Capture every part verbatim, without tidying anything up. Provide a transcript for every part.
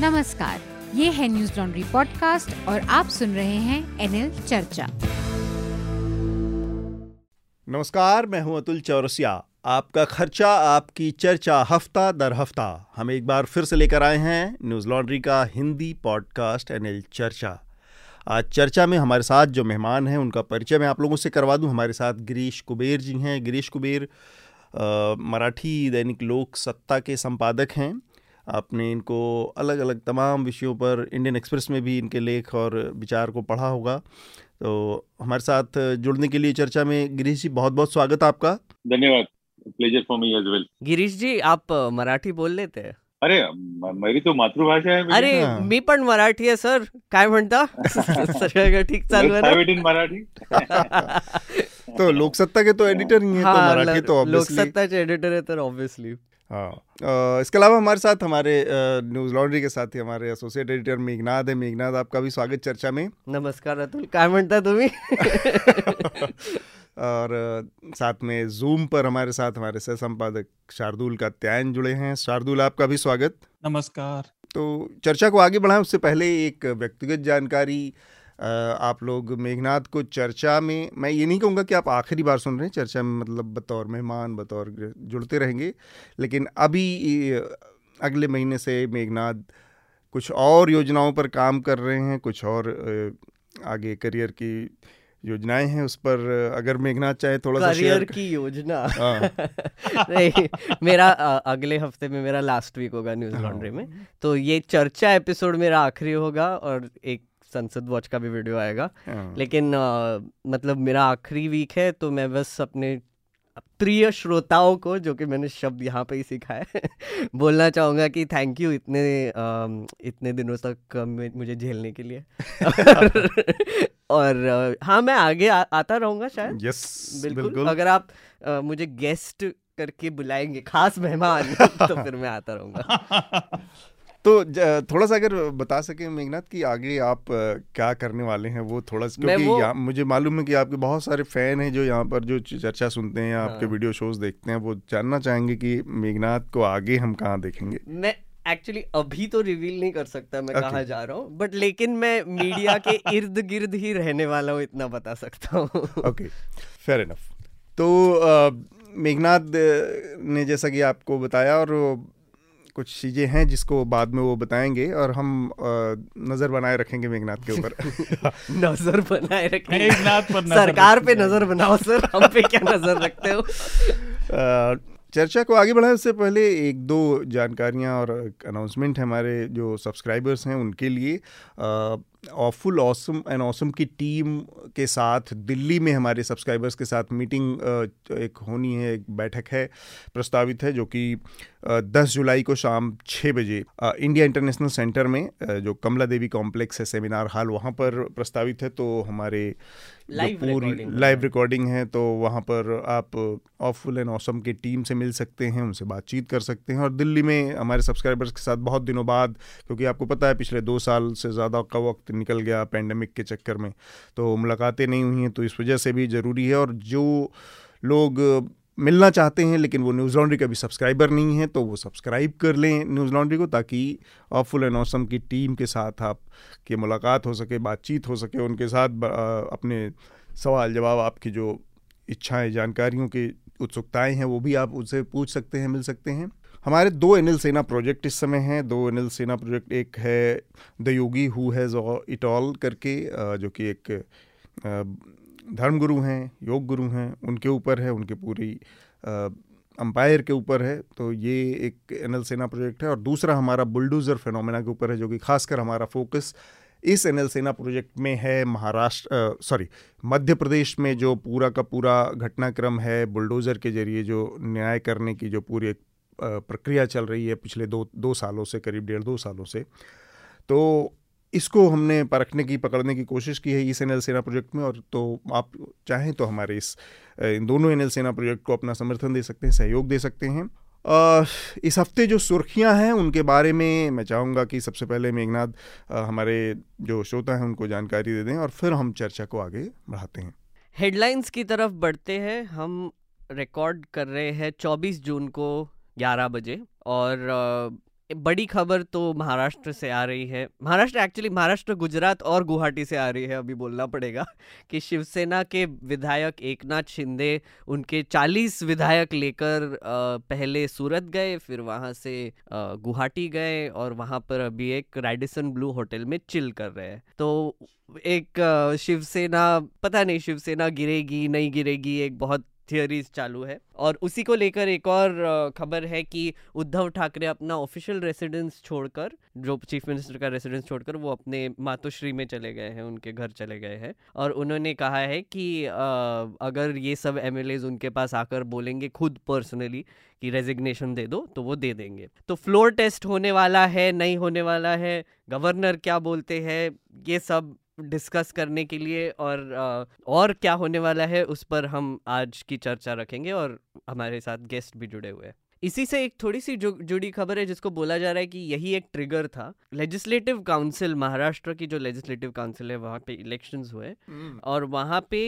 नमस्कार, ये है न्यूज लॉन्ड्री पॉडकास्ट और आप सुन रहे हैं एनएल चर्चा। नमस्कार, मैं हूं अतुल चौरसिया। आपका खर्चा आपकी चर्चा हफ्ता दर हफ्ता हम एक बार फिर से लेकर आए हैं न्यूज लॉन्ड्री का हिंदी पॉडकास्ट एनएल चर्चा। आज चर्चा में हमारे साथ जो मेहमान हैं उनका परिचय मैं आप लोगों से करवा दूं। हमारे साथ गिरीश कुबेर जी हैं। गिरीश कुबेर मराठी दैनिक लोक सत्ता के संपादक हैं। आपने इनको अलग अलग तमाम विषयों पर इंडियन एक्सप्रेस में भी इनके लेख और विचार को पढ़ा होगा। तो हमारे साथ जुड़ने के लिए चर्चा में गिरीश जी बहुत बहुत स्वागत आपका। धन्यवाद, pleasure for me as well. Girish ji, आप मराठी बोल लेते हैं? अरे मेरी तो मातृभाषा आहे। अरे मी पण मराठी आहे सर, काय म्हणता? सगळं ठीक चालू आहे मराठी। तो लोकसत्ता के तो एडिटर ही हैं, तो मराठी तो ऑब्वियसली लोकसत्ता के एडिटर है तो ऑब्वियसली हाँ। इसके अलावा हमारे साथ हमारे न्यूज लॉन्ड्री के साथ ही हमारे एसोसिएट एडिटर मेघनाद है। मेघनाद, आपका भी स्वागत चर्चा में। नमस्कार अतुल, काय म्हणता तुम्ही? और साथ में जूम पर हमारे साथ हमारे सह संपादक शार्दुल कात्यायन जुड़े हैं। शार्दुल, आपका भी स्वागत। नमस्कार। तो चर्चा को आगे बढ़ाएं उससे पहले एक व्यक्तिगत जानकारी। आप लोग मेघनाद को चर्चा में, मैं ये नहीं कहूँगा कि आप आखिरी बार सुन रहे हैं चर्चा में, मतलब बतौर मेहमान बतौर जुड़ते रहेंगे, लेकिन अभी अगले महीने से मेघनाद कुछ और योजनाओं पर काम कर रहे हैं, कुछ और आगे करियर की योजनाएं हैं उस पर अगर मेघनाद चाहे थोड़ा सा करियर की योजना। नहीं, मेरा अगले हफ्ते में मेरा लास्ट वीक होगा न्यूज लॉन्ड्री में, तो ये चर्चा एपिसोड मेरा आखिरी होगा और एक संसद वॉच का भी वीडियो आएगा। लेकिन आ, मतलब मेरा आखिरी वीक है, तो मैं बस अपने प्रिय श्रोताओं को, जो कि मैंने शब्द यहाँ पे ही सीखा है, बोलना चाहूँगा कि थैंक यू इतने आ, इतने दिनों तक मुझे झेलने के लिए। और, और हाँ, मैं आगे आ, आता रहूँगा शायद। yes, बिल्कुल, बिल्कुल। अगर आप आ, मुझे गेस्ट करके बुलाएंगे, खास मेहमान, तो फिर मैं आता रहूँगा। तो थोड़ा सा अगर बता सके मेघनाथ कि आगे आप क्या करने वाले हैं वो थोड़ा सा, क्योंकि मुझे मालूम है कि आपके बहुत सारे फ़ैन हैं जो यहाँ पर जो चर्चा सुनते हैं या हाँ। आपके वीडियो शोज देखते हैं, वो जानना चाहेंगे कि मेघनाथ को आगे हम कहाँ देखेंगे। मैं एक्चुअली अभी तो रिवील नहीं कर सकता मैं okay. कहाँ जा रहा हूँ, बट लेकिन मैं मीडिया के इर्द गिर्द ही रहने वाला हूँ, इतना बता सकता हूँ। Okay, fair enough. तो मेघनाथ ने जैसा कि आपको बताया, और कुछ चीज़ें हैं जिसको बाद में वो बताएंगे और हम नज़र बनाए रखेंगे मेघनाथ के ऊपर। नज़र बनाए रखेंगे मेघनाथ पर। सरकार पे नज़र बनाओ सर, हम पे क्या नज़र रखते हो। चर्चा को आगे बढ़ाने से पहले एक दो जानकारियां और अनाउंसमेंट हमारे जो सब्सक्राइबर्स हैं उनके लिए। ऑफुल ऑसम एंड ऑसम की टीम के साथ दिल्ली में हमारे सब्सक्राइबर्स के साथ मीटिंग एक होनी है, एक बैठक है प्रस्तावित है, जो कि दस जुलाई को शाम छः बजे इंडिया इंटरनेशनल सेंटर में जो कमला देवी कॉम्प्लेक्स है, सेमिनार हॉल, वहाँ पर प्रस्तावित है। तो हमारे पूरी लाइव रिकॉर्डिंग है, तो वहाँ पर आप ऑफुल एंड ऑसम की टीम से मिल सकते हैं, उनसे बातचीत कर सकते हैं। और दिल्ली में हमारे सब्सक्राइबर्स के साथ बहुत दिनों बाद, क्योंकि आपको पता है पिछले दो साल से ज़्यादा का वक्त निकल गया पैंडेमिक के चक्कर में, तो मुलाकातें नहीं हुई हैं, तो इस वजह से भी ज़रूरी है। और जो लोग मिलना चाहते हैं लेकिन वो न्यूज़ लॉन्ड्री का भी सब्सक्राइबर नहीं है, तो वो सब्सक्राइब कर लें न्यूज़ लॉन्ड्री को, ताकि ऑफुल एंड ऑसम की टीम के साथ आप की मुलाकात हो सके, बातचीत हो सके, उनके साथ अपने सवाल जवाब, आपकी जो इच्छाएँ, जानकारियों की उत्सुकताएँ हैं, वो भी आप उनसे पूछ सकते हैं, मिल सकते हैं। हमारे दो एनएल सेना प्रोजेक्ट इस समय हैं। दो एनएल सेना प्रोजेक्ट, एक है the Yogi who has it all करके, जो कि एक धर्मगुरु हैं, योग गुरु हैं, उनके ऊपर है, उनके पूरी अम्पायर के ऊपर है, तो ये एक एनएल सेना प्रोजेक्ट है। और दूसरा हमारा बुलडोज़र फिनोमेना के ऊपर है, जो कि खासकर हमारा फोकस इस एनएल सेना प्रोजेक्ट में है महाराष्ट्र सॉरी मध्य प्रदेश में, जो पूरा का पूरा घटनाक्रम है बुलडोज़र के जरिए जो न्याय करने की जो पूरी एक प्रक्रिया चल रही है पिछले दो दो सालों से, करीब डेढ़ दो सालों से, तो इसको हमने परखने की, पकड़ने की कोशिश की है इस एनएल सेना प्रोजेक्ट में। और तो आप चाहें तो हमारे इस इन दोनों एनएल सेना प्रोजेक्ट को अपना समर्थन दे सकते हैं, सहयोग दे सकते हैं। आ, इस हफ्ते जो सुर्खियां हैं उनके बारे में मैं चाहूँगा कि सबसे पहले मेघनाद हमारे जो श्रोता हैं उनको जानकारी दे दें और फिर हम चर्चा को आगे बढ़ाते हैं। हेडलाइंस की तरफ बढ़ते हैं। हम रिकॉर्ड कर रहे हैं चौबीस जून को ग्यारह बजे, और बड़ी खबर तो महाराष्ट्र से आ रही है। महाराष्ट्र एक्चुअली महाराष्ट्र गुजरात और गुवाहाटी से आ रही है, अभी बोलना पड़ेगा कि शिवसेना के विधायक एकनाथ शिंदे उनके चालीस विधायक लेकर पहले सूरत गए, फिर वहाँ से गुवाहाटी गए और वहाँ पर अभी एक रेडिसन ब्लू होटल में चिल कर रहे हैं। तो एक शिवसेना, पता नहीं शिवसेना गिरेगी नहीं गिरेगी, एक बहुत थियरीज चालू है। और उसी को लेकर एक और खबर है कि उद्धव ठाकरे अपना ऑफिशियल रेसिडेंस छोड़कर, जो चीफ मिनिस्टर का रेसिडेंस छोड़कर, वो अपने मातोश्री में चले गए हैं, उनके घर चले गए हैं। और उन्होंने कहा है कि आ, अगर ये सब एमएलएज उनके पास आकर बोलेंगे खुद पर्सनली कि रेजिग्नेशन दे दो, तो वो दे देंगे। तो फ्लोर टेस्ट होने वाला है, नहीं होने वाला है, गवर्नर क्या बोलते हैं, ये सब डिस्कस करने के लिए और और क्या होने वाला है उस पर हम आज की चर्चा रखेंगे। और हमारे साथ गेस्ट भी जुड़े हुए हैं। इसी से एक थोड़ी सी जुड़ी खबर है जिसको बोला जा रहा है कि यही एक ट्रिगर था। लेजिस्लेटिव काउंसिल, महाराष्ट्र की जो लेजिस्लेटिव काउंसिल है, वहाँ पे इलेक्शंस हुए और वहाँ पे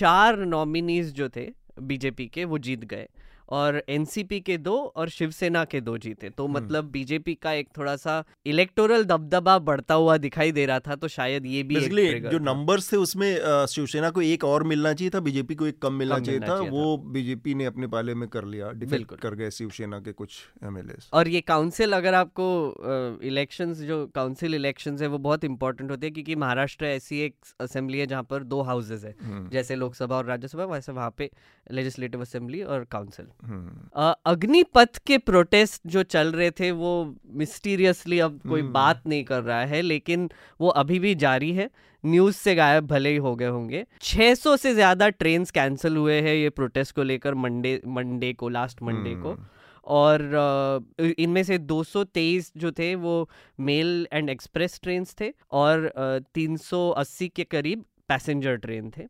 चार नॉमिनीज जो थे बीजेपी के वो जीत गए और एनसीपी के दो और शिवसेना के दो जीते। तो मतलब बीजेपी का एक थोड़ा सा इलेक्टोरल दबदबा बढ़ता हुआ दिखाई दे रहा था। तो शायद ये भी एक जो नंबर्स थे उसमें शिवसेना को एक और मिलना चाहिए था, बीजेपी को एक कम मिलना चाहिए था, वो बीजेपी ने अपने पाले में कर लिया, डिफेक्ट कर गए शिवसेना के कुछ एमएलए। और ये काउंसिल, अगर आपको इलेक्शंस, जो काउंसिल इलेक्शंस है वो बहुत इंपॉर्टेंट होते हैं क्योंकि महाराष्ट्र ऐसी एक असेंबली है जहाँ पर दो हाउसेज है, जैसे लोकसभा और राज्यसभा, वैसे वहाँ पे लेजिस्लेटिव असेंबली और काउंसिल। अग्निपथ के प्रोटेस्ट जो चल रहे थे वो मिस्टीरियसली अब कोई बात नहीं कर रहा है, लेकिन वो अभी भी जारी है, न्यूज से गायब भले ही हो गए होंगे। छह सौ से ज्यादा ट्रेन्स कैंसिल हुए हैं ये प्रोटेस्ट को लेकर मंडे मंडे को लास्ट मंडे को। और इनमें से दो सौ तेईस जो थे वो मेल एंड एक्सप्रेस ट्रेन्स थे और तीन सौ अस्सी के करीब पैसेंजर ट्रेन थे।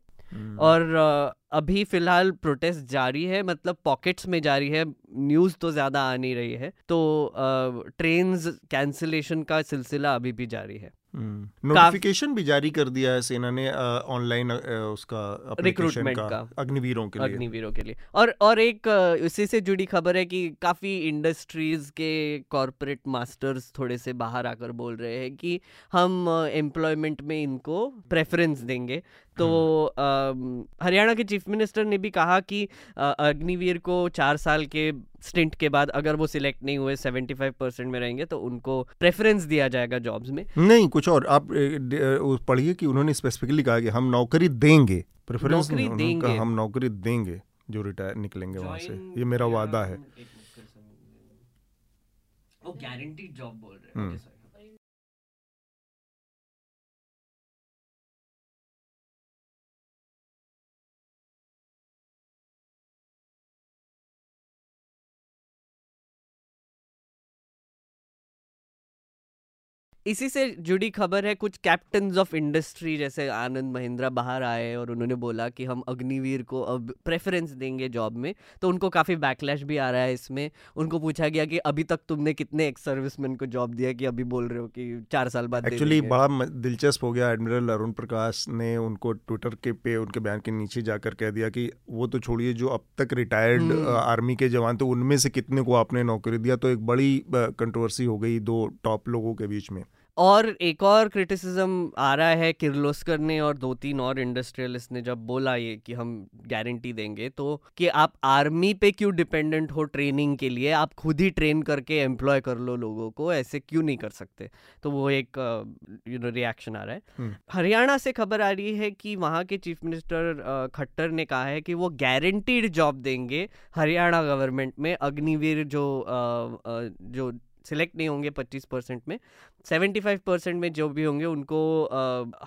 और अभी फिलहाल प्रोटेस्ट जारी है, मतलब पॉकेट्स में जारी है, न्यूज़ तो ज़्यादा आ नहीं रही है। तो ट्रेन्स कैंसिलेशन का सिलसिला अभी भी जारी है। नोटिफिकेशन भी जारी कर दिया है सेना ने ऑनलाइन उसका रिक्रूटमेंट का, का अग्निवीरों के लिए अग्निवीरों के लिए और और एक उसी से जुड़ी खबर है कि काफ़ी इंडस्ट्रीज के कॉरपोरेट मास्टर्स थोड़े से बाहर आकर बोल रहे हैं कि हम एम्प्लॉयमेंट में इनको प्रेफरेंस देंगे। तो हरियाणा के चीफ मिनिस्टर ने भी कहा कि अग्निवीर को चार साल के स्टिंट के बाद अगर वो सिलेक्ट नहीं हुए, पचहत्तर परसेंट में रहेंगे, तो उनको प्रेफरेंस दिया जाएगा जॉब्स में। नहीं कुछ और आप पढ़िए कि उन्होंने स्पेसिफिकली कहा कि हम नौकरी देंगे, प्रेफरेंस नहीं, उन्होंने हम नौकरी देंगे जो रिटायर निकलेंगे वहां से, ये मेरा वादा है, वो गारंटी जॉब बोल रहे हैं। इसी से जुड़ी खबर है, कुछ कैप्टन्स ऑफ इंडस्ट्री जैसे आनंद महिंद्रा बाहर आए और उन्होंने बोला कि हम अग्निवीर को अब प्रेफरेंस देंगे जॉब में। तो उनको काफ़ी बैकलैश भी आ रहा है इसमें। उनको पूछा गया कि अभी तक तुमने कितने एक्स सर्विसमैन को जॉब दिया कि अभी बोल रहे हो कि चार साल बाद। एक्चुअली बड़ा दिलचस्प हो गया, एडमिरल अरुण प्रकाश ने उनको ट्विटर के पे उनके बयान के नीचे जाकर कह दिया कि वो तो छोड़िए, जो अब तक रिटायर्ड आर्मी के जवान थे उनमें से कितने को आपने नौकरी दिया। तो एक बड़ी कंट्रोवर्सी हो गई दो टॉप लोगों के बीच में। और एक और क्रिटिसिज्म आ रहा है, किर्लोस्कर ने और दो तीन और इंडस्ट्रियलिस्ट ने जब बोला ये कि हम गारंटी देंगे, तो कि आप आर्मी पे क्यों डिपेंडेंट हो ट्रेनिंग के लिए, आप खुद ही ट्रेन करके एम्प्लॉय कर लो लोगों को, ऐसे क्यों नहीं कर सकते। तो वो एक यू नो रिएक्शन आ रहा है। हरियाणा से खबर आ रही है कि वहाँ के चीफ मिनिस्टर खट्टर ने कहा है कि वो गारंटीड जॉब देंगे हरियाणा गवर्नमेंट में। अग्निवीर जो जो सिलेक्ट नहीं होंगे पच्चीस परसेंट में, पचहत्तर परसेंट में जो भी होंगे उनको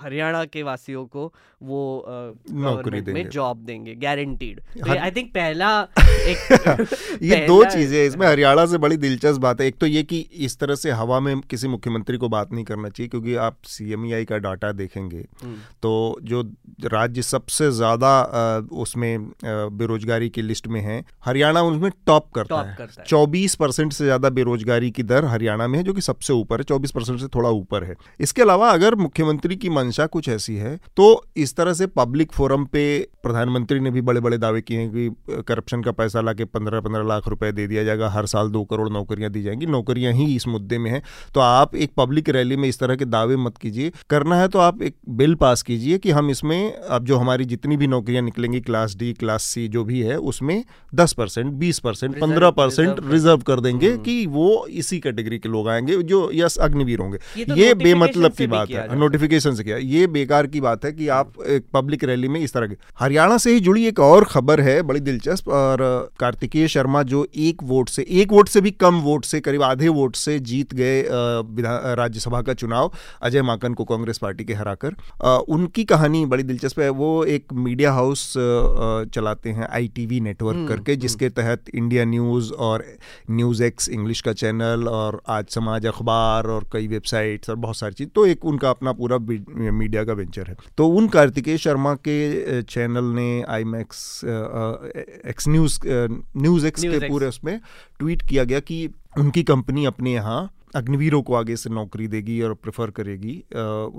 हरियाणा के वासियों को वो गवर्नमेंट में जॉब देंगे गारंटीड। आई थिंक पहला एक ये दो चीज़ें इसमें हरियाणा से बड़ी दिलचस्प बात है। एक तो ये कि इस तरह से हवा में किसी मुख्यमंत्री को बात नहीं करना चाहिए, क्योंकि आप सीएमईआई का डाटा देखेंगे तो जो राज्य सबसे ज़्यादा उसमें बेरोजगारी की लिस्ट में है हरियाणा, उनमें टॉप करता है, चौबीस परसेंट से ज़्यादा बेरोजगारी की दर हरियाणा में है जो कि सबसे ऊपर है, चौबीस परसेंट से थोड़ा ऊपर है। इसके अलावा अगर मुख्यमंत्री की मंशा कुछ ऐसी है तो इस तरह से पब्लिक फोरम पे प्रधानमंत्री ने भी बड़े बड़े दावे किए हैं कि करप्शन का पैसा लाके पंद्रह पंद्रह लाख रुपए दे दिया जाएगा, हर साल दो करोड़ नौकरियां दी जाएंगी, नौकरियां ही इस मुद्दे में है। तो आप एक पब्लिक रैली में इस तरह के दावे मत कीजिए, करना है तो आप एक बिल पास कीजिए कि हम इसमें अब जो हमारी जितनी भी नौकरियां निकलेंगी क्लास डी क्लास सी जो भी है उसमें दस परसेंट बीस परसेंट पंद्रह परसेंट रिजर्व कर देंगे कि वो इसी कैटेगरी के लोग आएंगे जो यस अग्निवीर होंगे। ये, तो ये बेमतलब की बात है, नोटिफिकेशन से किया, ये बेकार की बात है कि आप एक पब्लिक रैली में इस तरह के। हरियाणा से ही जुड़ी एक और खबर है बड़ी दिलचस्प, और कार्तिकेय शर्मा जो एक वोट से एक वोट से भी कम वोट से करीब आधे वोट से जीत गए राज्यसभा का चुनाव अजय माकन को कांग्रेस पार्टी के हराकर। उनकी कहानी बड़ी दिलचस्प है। वो एक मीडिया हाउस चलाते हैं आई टी वी नेटवर्क करके, जिसके तहत इंडिया न्यूज और न्यूज एक्स इंग्लिश का चैनल और आज समाज अखबार और कई वेबसाइट्स और बहुत सारी चीज, तो एक उनका अपना पूरा मीडिया का वेंचर है। तो उन कार्तिकेय शर्मा के चैनल ने I max X news news X के पूरे उसमें ट्वीट किया गया कि उनकी कंपनी अपने यहाँ अग्निवीरों को आगे से नौकरी देगी और प्रेफर करेगी,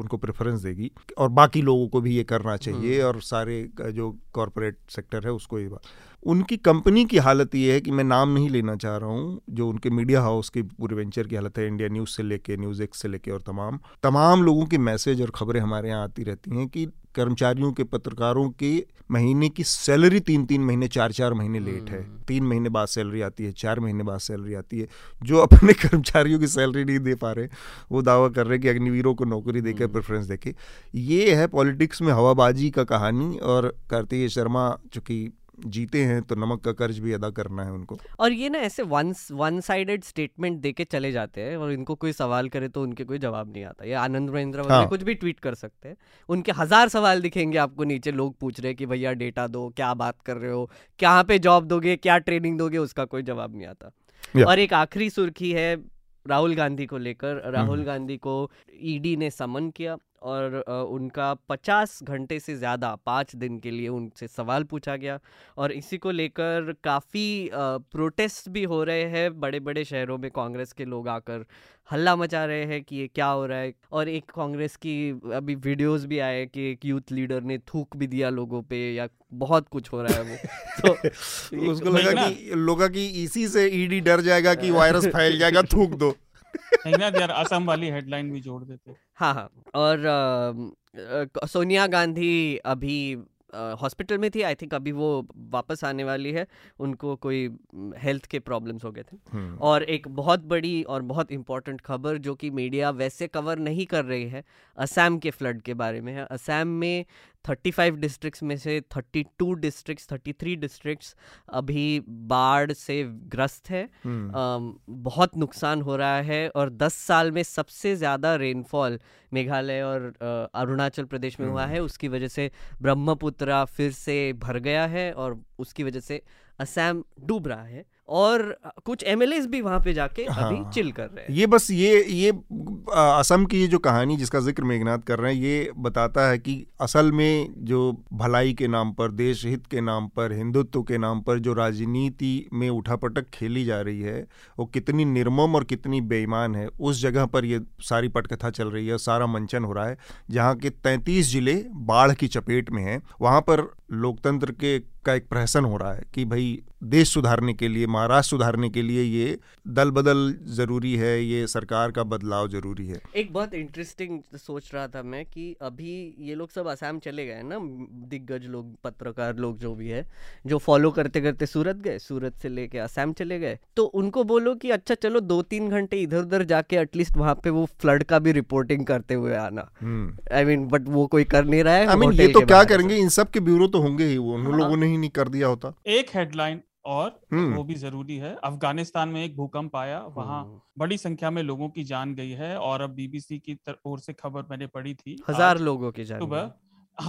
उनको प्रेफरेंस देगी और बाकी लोगों को भी ये करना चाहिए और सारे जो कॉरपोरेट सेक्टर है उसको ये बात। उनकी कंपनी की हालत ये है कि मैं नाम नहीं लेना चाह रहा हूँ, जो उनके मीडिया हाउस के पूरे वेंचर की हालत है, इंडिया न्यूज़ से लेके न्यूज़ एक्स से लेके और तमाम तमाम लोगों के मैसेज और खबरें हमारे यहाँ आती रहती हैं कि कर्मचारियों के पत्रकारों के महीने की सैलरी तीन तीन महीने चार चार महीने लेट है, तीन महीने बाद सैलरी आती है, चार महीने बाद सैलरी आती है, जो अपने कर्मचारियों की सैलरी नहीं दे पा रहे वो दावा कर रहे हैं कि अग्निवीरों को नौकरी देकर प्रेफरेंस देके। ये है पॉलिटिक्स में हवाबाजी का कहानी। और कार्तिकेय शर्मा चूंकि जीते हैं तो नमक का कर्ज भी अदा करना है उनको, और ये ना ऐसे वन वन साइडेड स्टेटमेंट देके चले जाते हैं और इनको कोई सवाल करे तो उनके कोई जवाब नहीं आता। ये आनंद महिंद्रा हाँ। कुछ भी ट्वीट कर सकते हैं, उनके हजार सवाल दिखेंगे आपको नीचे, लोग पूछ रहे हैं कि भैया डेटा दो, क्या बात कर रहे हो, कहाँ पे जॉब दोगे, क्या ट्रेनिंग दोगे, उसका कोई जवाब नहीं आता। और एक आखिरी सुर्खी है राहुल गांधी को लेकर। राहुल गांधी को ईडी ने समन किया और उनका पचास घंटे से ज़्यादा पाँच दिन के लिए उनसे सवाल पूछा गया, और इसी को लेकर काफ़ी प्रोटेस्ट भी हो रहे हैं, बड़े बड़े शहरों में कांग्रेस के लोग आकर हल्ला मचा रहे हैं कि ये क्या हो रहा है। और एक कांग्रेस की अभी वीडियोस भी आए कि एक यूथ लीडर ने थूक भी दिया लोगों पे, या बहुत कुछ हो रहा है वो तो उसको लगा कि लोगा कि इसी से ईडी डर जाएगा कि वायरस फैल जाएगा, थूक दो। यार असम वाली हेडलाइन भी जोड़ देते। हाँ हाँ। और आ, आ, सोनिया गांधी अभी हॉस्पिटल में थी, आई थिंक अभी वो वापस आने वाली है, उनको कोई हेल्थ के प्रॉब्लम्स हो गए थे। और एक बहुत बड़ी और बहुत इम्पोर्टेंट खबर जो कि मीडिया वैसे कवर नहीं कर रही है, असम के फ्लड के बारे में है। असम में पैंतीस डिस्ट्रिक्ट्स में से बत्तीस डिस्ट्रिक्ट्स, तैंतीस डिस्ट्रिक्ट्स अभी बाढ़ से ग्रस्त है, बहुत नुकसान हो रहा है, और दस साल में सबसे ज़्यादा रेनफॉल मेघालय और अरुणाचल प्रदेश में हुआ है। उसकी वजह से ब्रह्मपुत्रा फिर से भर गया है और उसकी वजह से असम डूब रहा है, और कुछ एमएलएस भी वहाँ पे जाके हाँ, अभी चिल कर रहे हैं। ये बस ये ये असम की ये जो कहानी जिसका जिक्र मेघनाद कर रहे हैं, ये बताता है कि असल में जो भलाई के नाम पर, देश हित के नाम पर, हिंदुत्व के नाम पर जो राजनीति में उठापटक खेली जा रही है वो कितनी निर्मम और कितनी बेईमान है। उस जगह पर ये सारी पटकथा चल रही है, सारा मंचन हो रहा है, जहाँ के तैंतीस जिले बाढ़ की चपेट में हैं। वहाँ पर लोकतंत्र के का एक प्रहसन हो रहा है कि भाई देश सुधारने के लिए, महाराष्ट्र सुधारने के लिए ये दल बदल जरूरी है, ये सरकार का बदलाव जरूरी है। एक बहुत इंटरेस्टिंग सोच रहा था मैं कि अभी ये लोग सब असम चले गए ना, दिग्गज लोग, पत्रकार लोग जो भी है, जो फॉलो करते करते सूरत गए, सूरत से लेके असम चले गए, तो उनको बोलो कि अच्छा चलो दो तीन घंटे इधर उधर जाके एटलीस्ट वहाँ पे वो फ्लड का भी रिपोर्टिंग करते हुए आना, आई मीन बट वो कोई कर नहीं रहा है। आई मीन ये तो क्या करेंगे, इन सब के ब्यूरो तो होंगे ही, वो उन लोगों ने नहीं कर दिया होता। एक हेडलाइन और वो भी जरूरी है, अफगानिस्तान में एक भूकंप आया, वहाँ बड़ी संख्या में लोगों की जान गई है, और अब बीबीसी की ओर से खबर मैंने पढ़ी थी हजार लोगों की जान,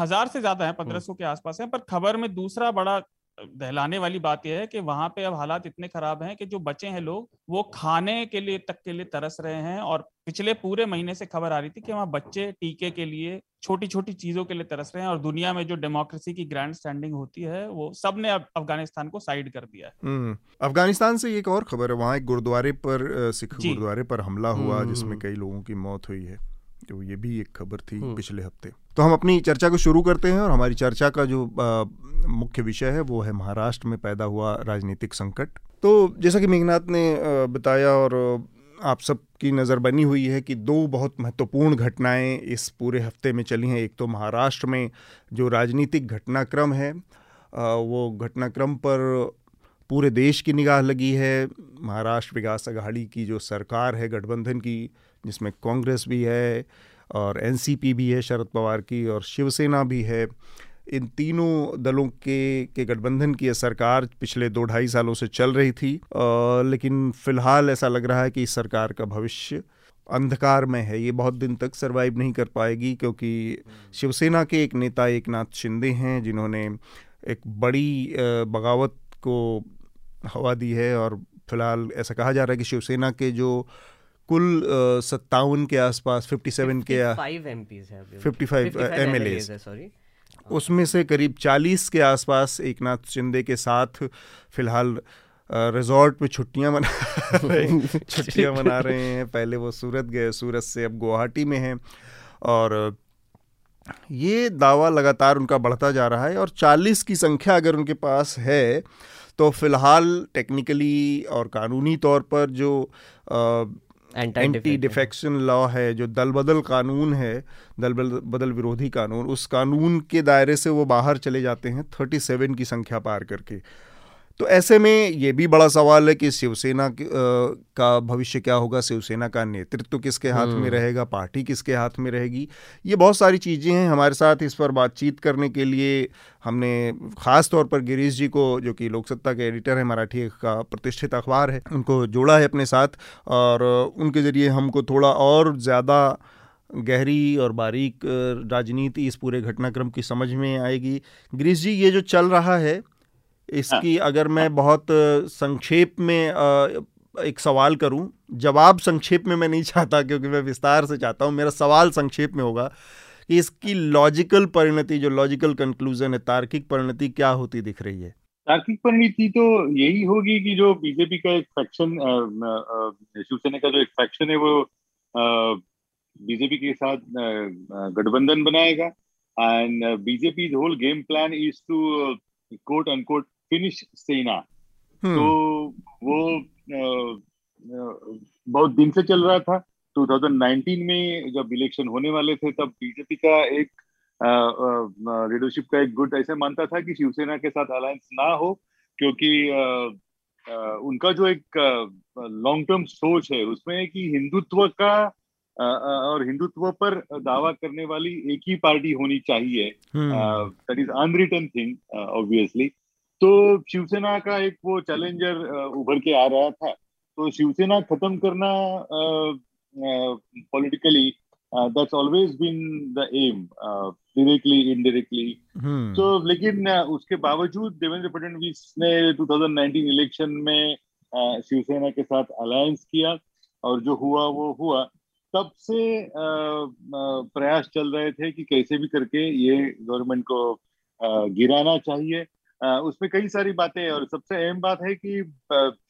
हजार से ज्यादा है, पंद्रह सौ के आसपास है। पर खबर में दूसरा बड़ा दहलाने वाली बात यह है कि वहां पे अब हालात इतने खराब हैं कि जो बचे हैं लोग वो खाने के लिए तक के लिए तरस रहे हैं। और पिछले पूरे महीने से खबर आ रही थी कि वहां बच्चे टीके के लिए, छोटी छोटी चीजों के लिए तरस रहे हैं। और दुनिया में जो डेमोक्रेसी की ग्रैंड स्टैंडिंग होती है वो सब ने अब अफगानिस्तान को साइड कर दिया है। अफगानिस्तान से एक और खबर है, वहाँ एक गुरुद्वारे पर, सिख गुरुद्वारे पर हमला हुआ जिसमें कई लोगों की मौत हुई है, तो ये भी एक खबर थी पिछले हफ्ते। तो हम अपनी चर्चा को शुरू करते हैं और हमारी चर्चा का जो आ, मुख्य विषय है वो है महाराष्ट्र में पैदा हुआ राजनीतिक संकट। तो जैसा कि मेघनाथ ने बताया और आप सब की नज़र बनी हुई है कि दो बहुत महत्वपूर्ण घटनाएं इस पूरे हफ्ते में चली हैं। एक तो महाराष्ट्र में जो राजनीतिक घटनाक्रम है आ, वो घटनाक्रम पर पूरे देश की निगाह लगी है। महाराष्ट्र विकास अघाड़ी की जो सरकार है गठबंधन की, जिसमें कांग्रेस भी है और एनसीपी भी है शरद पवार की और शिवसेना भी है, इन तीनों दलों के के गठबंधन की यह सरकार पिछले दो ढाई सालों से चल रही थी। आ, लेकिन फिलहाल ऐसा लग रहा है कि इस सरकार का भविष्य अंधकार में है, ये बहुत दिन तक सर्वाइव नहीं कर पाएगी। क्योंकि शिवसेना के एक नेता एकनाथ शिंदे हैं जिन्होंने एक बड़ी बगावत को हवा दी है और फिलहाल ऐसा कहा जा रहा है कि शिवसेना के जो कुल सत्तावन के आसपास सत्तावन के पचपन एम पी एस हैं, पचपन एम एल ए सॉरी, उसमें से करीब चालीस के आसपास एकनाथ शिंदे के साथ फिलहाल रिजॉर्ट पे छुट्टियां मना छुट्टियां मना रहे हैं। पहले वो सूरत गए, सूरत से अब गुवाहाटी में हैं और ये दावा लगातार उनका बढ़ता जा रहा है। और चालीस की संख्या अगर उनके पास है तो फिलहाल टेक्निकली और कानूनी तौर पर जो आ, एंटी डिफेक्शन लॉ है, जो दल बदल कानून है, दल बदल विरोधी कानून, उस कानून के दायरे से वो बाहर चले जाते हैं सैंतीस की संख्या पार करके। तो ऐसे में ये भी बड़ा सवाल है कि शिवसेना का भविष्य क्या होगा, शिवसेना का नेतृत्व किसके हाथ में रहेगा, पार्टी किसके हाथ में रहेगी। ये बहुत सारी चीज़ें हैं। हमारे साथ इस पर बातचीत करने के लिए हमने ख़ास तौर पर गिरीश जी को, जो कि लोक सत्ता के एडिटर है, मराठी का प्रतिष्ठित अखबार है, उनको जोड़ा है अपने साथ और उनके ज़रिए हमको थोड़ा और ज़्यादा गहरी और बारीक राजनीति इस पूरे घटनाक्रम की समझ में आएगी। गिरीश जी, ये जो चल रहा है इसकी अगर मैं बहुत संक्षेप में एक सवाल करूं, जवाब संक्षेप में मैं नहीं चाहता क्योंकि मैं विस्तार से चाहता हूं, मेरा सवाल संक्षेप में होगा कि इसकी लॉजिकल परिणति, जो लॉजिकल कंक्लूजन है, तार्किक परिणति क्या होती दिख रही है? तार्किक परिणति तो यही होगी कि जो बीजेपी का एक फैक्शन, शिवसेना का जो एक फैक्शन है, वो बीजेपी के साथ गठबंधन बनाएगा। And BJP whole game plan is to quote unquote finish Sena. तो वो बहुत दिन से चल रहा था। दो हज़ार उन्नीस में जब इलेक्शन होने वाले थे तब बीजेपी का एक लीडरशिप का एक गुट ऐसे मानता था कि शिवसेना के साथ अलायंस ना हो, क्योंकि आ, आ, उनका जो एक लॉन्ग टर्म सोच है उसमें है कि हिंदुत्व का आ, और हिंदुत्व पर दावा करने वाली एक ही पार्टी होनी चाहिए, that is unwritten thing obviously. तो शिवसेना का एक वो चैलेंजर उभर के आ रहा था, तो शिवसेना खत्म करना politically, that's always been the aim, directly indirectly. तो लेकिन उसके बावजूद देवेंद्र फडणवीस ने दो हज़ार उन्नीस इलेक्शन में uh, शिवसेना के साथ अलायंस किया और जो हुआ वो हुआ। तब से प्रयास चल रहे थे कि कैसे भी करके ये गवर्नमेंट को गिराना चाहिए। उसमें कई सारी बातें हैं और सबसे अहम बात है कि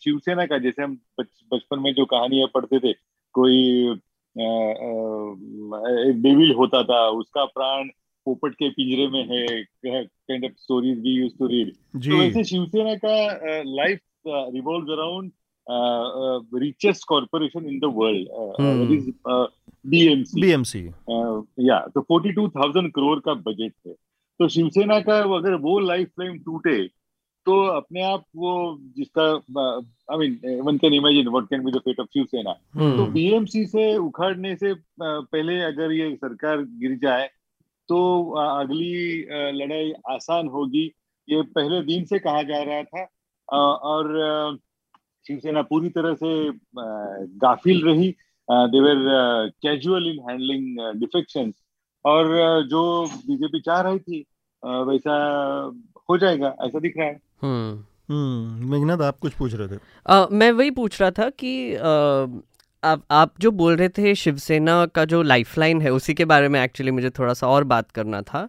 शिवसेना का, जैसे हम बचपन में जो कहानियां पढ़ते थे, कोई एक डेविल होता था, उसका प्राण पोपट के पिंजरे में है, kind of stories we used to read. तो वैसे शिवसेना का life revolves around Uh, uh, richest corporation in the world, uh, hmm. that is uh, B M C. Uh, yeah, तो बयालीस हज़ार करोड़ का बजट है। तो शिवसेना का अगर वो लाइफ फ्लेम टूटे तो अपने आप वो जिसका, I mean one can imagine what can be the fate of Shiv Sena. तो बीएमसी से उखाड़ने से पहले अगर ये सरकार गिर जाए तो अगली लड़ाई आसान होगी, ये पहले दिन से कहा जा रहा था। और शिवसेना पूरी तरह से गाफिल रही, they were casual in handling defections, और जो बीजेपी चाह रही थी वैसा हो जाएगा, ऐसा दिख रहा है। हम्म मेघनाद, आप कुछ पूछ रहे थे। आ, मैं वही पूछ रहा था कि आ, आप आप जो बोल रहे थे शिवसेना का जो लाइफलाइन है उसी के बारे में एक्चुअली मुझे थोड़ा सा और बात करना था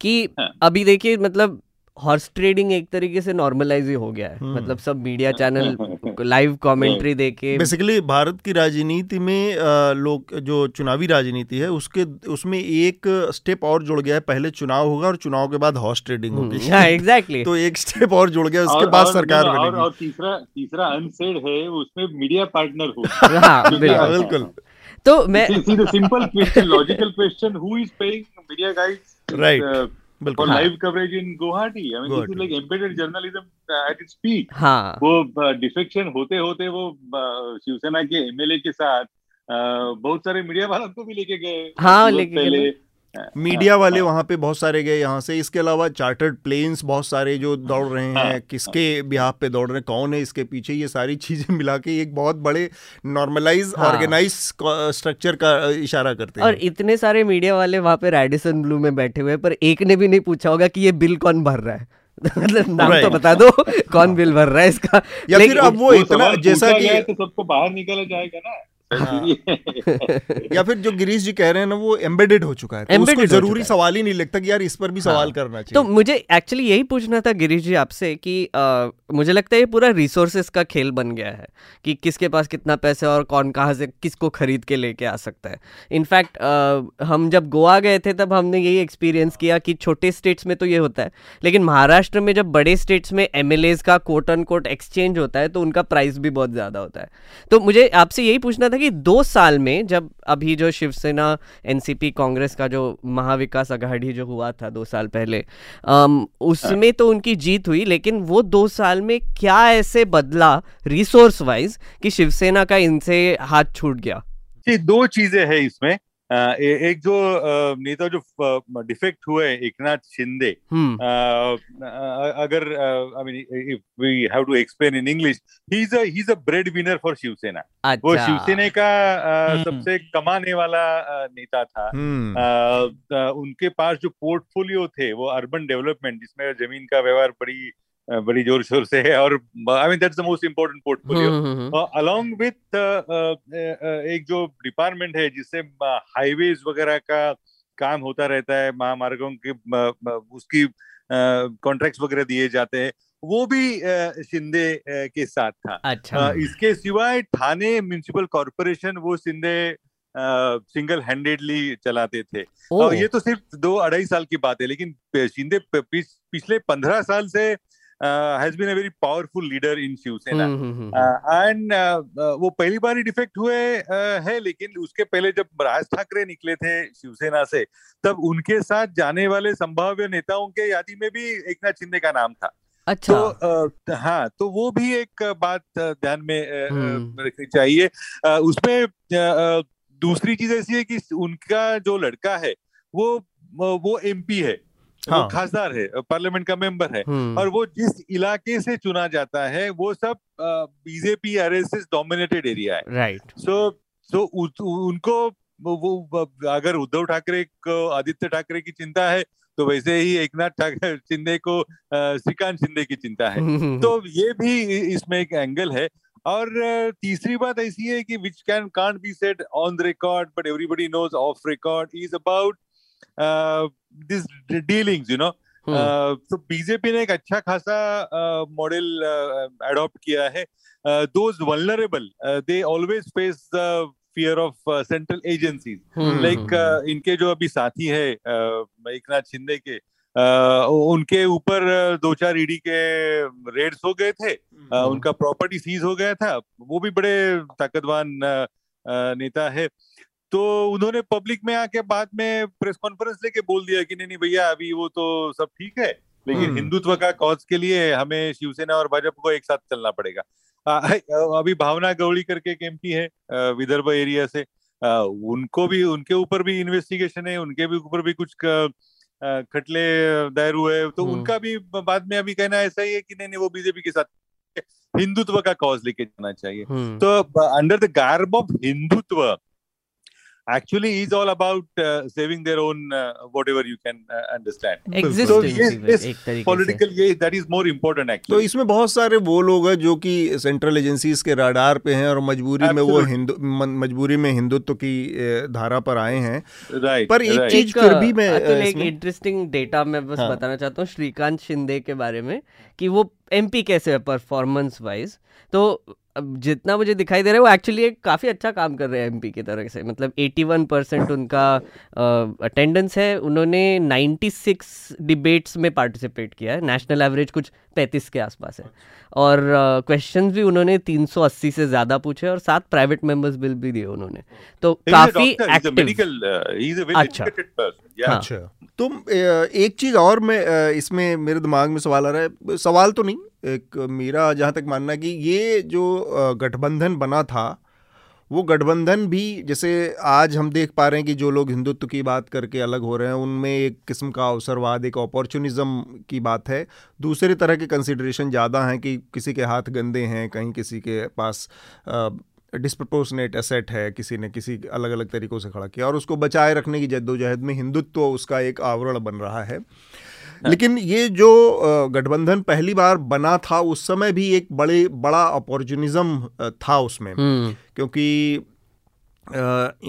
कि अभी देखिए मतलब हॉर्स ट्रेडिंग एक तरीके से नॉर्मलाइज ही हो गया है। मतलब सब मीडिया चैनल लाइव कमेंट्री देके बेसिकली भारत की राजनीति में लोग जो चुनावी राजनीति है उसके उसमें एक स्टेप और जुड़ गया है। पहले चुनाव होगा और चुनाव के बाद हॉर्स ट्रेडिंग होगी। हाँ एग्जैक्टली, तो एक स्टेप और जुड़ गया उसके बाद सरकार बनेगी। और तीसरा तीसरा अनसेड है उसमें मीडिया पार्टनर हो। बिल्कुल, तो मैं simple question, logical question, who is paying media guides right और live coverage in Guwahati. I mean this is like embedded journalism at its peak. वो डिफेक्शन होते होते वो शिवसेना के एमएलए के साथ बहुत सारे मीडिया वालों को भी लेके गए। हाँ लेके मीडिया वाले वहाँ पे बहुत सारे गए यहाँ से। इसके अलावा चार्टर्ड प्लेन्स बहुत सारे जो दौड़ रहे हैं, किसके बिहाफ पे दौड़ रहे हैं, कौन है इसके पीछे, ये सारी चीजें मिला के एक बहुत बड़े नॉर्मलाइज ऑर्गेनाइज स्ट्रक्चर का इशारा करते हैं। और इतने सारे मीडिया वाले वहाँ पे रेडिसन ब्लू में बैठे हुए, पर एक ने भी नहीं पूछा होगा कि ये बिल कौन भर रहा है। मतलब नाम तो बता दो कौन बिल भर रहा है इसका। या फिर अब वो इतना जैसा कि सबको बाहर निकाला जाएगा ना। या फिर जो गिरीश जी कह रहे हैं ना वो एम्बेडेड हो चुका है, तो उसको जरूरी सवाल ही नहीं लगता कि यार इस पर भी हाँ। सवाल करना चाहिए। तो मुझे एक्चुअली यही पूछना था गिरीश जी आपसे कि आ, मुझे लगता है ये पूरा रिसोर्सेस का खेल बन गया है कि किसके पास कितना पैसा और कौन कहाँ से किसको खरीद के लेके आ सकता है। इनफैक्ट हम जब गोवा गए थे तब हमने यही एक्सपीरियंस किया कि छोटे स्टेट्स में तो ये होता है, लेकिन महाराष्ट्र में जब बड़े स्टेट्स में एमएलएज का कोट एंड कोट एक्सचेंज होता है तो उनका प्राइस भी बहुत ज्यादा होता है। तो मुझे आपसे यही पूछना था कि दो साल में जब अभी जो शिवसेना एनसीपी कांग्रेस का जो महाविकास अघाड़ी जो हुआ था दो साल पहले, उसमें तो उनकी जीत हुई, लेकिन वो दो साल में क्या ऐसे बदला रिसोर्स वाइज कि शिवसेना का इनसे हाथ छूट गया? जी दो चीजें हैं इसमें। एक जो नेता जो डिफेक्ट हुए एकनाथ शिंदे, अगर I mean if we have to explain in English, he is a he is a bread winner for Shiv Sena. वो शिवसेना का सबसे कमाने वाला नेता था। उनके पास जो पोर्टफोलियो थे वो अर्बन डेवलपमेंट, जिसमें जमीन का व्यवहार बड़ी बड़ी जोर शोर से है, और I mean that's the most important portfolio, along with एक जो डिपार्टमेंट है जिससे हाईवेज वगैरह का काम होता रहता है, महामार्गों के उसकी कॉन्ट्रैक्ट्स वगैरह दिए जाते हैं, वो भी शिंदे के साथ था। अच्छा। इसके सिवाय ठाणे म्युनिसिपल कॉर्पोरेशन वो शिंदे सिंगल हैंडेडली चलाते थे। और ये तो सिर्फ दो अढ़ाई साल की बात है, लेकिन शिंदे पिछले पंद्रह साल से Uh, has been a very powerful leader in Shivsena and वो पहली बार ही डिफेक्ट हुए uh, है, लेकिन उसके पहले जब राज ठाकरे निकले थे शिवसेना से तब उनके साथ जाने वाले संभाव्य नेताओं के यादी में भी एकनाथ शिंदे का नाम था। अच्छा। तो uh, हाँ, तो वो भी एक बात ध्यान में uh, रखनी चाहिए। uh, उसमें uh, दूसरी चीज ऐसी है कि उनका जो लड़का है वो वो एमपी है, हाँ। खासदार है, पार्लियामेंट का मेंबर है, और वो जिस इलाके से चुना जाता है वो सब बीजेपी आरएसएस डोमिनेटेड एरिया है। राइट। सो सो उनको वो, अगर उद्धव ठाकरे को आदित्य ठाकरे की चिंता है तो वैसे ही एकनाथ ठाकरे शिंदे को श्रीकांत शिंदे की चिंता है। तो ये भी इसमें एक एंगल है। और तीसरी बात ऐसी है कि which can can't be said on the record but everybody knows off record is about this dealings, you know. तो बीजेपी ने एक अच्छा खासा मॉडल अडॉप्ट किया है। Those vulnerable they always face the fear of central agencies, like इनके जो अभी साथी है एकनाथ शिंदे के, Uh, उनके ऊपर दो चार ईडी के रेड्स हो गए थे, uh, उनका प्रॉपर्टी सीज हो गया था। वो भी बड़े ताकतवान नेता है, तो उन्होंने पब्लिक में आके बाद में प्रेस कॉन्फ्रेंस लेके बोल दिया कि नहीं नहीं भैया अभी वो तो सब ठीक है, लेकिन हिंदुत्व का कॉज के लिए हमें शिवसेना और भाजपा को एक साथ चलना पड़ेगा। आ, अभी भावना गवली करके एक एमपी है विदर्भ एरिया से, आ, उनको भी उनके ऊपर भी इन्वेस्टिगेशन है, उनके भी ऊपर भी कुछ खटले दायर हुए, तो उनका भी बाद में अभी कहना ऐसा ही है कि नहीं नहीं वो बीजेपी के साथ हिंदुत्व का कॉज लेके जाना चाहिए। तो under the garb of Hindutva actually is all about uh, saving their own uh, whatever you can uh, understand. Existence. So yes, this political ये that is more important actually. तो इसमें बहुत सारे वो लोग हैं जो कि सेंट्रल एजेंसीज के राडार पे हैं और मजबूरी Absolutely. में वो हिंदू मजबूरी में हिंदुत्व की धारा पर आए हैं. Right. पर एक right. चीज फिर भी मैं एक इंटरेस्टिंग डेटा मैं बस हाँ. बताना चाहता हूँ श्रीकांत शिंदे के बारे में कि वो एमपी कैसे है परफॉर्मेंस वाइज. तो अब जितना मुझे दिखाई दे रहा है वो एक्चुअली एक काफ़ी अच्छा काम कर रहे हैं एमपी की तरफ से. मतलब इक्यासी परसेंट उनका अटेंडेंस है. उन्होंने छियानवे डिबेट्स में पार्टिसिपेट किया है. नेशनल एवरेज कुछ पैंतीस के आसपास है. और क्वेश्चंस uh, भी उन्होंने तीन सौ अस्सी से ज़्यादा पूछे और सात प्राइवेट मेंबर्स बिल भी दिए उन्होंने. तो काफ़ी एक्टिव. अच्छा अच्छा तो एक चीज़ और मैं इसमें मेरे दिमाग में सवाल आ रहा है. सवाल तो नहीं, एक मेरा जहाँ तक मानना कि ये जो गठबंधन बना था वो गठबंधन भी जैसे आज हम देख पा रहे हैं कि जो लोग हिंदुत्व की बात करके अलग हो रहे हैं उनमें एक किस्म का अवसरवाद एक अपॉर्चुनिज्म की बात है. दूसरे तरह के कंसिडरेशन ज़्यादा हैं कि किसी के हाथ गंदे हैं, कहीं किसी के पास आ, डिस्प्रपोर्शनेट एसेट है, किसी ने किसी अलग अलग तरीक़ों से खड़ा किया और उसको बचाए रखने की जद्दोजहद में हिंदुत्व तो उसका एक आवरण बन रहा है. लेकिन ये जो गठबंधन पहली बार बना था उस समय भी एक बड़े बड़ा अपॉर्चुनिज्म था उसमें, क्योंकि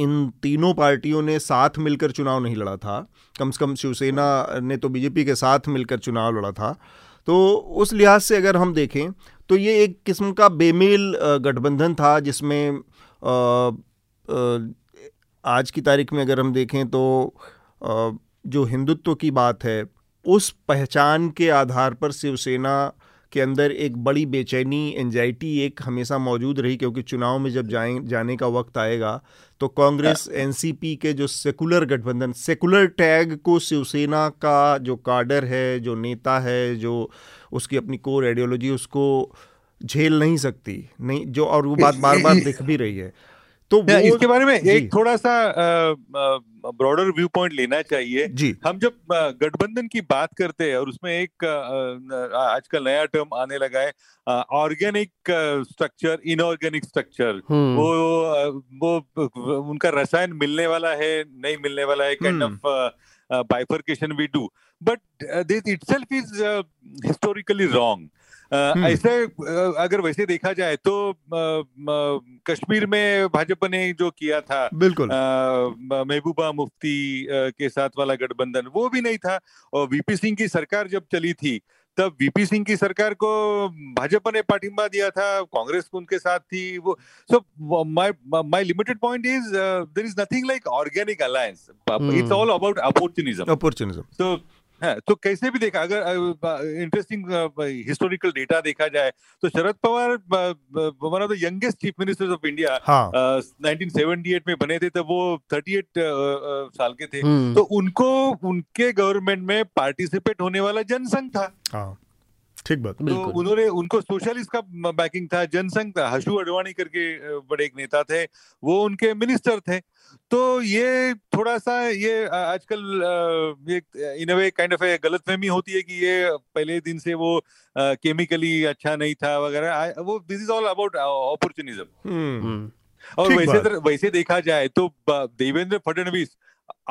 इन तीनों पार्टियों ने साथ मिलकर चुनाव नहीं लड़ा था. कम से कम शिवसेना ने तो बीजेपी के साथ मिलकर चुनाव लड़ा था. तो उस लिहाज से अगर हम देखें तो ये एक किस्म का बेमेल गठबंधन था जिसमें आज की तारीख में अगर हम देखें तो जो हिंदुत्व की बात है उस पहचान के आधार पर शिवसेना के अंदर एक बड़ी बेचैनी एंजाइटी एक हमेशा मौजूद रही, क्योंकि चुनाव में जब जाए जाने का वक्त आएगा तो कांग्रेस एनसीपी के जो सेकुलर गठबंधन सेकुलर टैग को शिवसेना का जो काडर है, जो नेता है, जो उसकी अपनी कोर आइडियोलॉजी उसको झेल नहीं सकती नहीं जो और वो बात बार बार दिख भी रही है. तो वो इसके बारे में एक थोड़ा सा ब्रॉडर व्यू पॉइंट लेना चाहिए जी. हम जब गठबंधन की बात करते हैं और उसमें एक आजकल नया टर्म आने लगा है ऑर्गेनिक स्ट्रक्चर, इनऑर्गेनिक स्ट्रक्चर. वो वो उनका रसायन मिलने वाला है नहीं मिलने वाला है, kind of bifurcation we do, but this itself is historically wrong. ऐसे अगर वैसे देखा जाए तो कश्मीर में भाजपा ने जो किया था, बिल्कुल महबूबा मुफ्ती के साथ वाला गठबंधन वो भी नहीं था. और वीपी सिंह की सरकार जब चली थी तब वीपी सिंह की सरकार को भाजपा ने पाठिंबा दिया था, कांग्रेस उनके साथ थी. वो so my my limited point is there is nothing like organic alliance. It's all about opportunism opportunism so हाँ, तो कैसे भी देखा अगर इंटरेस्टिंग हिस्टोरिकल डेटा देखा जाए तो Sharad Pawar one of the youngest chief ministers of India nineteen seventy eight में बने थे. तो वो अड़तीस साल के थे. तो उनको उनके गवर्नमेंट में पार्टिसिपेट होने वाला जनसंघ था. हाँ, ठीक बात. तो उन्होंने उनको सोशलिस्ट का बैकिंग था, जनसंघ था. हशु अडवाणी करके बड़े एक नेता थे, वो उनके मिनिस्टर थे. तो ये थोड़ा सा ये आजकल इन अ वे काइंड ऑफ ए गलतफहमी होती है कि ये पहले दिन से वो केमिकली अच्छा नहीं था वगैरह. वो this is all about opportunism. और वैसे वैसे देखा जाए तो देवेंद्र फडणवीस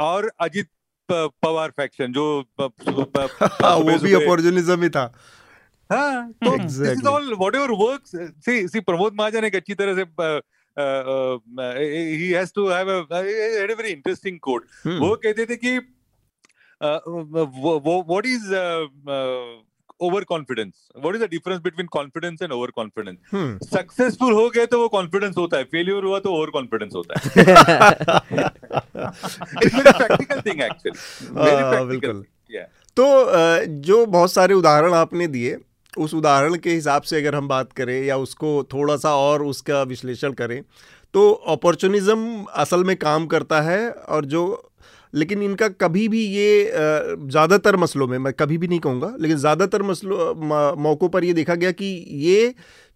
और अजित पवार फैक्शन जो वो भी अपॉर्चुनिज्म ही था. हाँ, तो this is all whatever works. See see Pramod Mahajan एक अच्छी तरह से Uh, uh, he has to have a, a very interesting quote. Hmm. वो कहते थे कि uh, what is uh, uh, overconfidence? What is the difference between confidence and overconfidence? Hmm. Successful हो गए तो वो confidence होता है, failure हुआ तो overconfidence होता है. It's very practical thing actually. Very practical. बिल्कुल. Yeah. तो जो बहुत सारे उदाहरण आपने दिए उस उदाहरण के हिसाब से अगर हम बात करें या उसको थोड़ा सा और उसका विश्लेषण करें तो अपॉर्चुनिज्म असल में काम करता है. और जो लेकिन इनका कभी भी ये ज़्यादातर मसलों में, मैं कभी भी नहीं कहूँगा, लेकिन ज़्यादातर मसलों मौक़ों पर ये देखा गया कि ये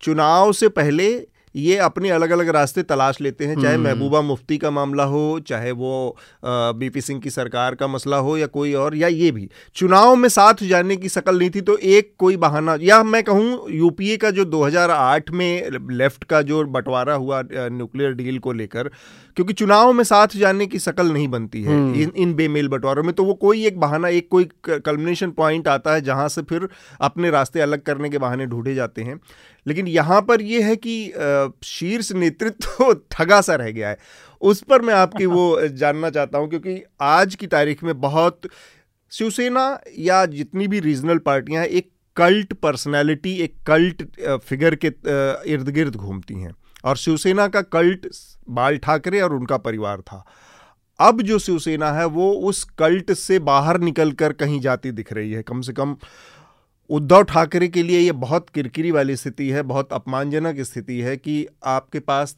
चुनाव से पहले ये अपने अलग अलग रास्ते तलाश लेते हैं, चाहे महबूबा मुफ्ती का मामला हो, चाहे वो वीपी सिंह की सरकार का मसला हो या कोई और, या ये भी चुनाव में साथ जाने की शकल नहीं थी तो एक कोई बहाना, या मैं कहूँ यूपीए का जो दो हज़ार आठ में लेफ्ट का जो बंटवारा हुआ न्यूक्लियर डील को लेकर, क्योंकि चुनाव में साथ जाने की शकल नहीं बनती है इन, इन बेमेल बंटवारों में, तो वो कोई एक बहाना, एक कोई कल्मिनेशन पॉइंट आता है जहाँ से फिर अपने रास्ते अलग करने के बहाने ढूंढे जाते हैं। लेकिन यहाँ पर यह है कि शीर्ष नेतृत्व ठगा सा रह गया है, उस पर मैं आपकी वो जानना चाहता हूँ, क्योंकि आज की तारीख में बहुत शिवसेना या जितनी भी रीजनल पार्टियाँ हैं एक कल्ट पर्सनालिटी, एक कल्ट फिगर के इर्द गिर्द घूमती हैं, और शिवसेना का कल्ट बाल ठाकरे और उनका परिवार था। अब जो शिवसेना है वो उस कल्ट से बाहर निकलकर कहीं जाती दिख रही है, कम से कम उद्धव ठाकरे के लिए ये बहुत किरकिरी वाली स्थिति है, बहुत अपमानजनक स्थिति है कि आपके पास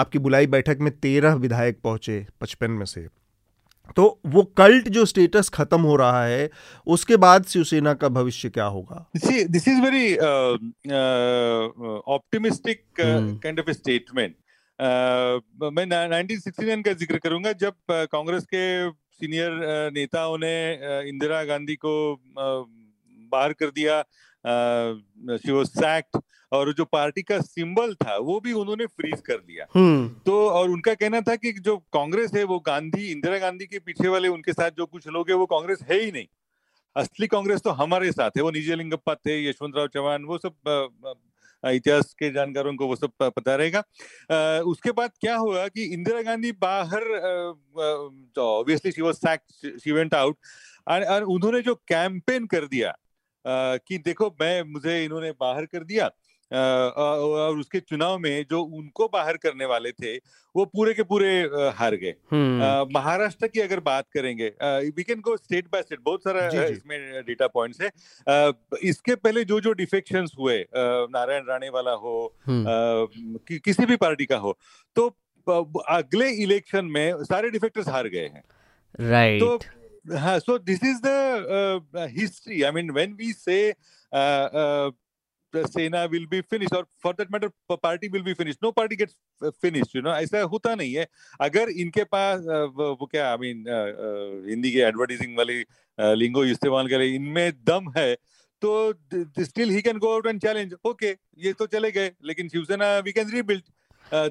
आपकी बुलाई बैठक में तेरह विधायक पहुंचे पचपन में से, तो वो कल्ट जो स्टेटस खत्म हो रहा है उसके बाद शिवसेना का भविष्य क्या होगा? This is very optimistic kind of statement. मैं नाइनटीन सिक्सटी नाइन का जिक्र करूंगा, जब कांग्रेस के सीनियर नेताओं ने इंदिरा गांधी को बाहर कर दिया, शी वाज सैक्ड, और जो पार्टी का सिंबल था वो भी उन्होंने फ्रीज कर दिया। तो और उनका कहना था कि जो कांग्रेस है वो गांधी, इंदिरा गांधी के पीछे वाले उनके साथ जो कुछ लोग है वो कांग्रेस है ही नहीं, असली कांग्रेस तो हमारे साथ है। वो निजलिंगप्पा थे, यशवंतराव चौहान, वो सब इतिहास के जानकारों को वो सब पता रहेगा। उसके बाद क्या हुआ कि इंदिरा गांधी बाहर, obviously she was sacked, she went out, और उन्होंने जो कैंपेन कर दिया कि देखो मैं, मुझे इन्होंने बाहर कर दिया, और उसके चुनाव में जो उनको बाहर करने वाले थे वो पूरे के पूरे हार गए। महाराष्ट्र की अगर बात करेंगे, we can go state by state, बहुत सारा इसमें डेटा पॉइंट्स है। इसके पहले जो जो डिफेक्शंस हुए, नारायण राणे वाला हो, कि, किसी भी पार्टी का हो, तो अगले इलेक्शन में सारे डिफेक्टर्स हार गए हैं, राइट right. तो हाँ, so this is the history. I mean when we say Sena will be finish, और for that matter party will be finish, no party gets finish, you know, ऐसा होता नहीं है। अगर इनके पास वो क्या, आई मीन हिंदी के एडवर्टाइजिंग वाली लिंगो इस्तेमाल करें, इनमें दम है तो still he can go out and challenge, okay ये तो चले गए, लेकिन Shiv Sena we can rebuild,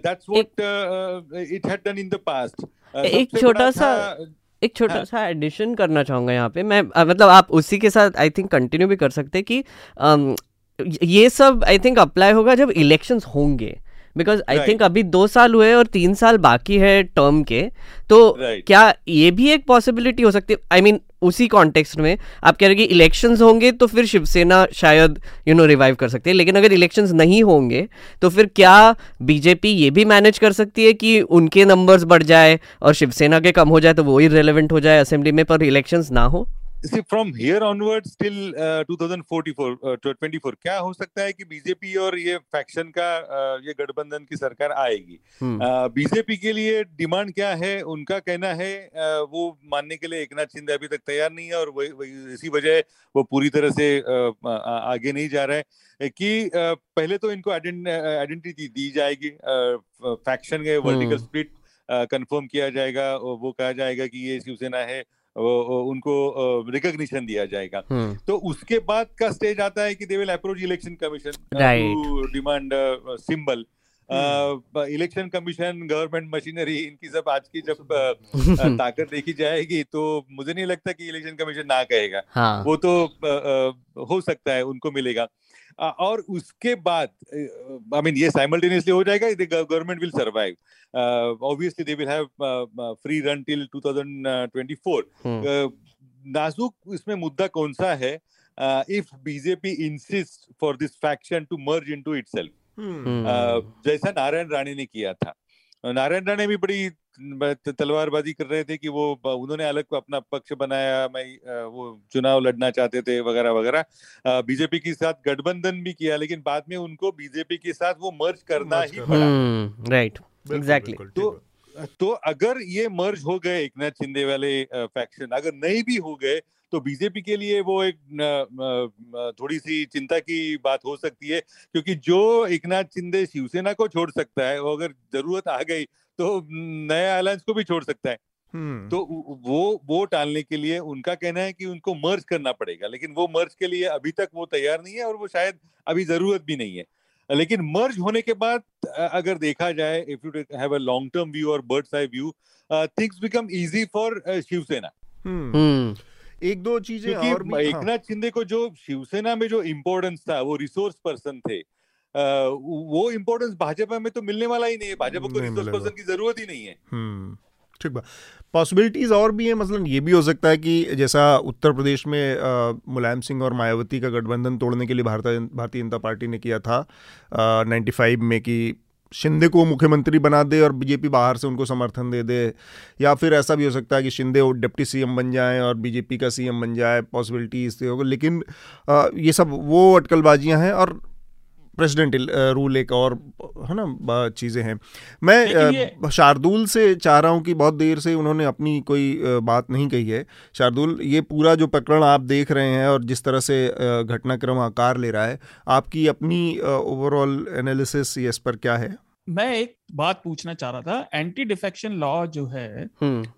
that's what it had done in the past. एक छोटा सा एक छोटा सा एडिशन करना चाहूँगा यहाँ पे मैं, मतलब आप उसी के साथ आई थिंक कंटिन्यू भी कर सकते हैं कि um, ये सब आई थिंक अप्लाई होगा जब इलेक्शंस होंगे, बिकॉज आई थिंक अभी दो साल हुए और तीन साल बाकी है टर्म के, तो right. क्या ये भी एक पॉसिबिलिटी हो सकती है? आई मीन उसी कॉन्टेक्स्ट में आप कह रहे हैं कि इलेक्शंस होंगे तो फिर शिवसेना शायद यू नो रिवाइव कर सकती है, लेकिन अगर इलेक्शंस नहीं होंगे तो फिर क्या बीजेपी ये भी मैनेज कर सकती है कि उनके नंबर्स बढ़ जाए और शिवसेना के कम हो जाए, तो वो इररिलेवेंट हो जाए असेंबली में पर इलेक्शंस ना हो? See, from here onwards till uh, twenty forty-four क्या हो सकता है कि बीजेपी और ये फैक्शन का uh, ये गठबंधन की सरकार आएगी। बीजेपी uh, के लिए डिमांड क्या है, उनका कहना है uh, वो मानने के लिए एकनाथ शिंदे अभी तक तैयार नहीं है, और वही, वही इसी वजह वो पूरी तरह से uh, आगे नहीं जा रहा है कि uh, पहले तो इनको आइडेंटिटी दी जाएगी, फैक्शन uh, के वर्टिकल स्प्लिट कंफर्म किया जाएगा, वो कहा जाएगा कि ये शिवसेना है, उनको रिकॉग्निशन दिया जाएगा। तो उसके बाद का स्टेज आता है कि they will approach election commission to demand symbol, election commission, government machinery, इनकी सब आज की जब uh, ताकत देखी जाएगी तो मुझे नहीं लगता कि इलेक्शन कमीशन ना कहेगा, हाँ। वो तो uh, uh, हो सकता है उनको मिलेगा, uh, और उसके बाद आई मीन ये साइमल्टेनियसली हो जाएगा। Government will survive, obviously they will have free run till twenty twenty four. नाजुक इसमें मुद्दा कौन सा है, if BJP insist for this faction to merge into itself, जैसा नारायण राणे ने किया था। नारायण राणे भी बड़ी तलवारबाजी कर रहे थे कि वो, उन्होंने अलग को अपना पक्ष बनाया, मैं वो चुनाव लड़ना चाहते थे वगैरह वगैरह, बीजेपी के साथ गठबंधन भी किया, लेकिन बाद में उनको बीजेपी के साथ वो मर्ज करना ही पड़ा, राइट, एग्जैक्टली। तो तो अगर ये मर्ज हो गए एक नाथ शिंदे वाले फैक्शन, अगर नहीं भी हो गए तो बीजेपी के लिए वो एक थोड़ी सी चिंता की बात हो सकती है, क्योंकि जो एक नाथ शिंदे शिवसेना को छोड़ सकता है वो अगर जरूरत आ गई तो नए अलायंस को भी छोड़ सकता है। तो वो वो टालने के लिए उनका कहना है कि उनको मर्ज करना पड़ेगा, लेकिन वो मर्ज के लिए अभी तक वो तैयार नहीं है और वो शायद अभी जरूरत भी नहीं है। लेकिन मर्ज होने के बाद अगर देखा जाए, if you have a long term view और bird's eye view, things become easy for Shiv Sena. एक दो चीजें और भी, एक नाथ शिंदे को जो शिवसेना में जो इम्पोर्टेंस था, वो रिसोर्स पर्सन थे, आ, वो इम्पोर्टेंस भाजपा में तो मिलने वाला ही नहीं है, भाजपा को रिसोर्स पर्सन की जरूरत ही नहीं है। ठीक बात, पॉसिबिलिटीज और भी हैं, मतलब ये भी हो सकता है कि जैसा उत्तर प्रदेश में मुलायम सिंह और मायावती का गठबंधन तोड़ने के लिए भारतीय भारतीय जनता पार्टी ने किया था नाइन्टी फाइव में कि शिंदे को मुख्यमंत्री बना दे और बीजेपी बाहर से उनको समर्थन दे दे, या फिर ऐसा भी हो सकता है कि शिंदे वो डिप्टी सीएम बन जाएं और बीजेपी का सीएम बन जाए, पॉसिबिलिटी इससे होगा। लेकिन आ, ये सब वो अटकलबाजियाँ हैं और प्रेसिडेंट रूल एक और है ना चीज़ें हैं। मैं शार्दुल से चाह रहा हूं कि बहुत देर से उन्होंने अपनी कोई बात नहीं कही है। शार्दुल, ये पूरा जो प्रकरण आप देख रहे हैं और जिस तरह से घटनाक्रम आकार ले रहा है, आपकी अपनी ओवरऑल एनालिसिस इस पर क्या है? मैं एक बात पूछना चाह रहा था, एंटी डिफेक्शन लॉ जो है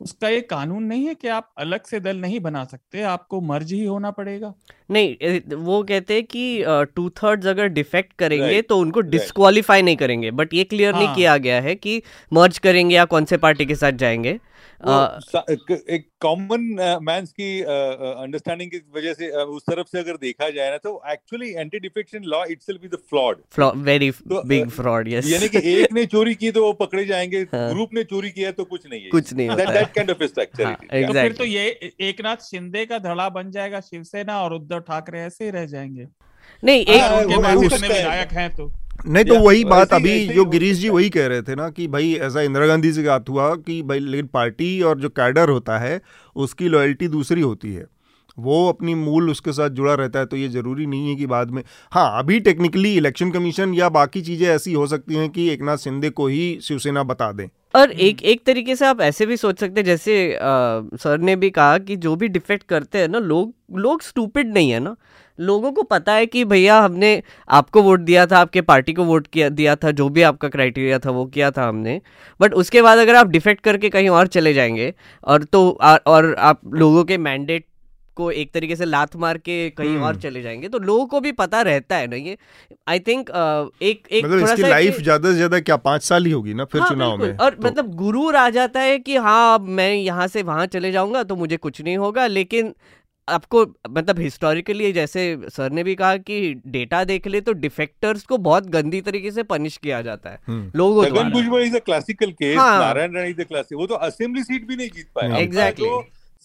उसका ये कानून नहीं है कि आप अलग से दल नहीं बना सकते, आपको मर्ज ही होना पड़ेगा? नहीं, वो कहते हैं कि टू थर्ड्स अगर डिफेक्ट करेंगे right. तो उनको डिस्क्वालीफाई right. नहीं करेंगे, बट ये क्लियरली हाँ. किया गया है कि मर्ज करेंगे या कौन से पार्टी के साथ जाएंगे। आ, एक कॉमन मैंस की अंडरस्टैंडिंग की वजह से उस तरफ से अगर देखा जाए ना, तो actually anti defection law itself is a flawed, very big fraud. Yes, यानी कि एक ने चोरी की तो वो पकड़े जाएंगे, ग्रुप ने चोरी किया तो कुछ नहीं है, कुछ नहीं होता। That kind of structure. तो फिर तो ये एकनाथ शिंदे का धड़ा बन जाएगा शिवसेना और उद्धव ठाकरे ऐसे ही रह जाएंगे। नहीं, विधायक है तो नहीं, तो वही बात अभी जो गिरीश जी वही कह रहे थे ना कि भाई ऐसा इंदिरा गांधी से बात हुआ कि भाई, लेकिन पार्टी और जो कैडर होता है उसकी लॉयल्टी दूसरी होती है, वो अपनी मूल उसके साथ जुड़ा रहता है। तो ये ज़रूरी नहीं है कि बाद में, हाँ अभी टेक्निकली इलेक्शन कमीशन या बाकी चीज़ें ऐसी हो सकती हैं कि एकनाथ शिंदे को ही शिवसेना बता दें। और एक एक तरीके से आप ऐसे भी सोच सकते हैं, जैसे आ, सर ने भी कहा कि जो भी डिफेक्ट करते हैं ना लोग लोग स्टूपिड नहीं है ना, लोगों को पता है कि भैया हमने आपको वोट दिया था, आपके पार्टी को वोट किया दिया था, जो भी आपका क्राइटेरिया था वो किया था हमने, बट उसके बाद अगर आप डिफेक्ट करके कहीं और चले जाएंगे और तो आ, और आप लोगों के मैंडेट को एक तरीके से लात मार के कहीं और चले जाएंगे, तो लोगों को भी पता रहता है ना ये। आई थिंक एक एक मतलब इसकी लाइफ ज्यादा से ज्यादा क्या पाँच साल ही होगी ना फिर हाँ, चुनाव में, और तो मतलब गुरूर आ जाता है कि हाँ मैं यहाँ से वहाँ चले जाऊँगा तो मुझे कुछ नहीं होगा। लेकिन आपको मतलब हिस्टोरिकली जैसे सर ने भी कहा कि डेटा देख ले तो डिफेक्टर्स को बहुत गंदी तरीके से पनिश किया जाता है लोगों द्वारा। Classical case, Narayan Rane is a classical, वो तो असेंबली सीट भी नहीं जीत पाया। एग्जैक्टली,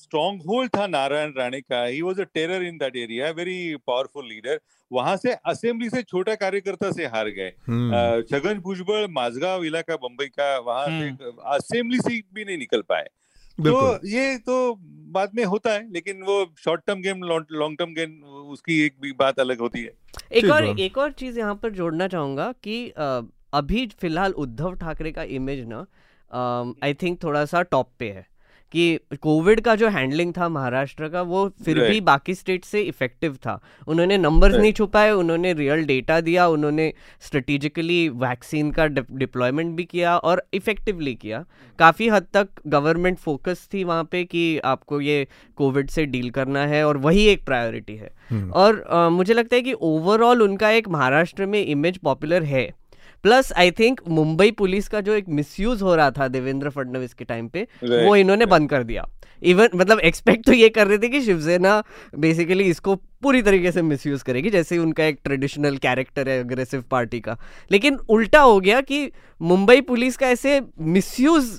स्ट्रॉन्ग होल्ड था नारायण राणे का, he was a terror in that area, very powerful leader. वहां से असेंबली से छोटा कार्यकर्ता से हार गए। छगन भुजबल माझगांव इलाका बंबई का, वहां से असेंबली सीट भी नहीं निकल पाए। तो ये तो बाद में होता है, लेकिन वो short term game, long term game, उसकी एक भी बात अलग होती है। एक और एक और चीज यहाँ पर जोड़ना चाहूंगा कि अभी फिलहाल उद्धव ठाकरे का इमेज ना आई थिंक थोड़ा सा टॉप पे है कि कोविड का जो हैंडलिंग था महाराष्ट्र का वो फिर right. भी बाकी स्टेट से इफेक्टिव था। उन्होंने नंबर्स right. नहीं छुपाए, उन्होंने रियल डेटा दिया, उन्होंने स्ट्रेटेजिकली वैक्सीन का डिप्लॉयमेंट भी किया और इफेक्टिवली किया। काफ़ी हद तक गवर्नमेंट फोकस थी वहाँ पे कि आपको ये कोविड से डील करना है और वही एक प्रायोरिटी है। hmm. और आ, मुझे लगता है कि ओवरऑल उनका एक महाराष्ट्र में इमेज पॉपुलर है। Plus I think Mumbai police का जो एक मिसयूज हो रहा था देवेंद्र फडणवीस के टाइम पे right. वो इन्होंने right. बंद कर दिया। इवन मतलब एक्सपेक्ट तो ये कर रहे थे कि शिवसेना बेसिकली इसको पूरी तरीके से मिसयूज करेगी, जैसे उनका एक ट्रेडिशनल कैरेक्टर है अग्रेसिव पार्टी का, लेकिन उल्टा हो गया कि मुंबई पुलिस का ऐसे मिसयूज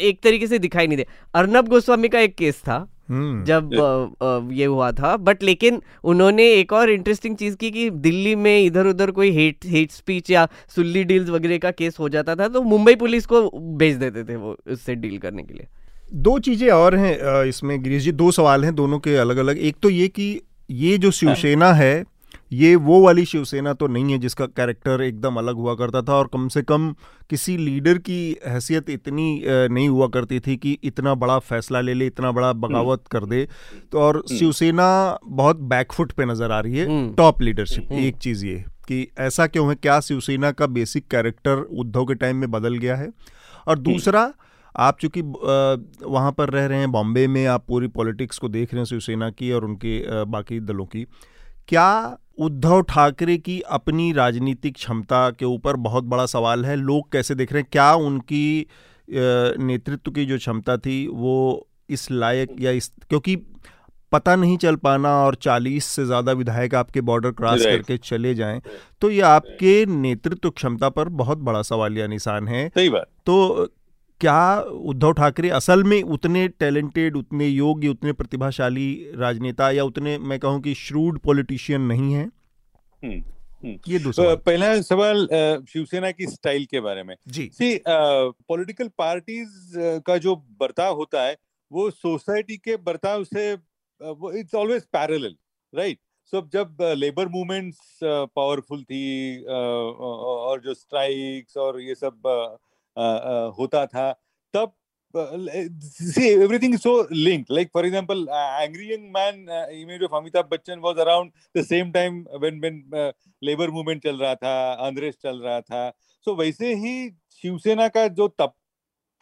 एक तरीके से दिखाई नहीं दे। अर्नब गोस्वामी का एक केस था Hmm. जब आ, आ, ये हुआ था, बट लेकिन उन्होंने एक और इंटरेस्टिंग चीज़ की कि दिल्ली में इधर उधर कोई हेट हेट स्पीच या सुल्ली डील्स वगैरह का केस हो जाता था तो मुंबई पुलिस को भेज देते थे वो उससे डील करने के लिए। दो चीज़ें और हैं इसमें गिरीश जी, दो सवाल हैं दोनों के अलग अलग। एक तो ये कि ये जो शिवसेना है ये वो वाली शिवसेना तो नहीं है जिसका कैरेक्टर एकदम अलग हुआ करता था, और कम से कम किसी लीडर की हैसियत इतनी नहीं हुआ करती थी कि इतना बड़ा फैसला ले ले, इतना बड़ा बगावत कर दे। तो और शिवसेना बहुत बैकफुट पे नजर आ रही है टॉप लीडरशिप। एक चीज़ ये कि ऐसा क्यों है, क्या शिवसेना का बेसिक कैरेक्टर उद्धव के टाइम में बदल गया है? और दूसरा, आप चूँकि वहाँ पर रह रहे हैं बॉम्बे में, आप पूरी पॉलिटिक्स को देख रहे हैं शिवसेना की और उनके बाकी दलों की, क्या उद्धव ठाकरे की अपनी राजनीतिक क्षमता के ऊपर बहुत बड़ा सवाल है? लोग कैसे देख रहे हैं? क्या उनकी नेतृत्व की जो क्षमता थी वो इस लायक या इस, क्योंकि पता नहीं चल पाना और चालीस से ज़्यादा विधायक आपके बॉर्डर क्रॉस करके चले जाएं, तो ये आपके नेतृत्व क्षमता पर बहुत बड़ा सवालिया निशान है। सही बात। तो क्या उद्धव ठाकरे असल में उतने टैलेंटेड, उतने योग्य, उतने प्रतिभाशाली राजनेता या उतने, मैं कहूँ कि श्रूड पॉलिटिशियन नहीं है? हुँ, हुँ। ये दूसरा। पहला सवाल शिवसेना की स्टाइल के बारे में। जी सी, पॉलिटिकल पार्टीज का जो बर्ताव होता है वो सोसाइटी के बर्ताव से it's always parallel, right? So जब लेबर मूवमेंट्स पावरफुल थी और जो स्ट्राइक्स और ये सब होता था, तब see everything is so linked. Like for example, angry young man image of Amitabh Bachchan was around the same time when when labor movement चल रहा था, आंदोलन चल रहा था। So वैसे ही शिवसेना का जो तब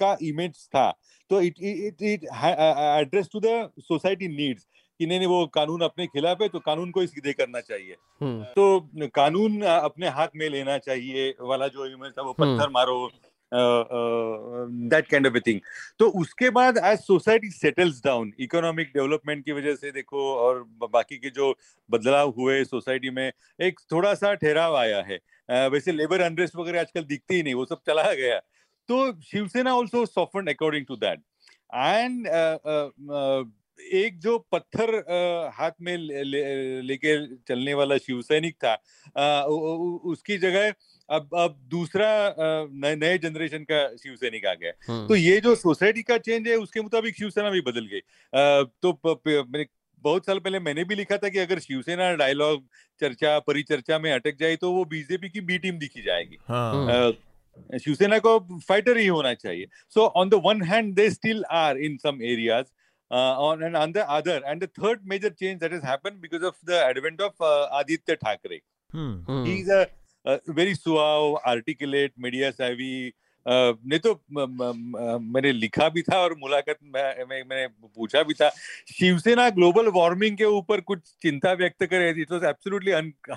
का इमेज था, तो it it it address to the society needs कि नहीं नहीं वो कानून अपने खिलाफ है तो कानून को ही सीधे करना चाहिए, तो कानून अपने हाथ में लेना चाहिए वाला जो इमेज था, वो पत्थर मारो that kind of a thing. तो उसके बाद as society settles down, economic development की वजह से देखो और बाकी के जो बदलाव हुए सोसाइटी में, एक थोड़ा सा ठहराव आया है। uh, वैसे लेबर अनरेस्ट वगैरह आजकल दिखती ही नहीं, वो सब चला गया। तो Shiv Sena also soften according to that. And एक जो पत्थर uh, हाथ में लेके ले, ले चलने वाला शिवसैनिक था, uh, उ, उ, उसकी जगह अब अब दूसरा नए जनरेशन का शिवसैनिक आ गया। तो ये जो सोसाइटी का चेंज है उसके मुताबिक शिवसेना भी बदल गई। तो मैंने बहुत साल पहले मैंने भी लिखा था कि अगर शिवसेना डायलॉग, चर्चा, परिचर्चा में अटक जाए तो वो बीजेपी की बी टीम दिखी जाएगी। हाँ। शिवसेना को फाइटर ही होना चाहिए। So on the one hand they still are in some areas, on and on the other end the third major change that has happened because of the advent of Aditya Thackeray. He is a Uh, very suave, articulate, media savvy. uh, ने तो म, म, म, मैंने लिखा भी था और मुलाकात में मैं, मैंने पूछा भी था, शिवसेना ग्लोबल वार्मिंग के ऊपर कुछ चिंता व्यक्त कर रही थी। It was absolutely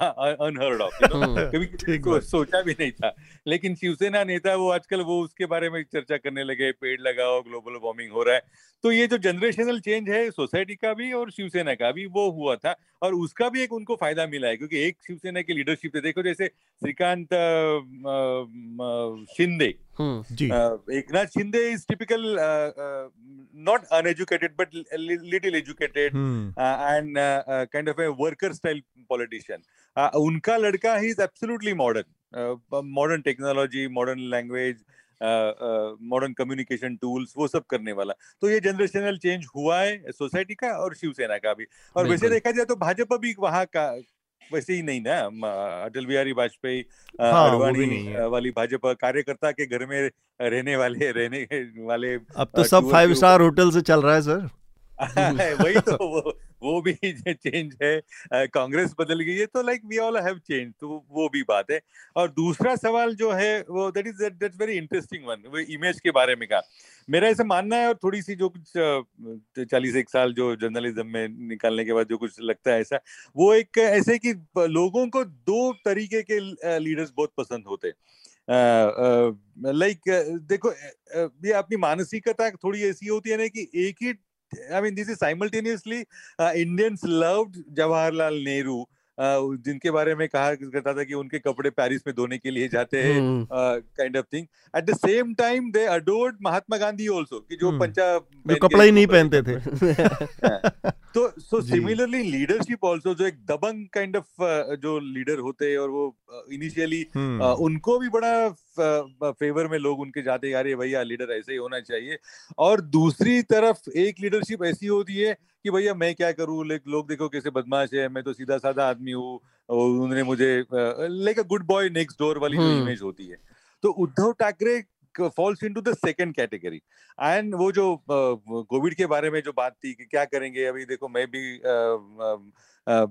unheard of, कभी किसी को सोचा भी नहीं था। लेकिन शिवसेना नेता वो आजकल वो उसके बारे में चर्चा करने लगे, पेड़ लगाओ, ग्लोबल वार्मिंग हो रहा है। तो ये जो जनरेशनल चेंज है सोसाइटी का भी और शिवसेना का भी, वो हुआ था और उसका भी एक उनको फायदा मिला है, क्योंकि एक शिवसेना की लीडरशिप थे। देखो जैसे Shrikant Shinde, Eknath Shinde is typical not uneducated but little educated and kind of a worker style politician. उनका लड़का he is absolutely modern, modern technology, modern language, modern communication tools, वो सब करने वाला। तो ये जनरेशनल चेंज हुआ है सोसाइटी का और शिवसेना का भी। और वैसे देखा जाए तो भाजपा भी वहाँ का वैसे ही नहीं ना, अटल बिहारी वाजपेयी हाँ, वाली भाजपा कार्यकर्ता के घर में रहने वाले रहने वाले अब तो सब फाइव स्टार होटल से चल रहा है सर। वही तो, वो वो भी चेंज है। कांग्रेस बदल गई है, तो like we all have change, तो वो भी बात है। और दूसरा सवाल जो है वो that is that's very interesting one, वो इमेज के बारे में कहा। मेरा ऐसा मानना है, और थोड़ी सी जो कुछ चालीस एक साल जो जर्नलिज्म में निकालने के बाद जो कुछ लगता है ऐसा, वो एक ऐसे कि लोगों को दो तरीके के लीडर्स बहुत पसंद होते हैं। लाइक देखो ये अपनी मानसिकता थोड़ी ऐसी होती है ना कि एक ही I mean, this is simultaneously uh, Indians loved Jawaharlal Nehru, uh, जिनके बारे में कहा करता था कि उनके कपड़े पेरिस में धोने के लिए जाते हैं, kind of thing. At the same time they adored Mahatma Gandhi also, कि जो पंचा जो कपड़ा ही नहीं पहनते थे। तो सो सिमिलरली लीडरशिप आल्सो, जो एक दबंग काइंड ऑफ जो लीडर होते हैं और वो इनिशियली uh, उनको भी बड़ा फेवर में लोग उनके जाते, यार ये भैया लीडर ऐसे ही होना चाहिए। और दूसरी तरफ एक लीडरशिप ऐसी होती है कि भैया मैं क्या करूँ, लोग देखो कैसे बदमाश है, मैं तो सीधा साधा आदमी हूँ, उन्होंने मुझे like a good boy next door वाली जो इमेज होती है, तो Uddhav Thackeray falls into the second category. And वो जो कोविड के बारे में जो बात थी कि क्या करेंगे, अभी देखो मैं भी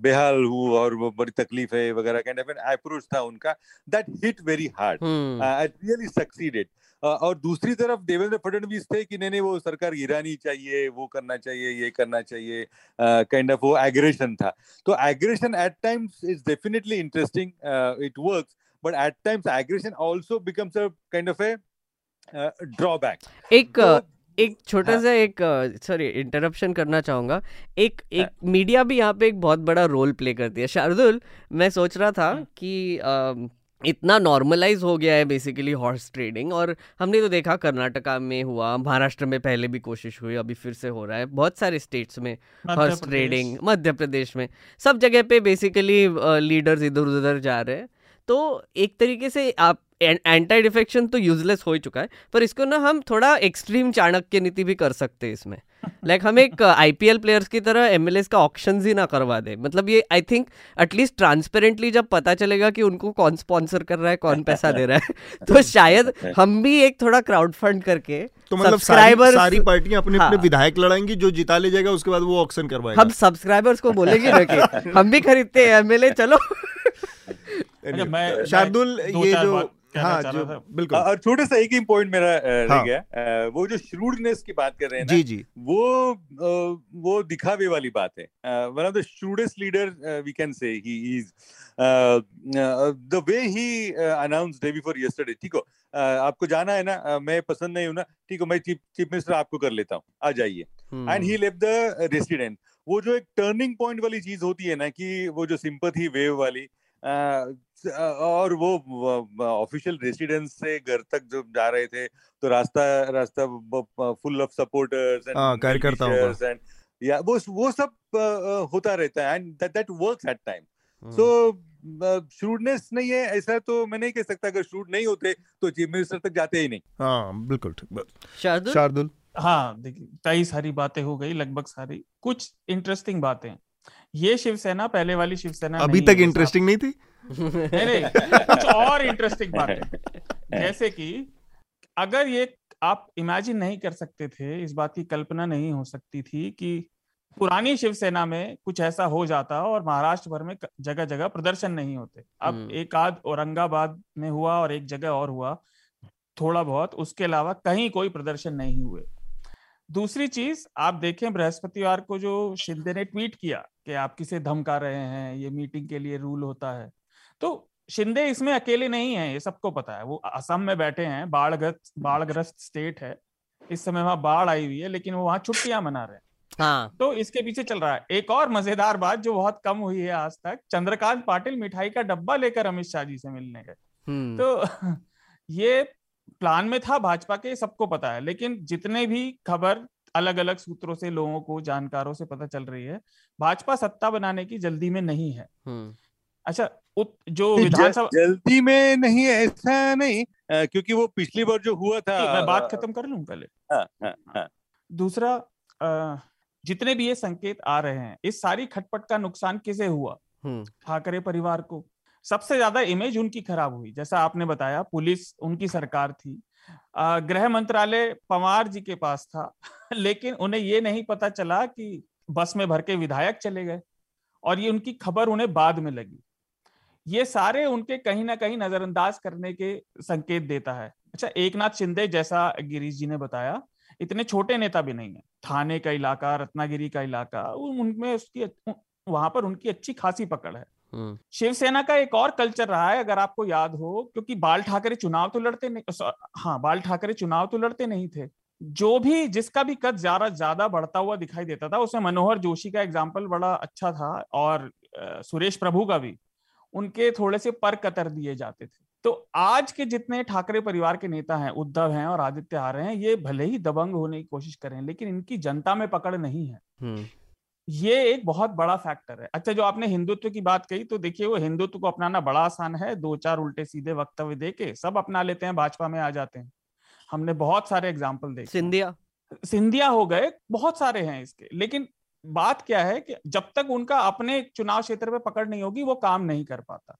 बेहाल हूँ और बड़ी तकलीफ है वगैरह काइंड ऑफ एन अप्रोच था उनका, that hit very hard, it really succeeded. और दूसरी तरफ देवेंद्र फडणवीस थे कि नहीं नहीं वो सरकार गिरानी चाहिए, वो करना चाहिए, ये करना चाहिए, काइंड ऑफ वो एग्रेशन था। तो aggression at times is definitely interesting, it works, but at times aggression also becomes a kind of a drawback. एक एक छोटा हाँ. सा एक सॉरी इंटरप्शन करना चाहूँगा। एक एक हाँ. मीडिया भी यहाँ पे एक बहुत बड़ा रोल प्ले करती है। शार्दुल, मैं सोच रहा था हाँ. कि आ, इतना नॉर्मलाइज हो गया है बेसिकली हॉर्स ट्रेडिंग, और हमने तो देखा कर्नाटका में हुआ, महाराष्ट्र में पहले भी कोशिश हुई, अभी फिर से हो रहा है बहुत सारे स्टेट्स में हॉर्स ट्रेडिंग, मध्य प्रदेश में, सब जगह पे बेसिकली लीडर्स इधर उधर जा रहे हैं। तो एक तरीके से आप एंटी डिफेक्शन तो यूजलेस हो ही चुका है, पर इसको ना हम थोड़ा एक्सट्रीम चाणक्य नीति भी कर सकते हैं इसमें। लाइक like हम एक आईपीएल प्लेयर्स की तरह एमएलएस का ऑक्शंस ही ना करवा दे। मतलब ये आई थिंक एटलीस्ट ट्रांसपेरेंटली जब पता चलेगा कि उनको कौन स्पॉन्सर कर रहा है, कौन पैसा दे रहा है, तो शायद हम भी एक थोड़ा क्राउड फंड करके तो मतलब सारी, सारी पार्टियां अपने हाँ, अपने विधायक लड़ाएंगी, जो जिता ले जाएगा उसके बाद वो ऑक्शन करवाएगा। हम सब्सक्राइबर्स को बोलेंगे ना कि हम भी खरीदते हैं एमएलए, चलो। शार्दुल ये जो हाँ जो बिल्कुल, और छोटे सा एक ही पॉइंट मेरा रह गया, वो जो श्रूडनेस की बात कर रहे हैं जी जी, वो वो दिखावे वाली बात है। One of the shrewdest leader we can say he is the way he announced day before yesterday, ठीक हो आपको जाना है ना, मैं पसंद नहीं हूं ना, ठीक हो मैं चीफ चीफ मिनिस्टर आपको कर लेता हूँ, आ जाइए, and he left the resident. वो जो एक टर्निंग पॉइंट वाली चीज होती है ना, कि वो जो सिंपैथी वेव वाली आ, और वो ऑफिशियल रेसिडेंस से घर तक जब जा रहे थे तो रास्ता रास्ता फुल ऑफ सपोर्टर्स एंड कार्यकर्ताओं एंड या वो वो सब होता रहता है, and that that works at time. So shrewdness नहीं है ऐसा तो मैं नहीं कह सकता, अगर श्रूड नहीं होते तो चीफ मिनिस्टर तक जाते ही नहीं। हाँ बिल्कुल शार्दुल शार्दुल हाँ देखिए कई सारी बातें हो गई, लगभग सारी कुछ इंटरेस्टिंग बातें। ये शिवसेना पहले वाली शिवसेना अभी तक इंटरेस्टिंग नहीं थी। नहीं नहीं कुछ और इंटरेस्टिंग बात है, जैसे कि अगर ये आप इमेजिन नहीं कर सकते थे, इस बात की कल्पना नहीं हो सकती थी कि पुरानी शिवसेना में कुछ ऐसा हो जाता और महाराष्ट्र भर में जगह जगह प्रदर्शन नहीं होते। अब एक आध औरंगाबाद में हुआ और एक जगह और हुआ थोड़ा बहुत, उसके अलावा कहीं कोई प्रदर्शन नहीं हुए। दूसरी चीज आप देखें, बृहस्पतिवार को जो शिंदे ने ट्वीट किया कि आप किसे धमका रहे हैं, ये मीटिंग के लिए रूल होता है, तो शिंदे इसमें अकेले नहीं है, ये सबको पता है। वो असम में बैठे हैं, बाढ़ग्रस्त बाढ़ग्रस्त स्टेट है, इस समय वहां बाढ़ आई हुई है, लेकिन वो वहां छुट्टियां मना रहे हैं हाँ। तो इसके पीछे चल रहा है। एक और मजेदार बात जो बहुत कम हुई है आज तक, चंद्रकांत पाटिल मिठाई का डब्बा लेकर अमित शाह जी से मिलने गए, तो ये प्लान में था भाजपा के, सबको पता है, लेकिन जितने भी खबर अलग अलग सूत्रों से लोगों को जानकारों से पता चल रही है, भाजपा सत्ता बनाने की जल्दी में नहीं है। अच्छा जो विधानसभा जल्दी में नहीं है ऐसा नहीं, क्योंकि वो पिछली बार जो हुआ था, मैं बात खत्म कर लूं पहले आ, आ, आ, दूसरा आ, जितने भी ये संकेत आ रहे हैं, इस सारी खटपट का नुकसान किसे हुआ? ठाकरे परिवार को। सबसे ज्यादा इमेज उनकी खराब हुई, जैसा आपने बताया पुलिस उनकी सरकार थी, गृह मंत्रालय पवार जी के पास था, लेकिन उन्हें ये नहीं पता चला कि बस में भर के विधायक चले गए, और ये उनकी खबर उन्हें बाद में लगी। ये सारे उनके कहीं ना कहीं नजरअंदाज करने के संकेत देता है। अच्छा, एकनाथ शिंदे जैसा गिरीश जी ने बताया, इतने छोटे नेता भी नहीं है, थाने का इलाका, रत्नागिरी का इलाका, उनमें उसकी वहां पर उनकी अच्छी खासी पकड़ है। शिवसेना का एक और कल्चर रहा है, अगर आपको याद हो, क्योंकि बाल ठाकरे चुनाव तो लड़ते नहीं हाँ बाल ठाकरे चुनाव तो लड़ते नहीं थे, जो भी जिसका भी कद ज्यादा ज्यादा बढ़ता हुआ दिखाई देता था, उसमें मनोहर जोशी का एग्जाम्पल बड़ा अच्छा था, और सुरेश प्रभु का भी, उनके थोड़े से पर कतर दिए जाते थे। तो आज के जितने ठाकरे परिवार के नेता हैं, उद्धव हैं और आदित्य ठाकरे हैं, ये भले ही दबंग होने की कोशिश करें, लेकिन इनकी जनता में पकड़ नहीं है, ये एक बहुत बड़ा फैक्टर है। अच्छा, जो आपने हिंदुत्व की बात कही, तो देखिए वो हिंदुत्व को अपनाना बड़ा आसान है, दो चार उल्टे सीधे वक्तव्य देके सब अपना लेते हैं, भाजपा में आ जाते हैं। हमने बहुत सारे एग्जाम्पल देखे, सिंधिया सिंधिया हो गए, बहुत सारे हैं इसके। लेकिन बात क्या है कि जब तक उनका अपने चुनाव क्षेत्र पे पकड़ नहीं होगी वो काम नहीं कर पाता,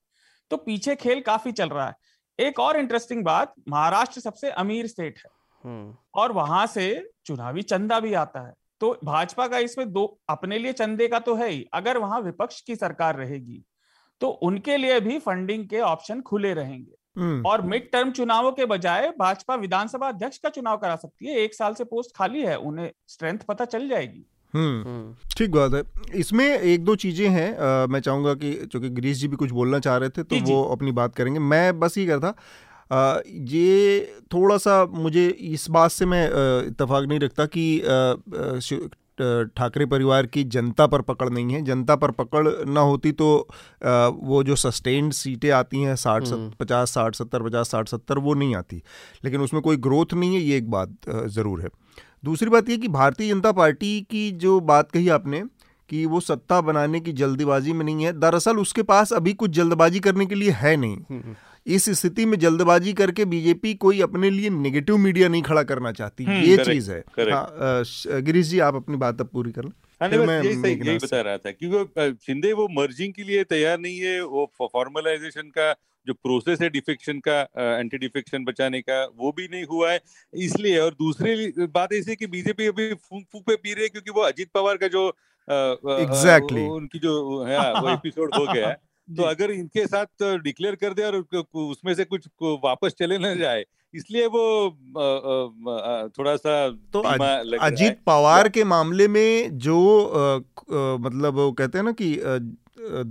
तो पीछे खेल काफी चल रहा है। एक और इंटरेस्टिंग बात, महाराष्ट्र सबसे अमीर स्टेट है और वहां से चुनावी चंदा भी आता है, तो भाजपा का इसमें दो अपने लिए चंदे का तो है ही, अगर वहां विपक्ष की सरकार रहेगी तो उनके लिए भी फंडिंग के ऑप्शन खुले रहेंगे और मिड टर्म चुनावों के बजाय भाजपा विधानसभा अध्यक्ष का चुनाव करा सकती है। एक साल से पोस्ट खाली है, उन्हें स्ट्रेंथ पता चल जाएगी। हम्म, ठीक बात है। इसमें एक दो चीजें हैं, आ, मैं चाहूंगा कि चूंकि गिरीश जी भी कुछ बोलना चाह रहे थे तो वो अपनी बात करेंगे। मैं बस ये कर था आ, ये थोड़ा सा मुझे इस बात से मैं इत्तेफाक नहीं रखता कि आ, आ, ठाकरे परिवार की जनता पर पकड़ नहीं है। जनता पर पकड़ ना होती तो वो जो सस्टेन्ड सीटें आती हैं साठ पचास साठ सत्तर पचास साठ सत्तर वो नहीं आती, लेकिन उसमें कोई ग्रोथ नहीं है, ये एक बात ज़रूर है। दूसरी बात ये कि भारतीय जनता पार्टी की जो बात कही आपने कि वो सत्ता बनाने की जल्दबाजी में नहीं है, दरअसल उसके पास अभी कुछ जल्दबाजी करने के लिए है नहीं। इस स्थिति में जल्दबाजी करके बीजेपी कोई अपने लिए नेगेटिव मीडिया नहीं खड़ा करना चाहती, ये चीज है। हाँ, गिरीश जी आप अपनी बात अब पूरी कर लें। यही बता रहा था क्योंकि शिंदे वो मर्जिंग के लिए तैयार नहीं है, वो फॉर्मलाइजेशन का जो प्रोसेस है डिफेक्शन का, एंटी डिफेक्शन बचाने का, वो भी नहीं हुआ है इसलिए। और दूसरी बात ऐसी कि बीजेपी अभी फूंक फूंक पे पी रही है क्योंकि वो अजित पवार का जो एग्जैक्टली उनकी जो है वो एपिसोड हो गया है, तो अगर इनके साथ डिक्लेयर कर दे और उसमें से कुछ वापस चले ना जाए, इसलिए वो थोड़ा सा तो अजीत पवार के मामले में जो मतलब वो कहते हैं ना कि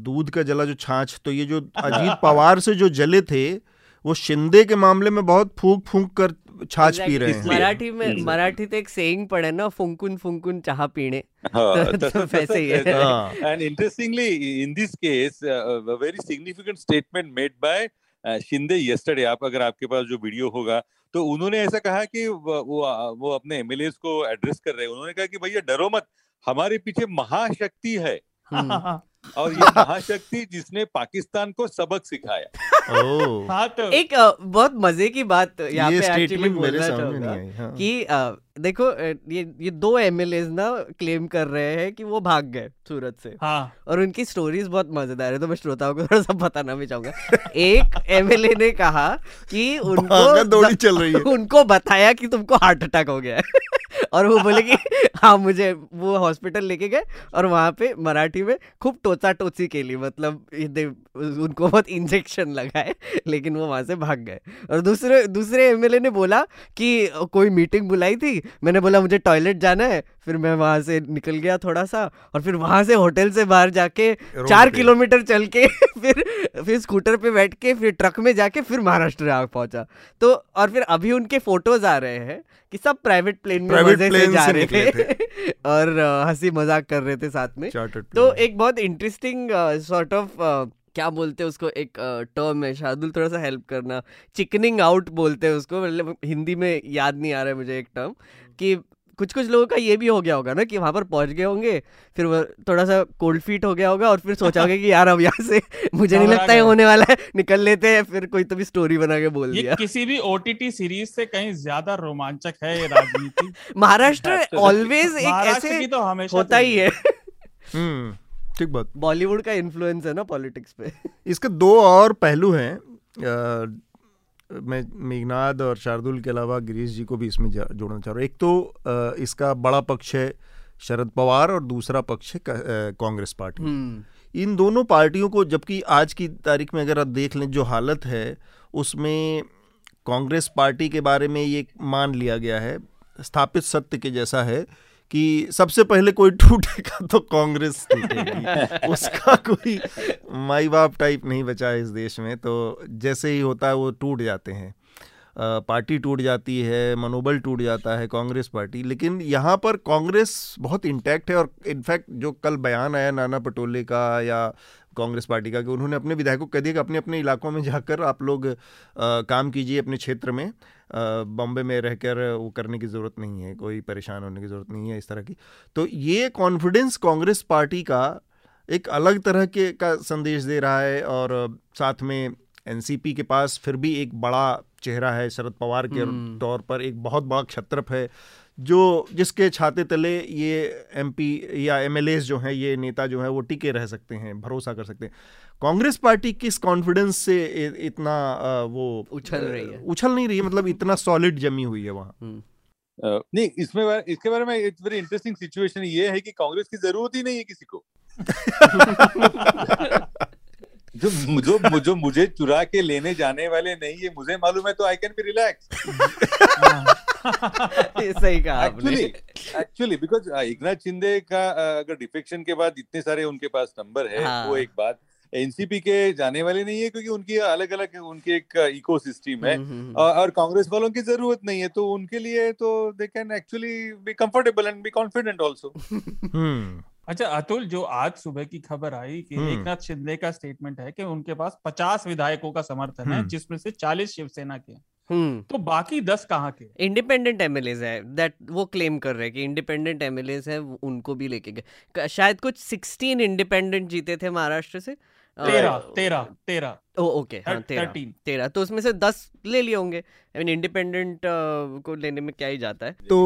दूध का जला जो छाछ, तो ये जो अजीत पवार से जो जले थे वो शिंदे के मामले में बहुत फूंक फूंक कर छाछ पी रहे हैं। मराठी में मराठी तो एक सेइंग पड़े ना, फुंकुन फुंकुन चाह पीने। And interestingly, in this case, a very significant statement made by Shinde yesterday, आप अगर आपके पास जो वीडियो होगा तो उन्होंने ऐसा कहा कि वो वो अपने एमएलएस को एड्रेस कर रहे हैं, उन्होंने कहा कि भैया डरो मत, हमारे पीछे महाशक्ति है और ये महाशक्ति जिसने पाकिस्तान को सबक सिखाया। ओ। एक बहुत मजे की बात यहाँ पे एक्चुअली बोलना चाहूंगा कि देखो ये ये दो एमएलए ना क्लेम कर रहे हैं कि वो भाग गए सूरत से। हाँ। और उनकी स्टोरीज बहुत मजेदार है, तो मैं श्रोताओं को थोड़ा सा बताना भी चाहूंगा। एक एमएलए ने कहा कि उनको दौड़ी चल रही है, उनको बताया कि तुमको हार्ट अटैक हो गया है और वो बोले कि हाँ मुझे, वो हॉस्पिटल लेके गए और वहाँ पे मराठी में खूब टोचा टोची के लिए, मतलब उनको बहुत इंजेक्शन लगाए, लेकिन वो वहाँ से भाग गए। और दूसरे दूसरे एमएलए ने बोला कि कोई मीटिंग बुलाई थी, मैंने बोला मुझे टॉयलेट जाना है, फिर मैं वहाँ से निकल गया थोड़ा सा और फिर वहाँ से होटल से बाहर जाके चार किलोमीटर चल के फिर फिर स्कूटर पे बैठ के फिर ट्रक में जाके फिर महाराष्ट्र आ पहुँचा। तो और फिर अभी उनके फोटोज आ रहे हैं कि सब प्राइवेट प्लेन में मजे से जा रहे थे, थे। और हंसी मजाक कर रहे थे साथ में। तो एक बहुत इंटरेस्टिंग सॉर्ट ऑफ क्या बोलते हैं उसको, एक टर्म है, शार्दुल थोड़ा सा हेल्प करना, चिकनिंग आउट बोलते हैं उसको, मतलब हिंदी में याद नहीं आ रहा है मुझे एक टर्म, कि कुछ कुछ लोगों का ये भी हो गया होगा ना कि वहाँ पर पहुँच गए होंगे, फिर वो थोड़ा सा कोल्ड फीट हो गया होगा और फिर सोचा होगा कि यार अब यहाँ से मुझे नहीं लगता है होने वाला है, निकल लेते हैं, फिर कोई तो भी स्टोरी बना के बोल दिया। किसी भी ओटीटी सीरीज से कहीं ज्यादा रोमांचक है ये राजनीति। महाराष्ट्र ऑलवेज एक ऐसे तो होता ही है। ठीक बात, बॉलीवुड का इन्फ्लुएंस है ना पॉलिटिक्स पे। इसके दो और पहलू हैं, मैं मेघनाद और शार्दुल के अलावा गिरीश जी को भी इसमें जोड़ना चाह रहा हूँ। एक तो इसका बड़ा पक्ष है शरद पवार और दूसरा पक्ष है कांग्रेस पार्टी। इन दोनों पार्टियों को, जबकि आज की तारीख में अगर आप देख लें जो हालत है उसमें कांग्रेस पार्टी के बारे में ये मान लिया गया है, स्थापित सत्य के जैसा है कि सबसे पहले कोई टूटेगा तो कांग्रेस टूटेगी, उसका कोई माई बाप टाइप नहीं बचा है इस देश में। तो जैसे ही होता है वो टूट जाते हैं, पार्टी टूट जाती है, मनोबल टूट जाता है कांग्रेस पार्टी। लेकिन यहाँ पर कांग्रेस बहुत इंटैक्ट है और इनफैक्ट जो कल बयान आया नाना पटोले का या कांग्रेस पार्टी का कि उन्होंने अपने विधायकों को कह दिया कि अपने अपने इलाकों में जाकर आप लोग आ, काम कीजिए, अपने क्षेत्र में, बॉम्बे में रहकर वो करने की ज़रूरत नहीं है, कोई परेशान होने की ज़रूरत नहीं है, इस तरह की। तो ये कॉन्फिडेंस कांग्रेस पार्टी का एक अलग तरह के का संदेश दे रहा है। और साथ में एनसीपी के पास फिर भी एक बड़ा चेहरा है शरद पवार के तौर पर, एक बहुत बड़ा क्षत्रप है जो जिसके छाते तले ये एमपी या एमएलएस जो हैं, ये नेता जो हैं वो टिके रह सकते हैं, भरोसा कर सकते हैं। कांग्रेस पार्टी किस कॉन्फिडेंस से इतना वो उछल रही है? उछल नहीं रही है, मतलब इतना सॉलिड जमी हुई है वहाँ। नहीं, इसमें बार, इसके बारे में इट्स वेरी इंटरेस्टिंग सिचुएशन ये है कि कांग्रेस की जरूरत ही नहीं है किसी को। जो जो जो मुझे चुरा के लेने जाने वाले नहीं है, मुझे मालूम है तो आई कैन बी रिलैक्स। सही कहा actually actually because Eknath Shinde का अगर डिफेक्शन के बाद इतने सारे उनके पास नंबर है, हाँ। वो एक बात, एनसीपी के जाने वाले नहीं है क्योंकि उनकी अलग अलग उनकी एक इकोसिस्टम है, और कांग्रेस वालों की जरूरत नहीं है, तो उनके लिए तो they can actually be comfortable and be confident also. अच्छा अतुल, जो आज सुबह की खबर आई कि एकनाथ शिंदे का स्टेटमेंट है कि उनके पास पचास विधायकों का समर्थन है जिसमें से चालीस शिवसेना के, तो बाकी दस कहाँ के? इंडिपेंडेंट एमएलएज है, दैट वो क्लेम कर रहे हैं कि इंडिपेंडेंट एमएलएज है, उनको भी लेके गए। शायद कुछ सोलह इंडिपेंडेंट जीते थे महाराष्ट्र से, तेरह तेरह तेरह ओके हाँ तेरह तेरह, तो उसमें से दस ले लिए होंगे। आई मीन इंडिपेंडेंट को लेने में क्या ही जाता है। तो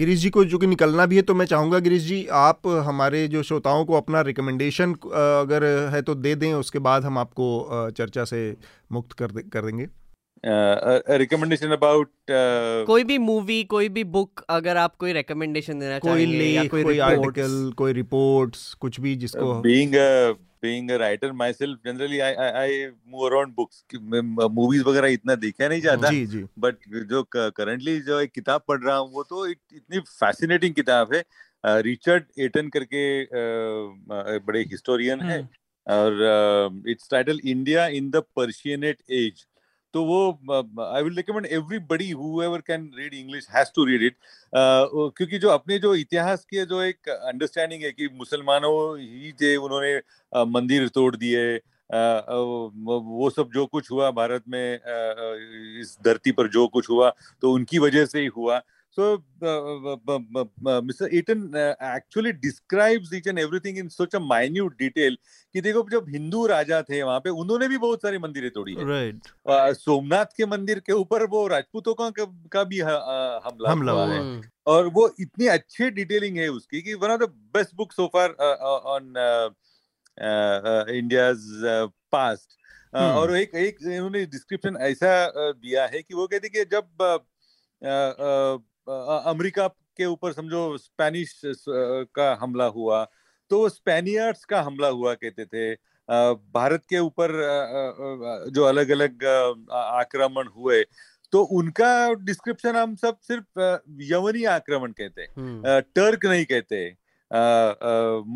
गिरीश जी को जो कि निकलना भी है, तो मैं चाहूँगा गिरीश जी आप हमारे जो श्रोताओं को अपना रिकमेंडेशन अगर है तो दे दें, उसके बाद हम आपको चर्चा से मुक्त कर कर देंगे। रिकमेंडेशन uh, अबाउट uh, कोई भी मूवी, कोई भी बुक, अगर आप कोई रिकमेंडेशन देना चाहेंगे, कोई आर्टिकल, कोई रिपोर्ट्स, कुछ भी जिसको। Being a being a writer myself, generally I I move around books, movies वगैरह इतना देखा नहीं जाता, बट जो करंटली जो एक किताब पढ़ रहा हूँ वो तो इत, इतनी फैसिनेटिंग किताब है। रिचर्ड एटन करके uh, बड़े हिस्टोरियन है, और it's title India in the Persianate age. तो वो I will recommend everybody whoever can read English has to read it, क्योंकि जो अपने जो इतिहास के जो एक अंडरस्टैंडिंग है कि मुसलमानों ही थे, उन्होंने uh, मंदिर तोड़ दिए, uh, uh, वो सब जो कुछ हुआ भारत में, uh, इस धरती पर जो कुछ हुआ तो उनकी वजह से ही हुआ। So, mister Eaton actually describes each and everything in such a minute detail कि देखो जब हिंदू राजा थे वहाँ पे उन्होंने भी बहुत सारी मंदिरें तोड़ी है। Right. uh, सोमनाथ के मंदिर के ऊपर वो राजपूतों का का भी हमला हमला हुआ है, और वो इतनी अच्छी डिटेलिंग है उसकी कि one of the best book so far on India's past. और एक एक उन्होंने डिस्क्रिप्शन ऐसा दिया है कि वो कहते कि जब uh, uh, uh, अमेरिका के ऊपर समझो स्पेनिश का हमला हुआ तो स्पेनियर्ड्स का हमला हुआ कहते थे, भारत के ऊपर जो अलग अलग आक्रमण हुए तो उनका डिस्क्रिप्शन हम सब सिर्फ यवनी आक्रमण कहते, टर्क नहीं कहते,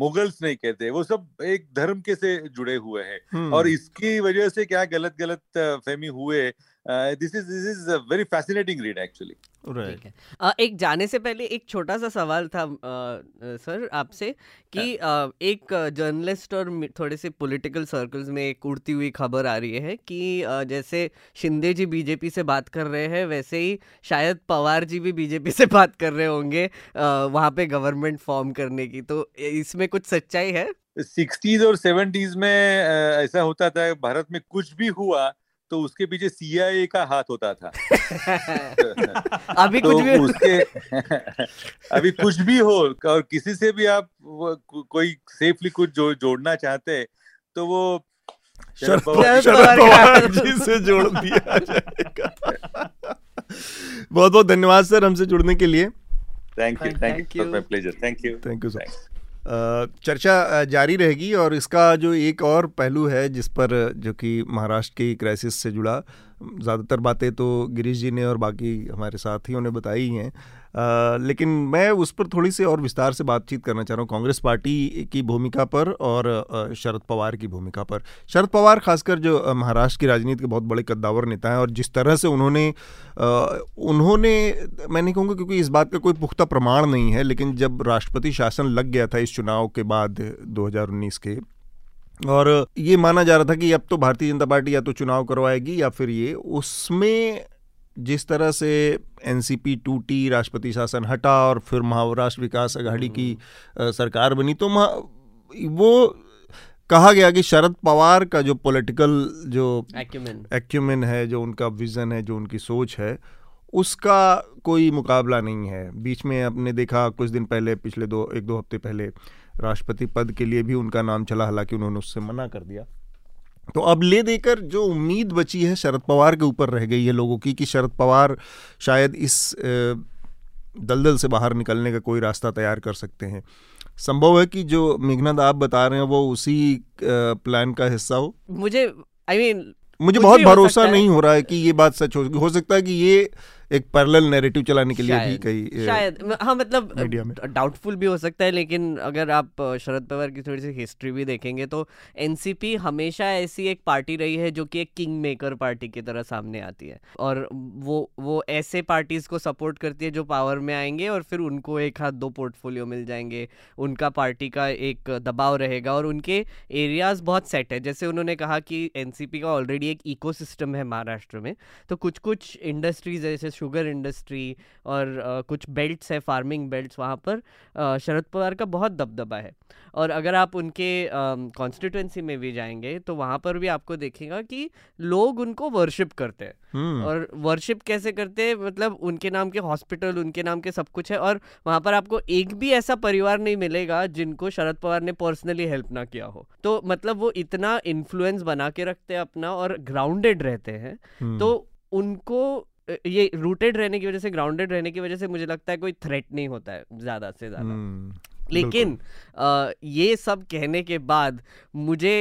मुगल्स नहीं कहते, वो सब एक धर्म के से जुड़े हुए हैं, और इसकी वजह से क्या गलत गलत फहमी हुए। This is this is a very fascinating read actually. ठीक है। आ, एक जाने से पहले एक छोटा सा सवाल था आ, सर आपसे कि आ, एक जर्नलिस्ट और थोड़े से पॉलिटिकल सर्कल्स में एक उड़ती हुई खबर आ रही है कि आ, जैसे शिंदे जी बीजेपी से बात कर रहे हैं वैसे ही शायद पवार जी भी बीजेपी से बात कर रहे होंगे आ, वहाँ पे गवर्नमेंट फॉर्म करने की, तो इसमें कुछ सच्चाई है? सिक्सटीज और सेवेंटीज में ऐसा होता था, भारत में कुछ भी हुआ तो उसके पीछे सीआईए का हाथ होता था। अभी तो कुछ भी उसके अभी कुछ भी हो और किसी से भी आप कोई सेफली कुछ जो, जोड़ना चाहते तो वो शरद पवार जी से जोड़ दिया जाएगा। बहुत बहुत धन्यवाद सर हमसे जुड़ने के लिए। Thank you thank you my pleasure thank you thank you sir. चर्चा जारी रहेगी, और इसका जो एक और पहलू है जिस पर जो कि महाराष्ट्र की क्राइसिस से जुड़ा, ज़्यादातर बातें तो गिरीश जी ने और बाकी हमारे साथियों ने बताई हैं, लेकिन मैं उस पर थोड़ी सी और विस्तार से बातचीत करना चाह रहा हूँ, कांग्रेस पार्टी की भूमिका पर और शरद पवार की भूमिका पर। शरद पवार खासकर जो महाराष्ट्र की राजनीति के बहुत बड़े कद्दावर नेता हैं, और जिस तरह से उन्होंने उन्होंने मैं नहीं कहूँगा क्योंकि इस बात का कोई पुख्ता प्रमाण नहीं है, लेकिन जब राष्ट्रपति शासन लग गया था इस चुनाव के बाद दो हज़ार उन्नीस के, और ये माना जा रहा था कि अब तो भारतीय जनता पार्टी या तो चुनाव करवाएगी या फिर ये, उसमें जिस तरह से एनसीपी टूटी, राष्ट्रपति शासन हटा और फिर महाराष्ट्र विकास अघाड़ी की सरकार बनी, तो वो कहा गया कि शरद पवार का जो पॉलिटिकल जो एक्यूमेन है, जो उनका विज़न है, जो उनकी सोच है, उसका कोई मुकाबला नहीं है। बीच में आपने देखा कुछ दिन पहले, पिछले दो एक दो हफ्ते पहले राष्ट्रपति पद के लिए भी उनका नाम चला, हालांकि उन्होंने उससे मना कर दिया। तो अब ले देकर जो उम्मीद बची है शरद पवार के ऊपर रह गई है लोगों की कि शरद पवार शायद इस दलदल से बाहर निकलने का कोई रास्ता तैयार कर सकते हैं। संभव है कि जो मेघनाद आप बता रहे हैं वो उसी प्लान का हिस्सा हो। मुझे आई I मीन mean, मुझे बहुत भरोसा नहीं हो रहा है कि ये बात सच हो, हो सकता है कि ये एक पैरेलल नैरेटिव चलाने के लिए भी कई शायद हाँ मतलब डाउटफुल भी हो सकता है। लेकिन अगर आप शरद पवार की थोड़ी सी हिस्ट्री भी देखेंगे तो एनसीपी हमेशा ऐसी एक पार्टी रही है जो कि एक किंग मेकर पार्टी की तरह सामने आती है, और वो वो ऐसे पार्टीज को सपोर्ट करती है जो पावर में आएंगे और फिर उनको एक हाथ दो पोर्टफोलियो मिल जाएंगे, उनका पार्टी का एक दबाव रहेगा और उनके एरियाज बहुत सेट है। जैसे उन्होंने कहा कि एनसीपी का ऑलरेडी एक इकोसिस्टम है महाराष्ट्र में, तो कुछ कुछ इंडस्ट्रीज जैसे शुगर इंडस्ट्री और आ, कुछ बेल्ट्स है, फार्मिंग बेल्ट्स, वहाँ पर आ, शरद पवार का बहुत दबदबा है। और अगर आप उनके कॉन्स्टिट्यूएंसी में भी जाएंगे तो वहाँ पर भी आपको देखेगा कि लोग उनको वर्शिप करते हैं। hmm. और वर्शिप कैसे करते हैं, मतलब उनके नाम के हॉस्पिटल, उनके नाम के सब कुछ है, और वहाँ पर आपको एक भी ऐसा परिवार नहीं मिलेगा जिनको शरद पवार ने पर्सनली हेल्प ना किया हो। तो मतलब वो इतना इन्फ्लुएंस बना के रखते हैं अपना और ग्राउंडेड रहते हैं। hmm. तो उनको ये रूटेड रहने की वजह से, ग्राउंडेड रहने की वजह से मुझे लगता है कोई थ्रेट नहीं होता है ज़्यादा से ज़्यादा। hmm, लेकिन आ, ये सब कहने के बाद मुझे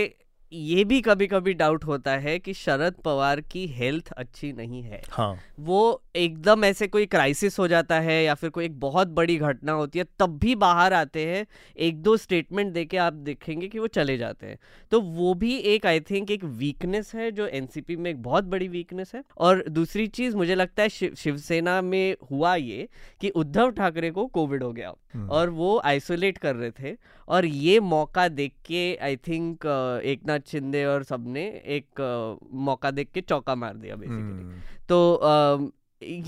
ये भी कभी कभी डाउट होता है कि शरद पवार की हेल्थ अच्छी नहीं है। हाँ। वो एकदम ऐसे कोई क्राइसिस हो जाता है या फिर कोई एक बहुत बड़ी घटना होती है तब भी बाहर आते हैं, एक दो स्टेटमेंट देके आप देखेंगे कि वो चले जाते हैं। तो वो भी एक आई थिंक एक वीकनेस है जो एनसीपी में एक बहुत बड़ी वीकनेस है। और दूसरी चीज़ मुझे लगता है शिव, शिवसेना में हुआ ये कि उद्धव ठाकरे को कोविड हो गया और वो आइसोलेट कर रहे थे, और ये मौका देख के आई थिंक एकनाथ शिंदे और सबने एक मौका देख के चौका मार दिया बेसिकली। तो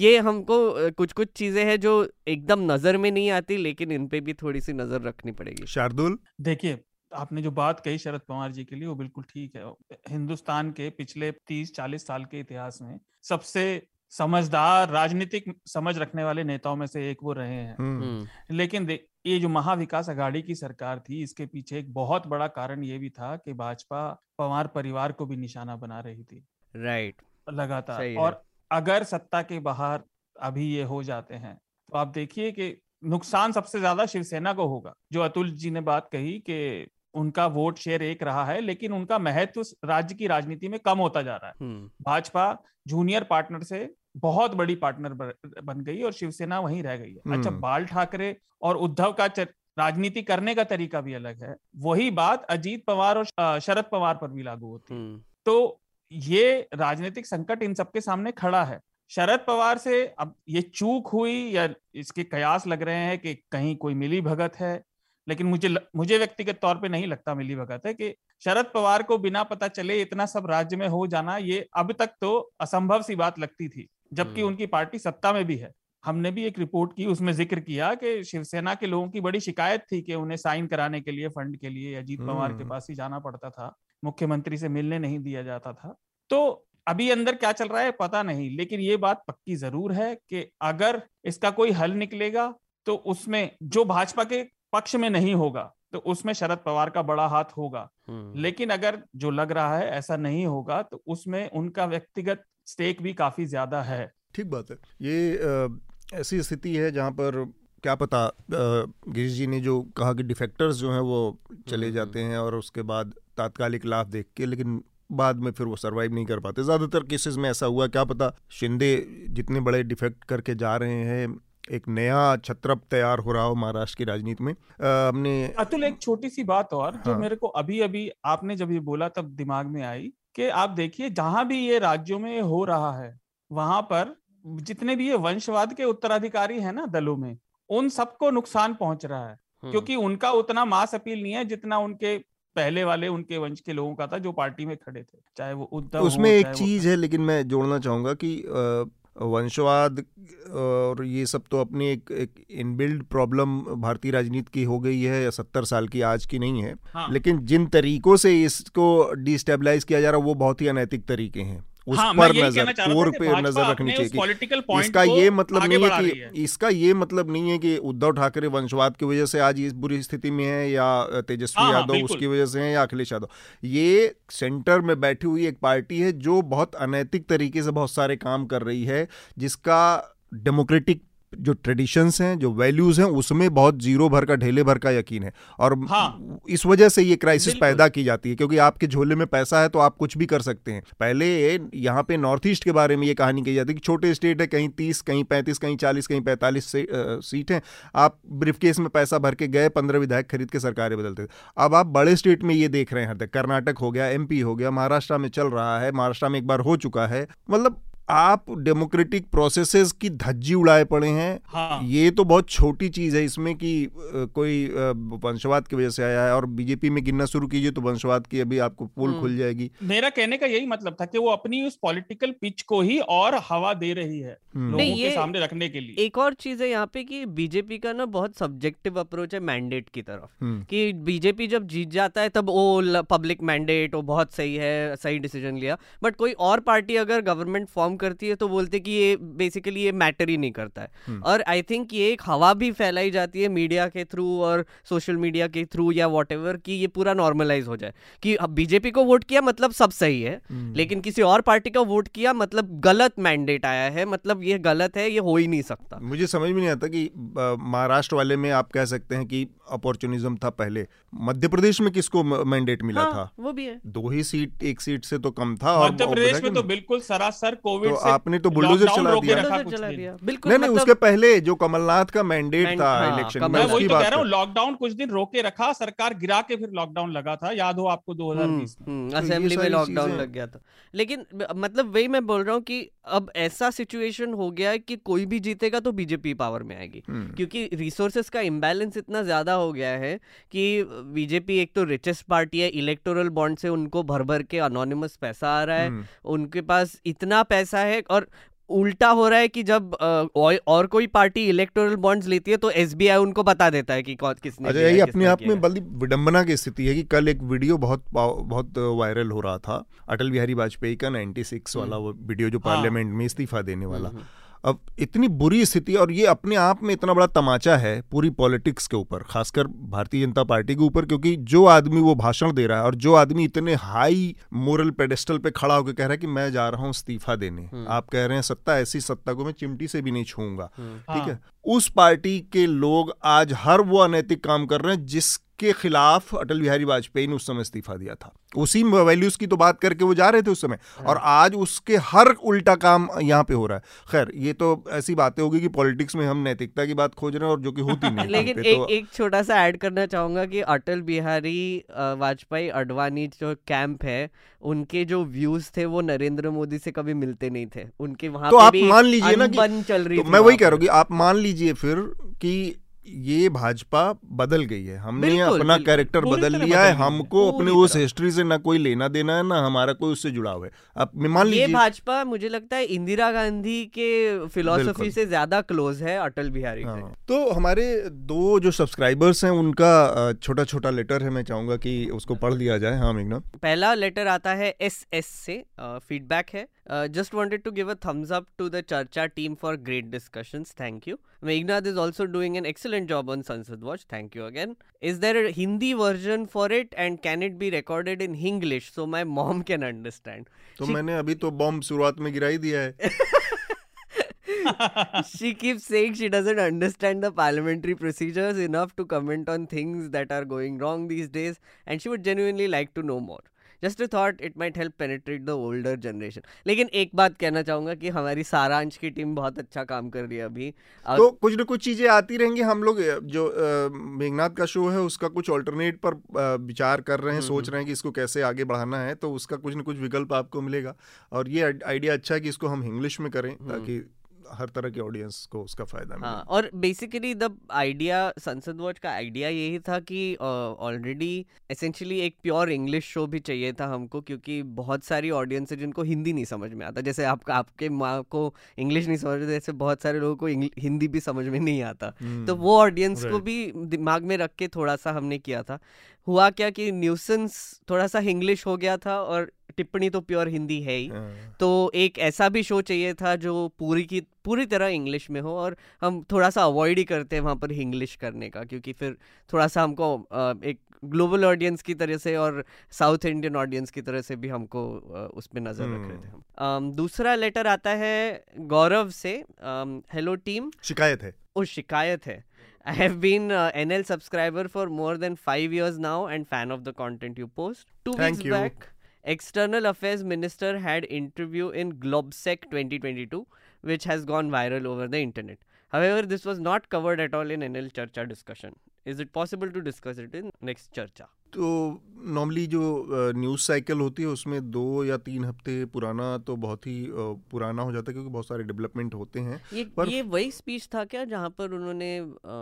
ये हमको कुछ कुछ चीजें हैं जो एकदम नजर में नहीं आती, लेकिन इन पे भी थोड़ी सी नजर रखनी पड़ेगी। शार्दुल, देखिए आपने जो बात कही शरद पवार जी के लिए वो बिल्कुल ठीक है। हिंदुस्तान के पिछले तीस चालीस साल के इतिहास में सबसे समझदार, राजनीतिक समझ रखने वाले नेताओं में से एक वो रहे हैं। लेकिन ये जो महाविकास अघाड़ी की सरकार थी, इसके पीछे एक बहुत बड़ा कारण ये भी था कि भाजपा पवार परिवार को भी निशाना बना रही थी, राइट right. लगातार। और अगर सत्ता के बाहर अभी ये हो जाते हैं तो आप देखिए कि नुकसान सबसे ज्यादा शिवसेना को होगा। जो अतुल जी ने बात कही कि उनका वोट शेयर एक रहा है लेकिन उनका महत्व राज्य की राजनीति में कम होता जा रहा है। भाजपा जूनियर पार्टनर से बहुत बड़ी पार्टनर बन गई और शिवसेना वहीं रह गई है। अच्छा, बाल ठाकरे और उद्धव का राजनीति करने का तरीका भी अलग है, वही बात अजीत पवार और शरद पवार पर भी लागू होती है। तो ये राजनीतिक संकट इन सबके सामने खड़ा है। शरद पवार से अब ये चूक हुई या इसके कयास लग रहे हैं कि कहीं कोई मिली भगत है, लेकिन मुझे मुझे व्यक्तिगत तौर पे नहीं लगता मिली भगत है कि शरद पवार को बिना पता चले इतना सब राज्य में हो जाना। ये अब तक तो असंभव सी बात लगती थी, जबकि उनकी पार्टी सत्ता में भी है। हमने भी एक रिपोर्ट की, उसमें जिक्र किया कि शिवसेना के लोगों की बड़ी शिकायत थी कि उन्हें साइन कराने के लिए, फंड के लिए अजीत पवार के पास ही जाना पड़ता था, मुख्यमंत्री से मिलने नहीं दिया जाता था। तो अभी अंदर क्या चल रहा है पता नहीं, लेकिन ये बात पक्की जरूर है कि अगर इसका कोई हल निकलेगा तो उसमें जो भाजपा के पक्ष में नहीं होगा तो उसमें शरद पवार का बड़ा हाथ होगा। लेकिन अगर जो लग रहा है ऐसा नहीं होगा तो उसमें उनका व्यक्तिगत स्टेक भी काफी ज्यादा है। ठीक बात है। ये ऐसी स्थिति है जहाँ पर क्या पता, गिरीश जी ने जो कहा कि डिफेक्टर्स जो हैं वो चले जाते हैं और उसके बाद तात्कालिक लाभ देख के, लेकिन बाद में फिर वो सर्वाइव नहीं कर पाते। ज्यादातर केसेस में ऐसा हुआ। क्या पता शिंदे जितने बड़े डिफेक्ट करके जा रहे हैं, एक नया छत्रप तैयार हो रहा हो महाराष्ट्र की राजनीति में। हमने अतुल एक छोटी सी बात और हाँ। जो मेरे को अभी अभी आपने जब ये बोला तब दिमाग में आई कि आप देखिए जहां भी ये राज्यों में हो रहा है वहां पर जितने भी ये वंशवाद के उत्तराधिकारी है ना दलों में, उन सबको नुकसान पहुंच रहा है क्योंकि उनका उतना मास अपील नहीं है जितना उनके पहले वाले उनके वंश के लोगों का था जो पार्टी में खड़े थे, चाहे वो उद्धव। उसमें एक चीज है लेकिन मैं जोड़ना चाहूंगा कि वंशवाद और ये सब तो अपनी एक, एक इनबिल्ड प्रॉब्लम भारतीय राजनीति की हो गई है, या सत्तर साल की आज की नहीं है। हाँ। लेकिन जिन तरीकों से इसको डिस्टेबलाइज किया जा रहा है वो बहुत ही अनैतिक तरीके हैं। उस हाँ, पर नजर कोर पे नजर रखनी चाहिए। इसका ये मतलब नहीं है कि इसका ये मतलब नहीं है कि उद्धव ठाकरे वंशवाद की वजह से आज इस बुरी स्थिति में है या तेजस्वी हाँ, यादव उसकी वजह से है या अखिलेश यादव। ये सेंटर में बैठी हुई एक पार्टी है जो बहुत अनैतिक तरीके से बहुत सारे काम कर रही है, जिसका डेमोक्रेटिक जो ट्रेडिशंस हैं जो वैल्यूज हैं उसमें बहुत जीरो भर का ढेले भर का यकीन है और हाँ, इस वजह से ये क्राइसिस पैदा की जाती है क्योंकि आपके झोले में पैसा है तो आप कुछ भी कर सकते हैं। पहले यहाँ पे नॉर्थ ईस्ट के बारे में ये कहानी कही जाती है कि छोटे स्टेट है, कहीं तीस कहीं पैंतीस कहीं चालीस कहीं पैंतालीस सीट हैं। आप ब्रीफकेस में पैसा भर के गए, पंद्रह विधायक खरीद के सरकारें बदलते थे। अब आप बड़े स्टेट में ये देख रहे हैं, हर तक कर्नाटक हो गया, एम पी हो गया, महाराष्ट्र में चल रहा है, महाराष्ट्र में एक बार हो चुका है। मतलब आप डेमोक्रेटिक प्रोसेसेस की धज्जी उड़ाए पड़े हैं। हाँ। ये तो बहुत छोटी चीज है इसमें कि कोई वंशवाद की वजह से आया है और बीजेपी में गिनना शुरू कीजिए तो वंशवाद की अभी आपको पोल खुल जाएगी। मेरा कहने का यही मतलब था कि वो अपनी उस पॉलिटिकल पिच को ही और हवा दे रही है लोगों के सामने रखने के लिए। एक और चीज है यहाँ पे कि बीजेपी का ना बहुत सब्जेक्टिव अप्रोच है मैंडेट की तरफ, कि बीजेपी जब जीत जाता है तब वो पब्लिक मैंडेट वो बहुत सही है, सही डिसीजन लिया, बट कोई और पार्टी अगर गवर्नमेंट फॉर्म करती है तो बोलते कि ये बेसिकली ये मैटर ही नहीं करता है। और आई थिंक ये एक हवा भी फैलाई जाती है मीडिया के थ्रू और सोशल मीडिया के थ्रू या व्हाटएवर कि ये पूरा नॉर्मलाइज हो जाए कि अब बीजेपी को वोट किया मतलब सब सही है, लेकिन किसी और पार्टी का वोट किया मतलब गलत मैंडेट आया है, मतलब ये गलत है, ये हो ही नहीं सकता। मुझे समझ में नहीं आता कि महाराष्ट्र वाले में आप कह सकते हैं कि अपॉर्चुनिज्म था, पहले मध्य प्रदेश में किसको मैंडेट मिला हाँ, था वो भी है, दो ही सीट एक सीट से तो कम था मध्य प्रदेश में, तो बिल्कुल सरासर कोविड तो से आपने तो बुलडोजर चला दिया। बिल्कुल नहीं, नहीं उसके पहले जो कमलनाथ का मैंडेट था इलेक्शन में उसकी बात कर रहा हूं। लॉकडाउन कुछ दिन रोके रखा, सरकार गिरा के फिर लॉकडाउन लगा था, याद हो आपको दो हज़ार बीस में असेंबली में लॉकडाउन लग गया था। लेकिन मतलब वही मैं बोल रहा हूँ कि अब ऐसा सिचुएशन हो गया है कि कोई भी जीतेगा तो बीजेपी पावर में आएगी, क्योंकि रिसोर्सेस का इम्बैलेंस इतना ज्यादा हो गया है कि बीजेपी एक तो रिचेस्ट पार्टी है, इलेक्टोरल बॉन्ड से उनको भर भर के अनोनिमस पैसा आ रहा है, उनके पास इतना पैसा है। और उल्टा हो रहा है कि जब और कोई पार्टी इलेक्टोरल बॉन्ड्स लेती है तो एसबीआई उनको बता देता है कि कौन किसने अच्छा। यही अपने आप में बड़ी विडंबना की स्थिति है कि कल एक वीडियो बहुत बहुत वायरल हो रहा था, अटल बिहारी वाजपेयी का छियानवे वाला वो वीडियो जो पार्लियामेंट में इस्तीफा देने वाला। अब इतनी बुरी स्थिति और ये अपने आप में इतना बड़ा तमाचा है पूरी पॉलिटिक्स के ऊपर, खासकर भारतीय जनता पार्टी के ऊपर, क्योंकि जो आदमी वो भाषण दे रहा है और जो आदमी इतने हाई मोरल पेडेस्टल पे खड़ा होकर कह रहा है कि मैं जा रहा हूँ इस्तीफा देने, आप कह रहे हैं सत्ता, ऐसी सत्ता को मैं चिमटी से भी नहीं छूंगा, ठीक है। उस पार्टी के लोग आज हर वो अनैतिक काम कर रहे हैं जिसके खिलाफ अटल बिहारी वाजपेयी ने उस समय इस्तीफा दिया था, उसी वैल्यूज की तो बात करके वो जा रहे थे उस समय, और आज उसके हर उल्टा काम यहाँ पे हो रहा है। खैर ये तो ऐसी बातें होगी कि पॉलिटिक्स में हम नैतिकता की बात खोज रहे हैं और जो कि होती नहीं। लेकिन एक, तो... एक छोटा सा ऐड करना चाहूंगा कि अटल बिहारी वाजपेयी अडवाणी जो कैंप है उनके जो व्यूज थे वो नरेंद्र मोदी से कभी मिलते नहीं थे, उनके वहां तो आप मान लीजिए ना कि चल रही, मैं वही कह रहा हूँ कि आप मान लीजिए फिर कि ये भाजपा बदल गई है, हमने अपना कैरेक्टर बदल लिया है, हमको अपने उस हिस्ट्री से ना कोई लेना देना है ना हमारा कोई उससे जुड़ाव है। अब मान लीजिए ये भाजपा मुझे लगता है इंदिरा गांधी के फिलॉसफी से ज्यादा क्लोज है अटल बिहारी से। तो हमारे दो जो सब्सक्राइबर्स हैं उनका छोटा छोटा लेटर है, मैं चाहूंगा कि उसको पढ़ लिया जाए। हाँ मेघनाद, पहला लेटर आता है एस एस से, फीडबैक है। Just wanted to give a thumbs up to the Charcha team for great discussions, thank you. Meghnad is also doing an excellent job on Sansad watch, thank you again. Is there a Hindi version for it and can it be recorded in English so my mom can understand. तो मैंने अभी तो bomb शुरुआत में गिरा ही दिया है। She keeps saying she doesn't understand the parliamentary procedures enough to comment on things that are going wrong these days and she would genuinely like to know more. Just a thought, it might help penetrate the older generation. लेकिन एक बात कहना चाहूंगा कि हमारी सारांश की team बहुत अच्छा काम कर रही है अभी, तो कुछ ना कुछ चीजें आती रहेंगी। हम लोग जो मेघनाद का शो है उसका कुछ ऑल्टरनेट पर विचार कर रहे हैं, सोच रहे हैं कि इसको कैसे आगे बढ़ाना है, तो उसका कुछ ना कुछ विकल्प आपको मिलेगा। और ये आइडिया अच्छा है कि इसको हम इंग्लिश में करें ताकि हर तरह के ऑडियंस को उसका फायदा मिले। हाँ, और basically the idea Sansad watch का आइडिया यही था कि ऑलरेडी uh, एसेंशियली एक प्योर इंग्लिश शो भी चाहिए था हमको, क्योंकि बहुत सारी ऑडियंस है जिनको हिंदी नहीं समझ में आता, जैसे आप, आपके माँ को इंग्लिश नहीं समझ में, जैसे बहुत सारे लोगों को हिंदी भी समझ में नहीं आता, तो वो ऑडियंस को भी दिमाग में रख के थोड़ा सा हमने किया था। हुआ क्या कि न्यूसेंस थोड़ा सा इंग्लिश हो गया था और टिप्पणी तो प्योर हिंदी है ही, तो एक ऐसा भी शो चाहिए था जो पूरी की पूरी तरह इंग्लिश में हो, और हम थोड़ा सा अवॉइड ही करते हैं वहाँ पर इंग्लिश करने का, क्योंकि फिर थोड़ा सा हमको एक ग्लोबल ऑडियंस की तरह से और साउथ इंडियन ऑडियंस की तरह से भी हमको उसमें नजर रख रहे थे हम। दूसरा लेटर आता है गौरव से। हेलो टीम, शिकायत है, ओ शिकायत है। I have been uh, N L subscriber for more than five years now and fan of the content you post. Two Thank weeks you. back, External Affairs Minister had interview in Globsec twenty twenty-two, which has gone viral over the internet. However, this was not covered at all in N L Charcha discussion. Is it possible to discuss it in next Charcha? तो normally जो news cycle होती है उसमें दो या तीन हफ्ते पुराना तो बहुत ही पुराना हो जाता है, क्योंकि बहुत सारे डेवलपमेंट होते हैं। ये, पर... ये वही स्पीच था क्या जहाँ पर उन्होंने आ,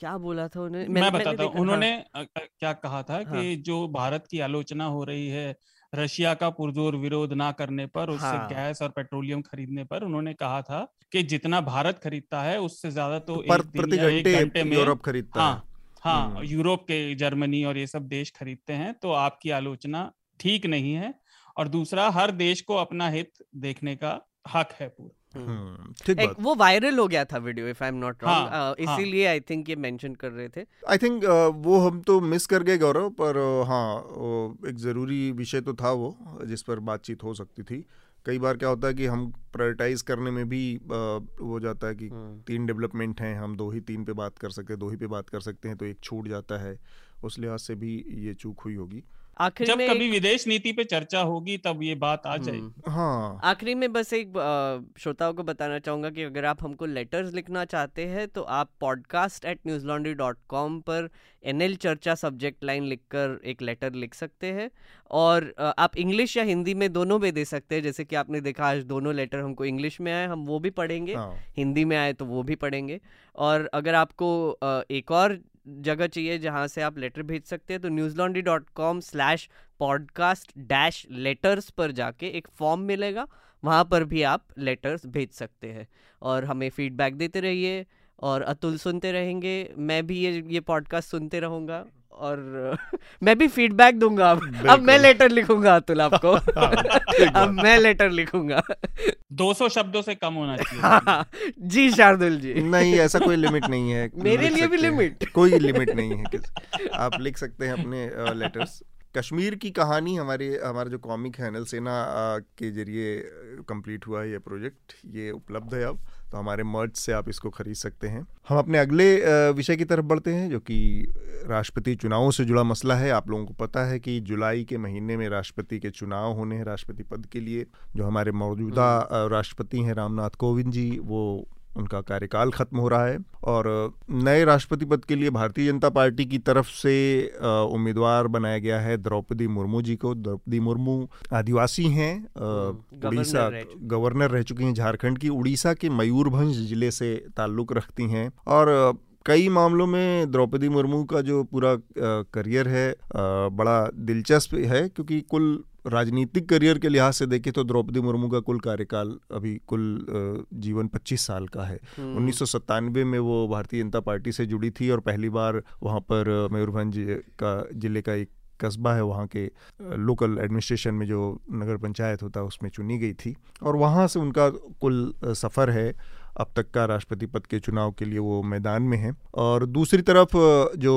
क्या बोला था उन्होंने? मैं, मैं बताता हूँ उन्होंने हाँ। क्या कहा था कि हाँ। जो भारत की आलोचना हो रही है रशिया का पुरजोर विरोध ना करने पर, उससे हाँ। गैस और पेट्रोलियम खरीदने पर, उन्होंने कहा था कि जितना भारत खरीदता है उससे ज्यादा तो प्रति घंटे यूरोप खरीदता है, हाँ यूरोप के जर्मनी और ये सब देश खरीदते हैं, तो आपकी आलोचना ठीक नहीं है। और दूसरा, हर देश को अपना हित देखने का हक है पूरा। एक वो वायरल हो गया था video, if I am not wrong, इसीलिए आई थिंक ये मेंशन कर रहे थे। आई थिंक वो हम तो मिस कर गए गौरव, पर हाँ एक जरूरी विषय तो था वो जिस पर बातचीत हो सकती थी। कई बार क्या होता है कि हम प्रायोरिटाइज करने में भी हो जाता है कि तीन डेवलपमेंट हैं, हम दो ही तीन पे बात कर सकते हैं, दो ही पे बात कर सकते हैं, तो एक छूट जाता है, उस लिहाज से भी ये चूक हुई होगी। आखिर जब में कभी एक... विदेश नीति पे चर्चा होगी तब ये बात आ जाएगी। हाँ। आखिरी में बस एक श्रोताओं को बताना चाहूंगा कि अगर आप हमको लेटर्स लिखना चाहते हैं तो आप podcast at Newslaundry dot com पर एनएल चर्चा सब्जेक्ट लाइन लिखकर एक लेटर लिख सकते हैं, और आप इंग्लिश या हिंदी में दोनों में दे सकते हैं। जैसे कि आपने देखा आज दोनों लेटर हमको इंग्लिश में आए, हम वो भी पढ़ेंगे, हिंदी में आए तो वो भी पढ़ेंगे। और अगर आपको एक और जगह चाहिए जहाँ से आप लेटर भेज सकते हैं, तो Newslaundry dot com slash podcast dash letters पर जाके एक फॉर्म मिलेगा, वहाँ पर भी आप लेटर्स भेज सकते हैं। और हमें फीडबैक देते रहिए, और अतुल सुनते रहेंगे, मैं भी ये ये पॉडकास्ट सुनते रहूँगा, और मैं भी फीडबैक दूंगा। अब अब मैं लेटर लिखूंगा अतुल आपको, अब मैं लेटर लिखूंगा। दो सौ शब्दों से कम होना चाहिए जी शार्दुल जी? नहीं, ऐसा कोई लिमिट नहीं है मेरे लिए भी, लिमिट कोई लिमिट नहीं है, आप लिख सकते हैं अपने लेटर्स। कश्मीर की कहानी हमारे हमारा जो कॉमिक है अनल सेना के जरिए कंप्लीट हुआ है ये प्रोजेक्ट, ये उपलब्ध है अब, तो हमारे मर्च से आप इसको खरीद सकते हैं। हम अपने अगले विषय की तरफ बढ़ते हैं जो कि राष्ट्रपति चुनावों से जुड़ा मसला है। आप लोगों को पता है कि जुलाई के महीने में राष्ट्रपति के चुनाव होने हैं, राष्ट्रपति पद के लिए। जो हमारे मौजूदा राष्ट्रपति हैं रामनाथ कोविंद जी, वो उनका कार्यकाल खत्म हो रहा है, और नए राष्ट्रपति पद के लिए भारतीय जनता पार्टी की तरफ से उम्मीदवार बनाया गया है द्रौपदी मुर्मू जी को। द्रौपदी मुर्मू आदिवासी हैं, उड़ीसा गवर्नर रह चुकी हैं झारखंड की, उड़ीसा के मयूरभंज जिले से ताल्लुक रखती हैं, और कई मामलों में द्रौपदी मुर्मू का जो पूरा करियर है बड़ा दिलचस्प है, क्योंकि कुल राजनीतिक करियर के लिहाज से देखें तो द्रौपदी मुर्मू का कुल कार्यकाल अभी कुल जीवन पच्चीस साल का है। उन्नीस सौ सत्तानवे में वो भारतीय जनता पार्टी से जुड़ी थी, और पहली बार वहाँ पर मयूरभंज का जिले का एक कस्बा है, वहाँ के लोकल एडमिनिस्ट्रेशन में जो नगर पंचायत होता है उसमें चुनी गई थी, और वहाँ से उनका कुल सफ़र है अब तक का। राष्ट्रपति पद के चुनाव के लिए वो मैदान में हैं। और दूसरी तरफ जो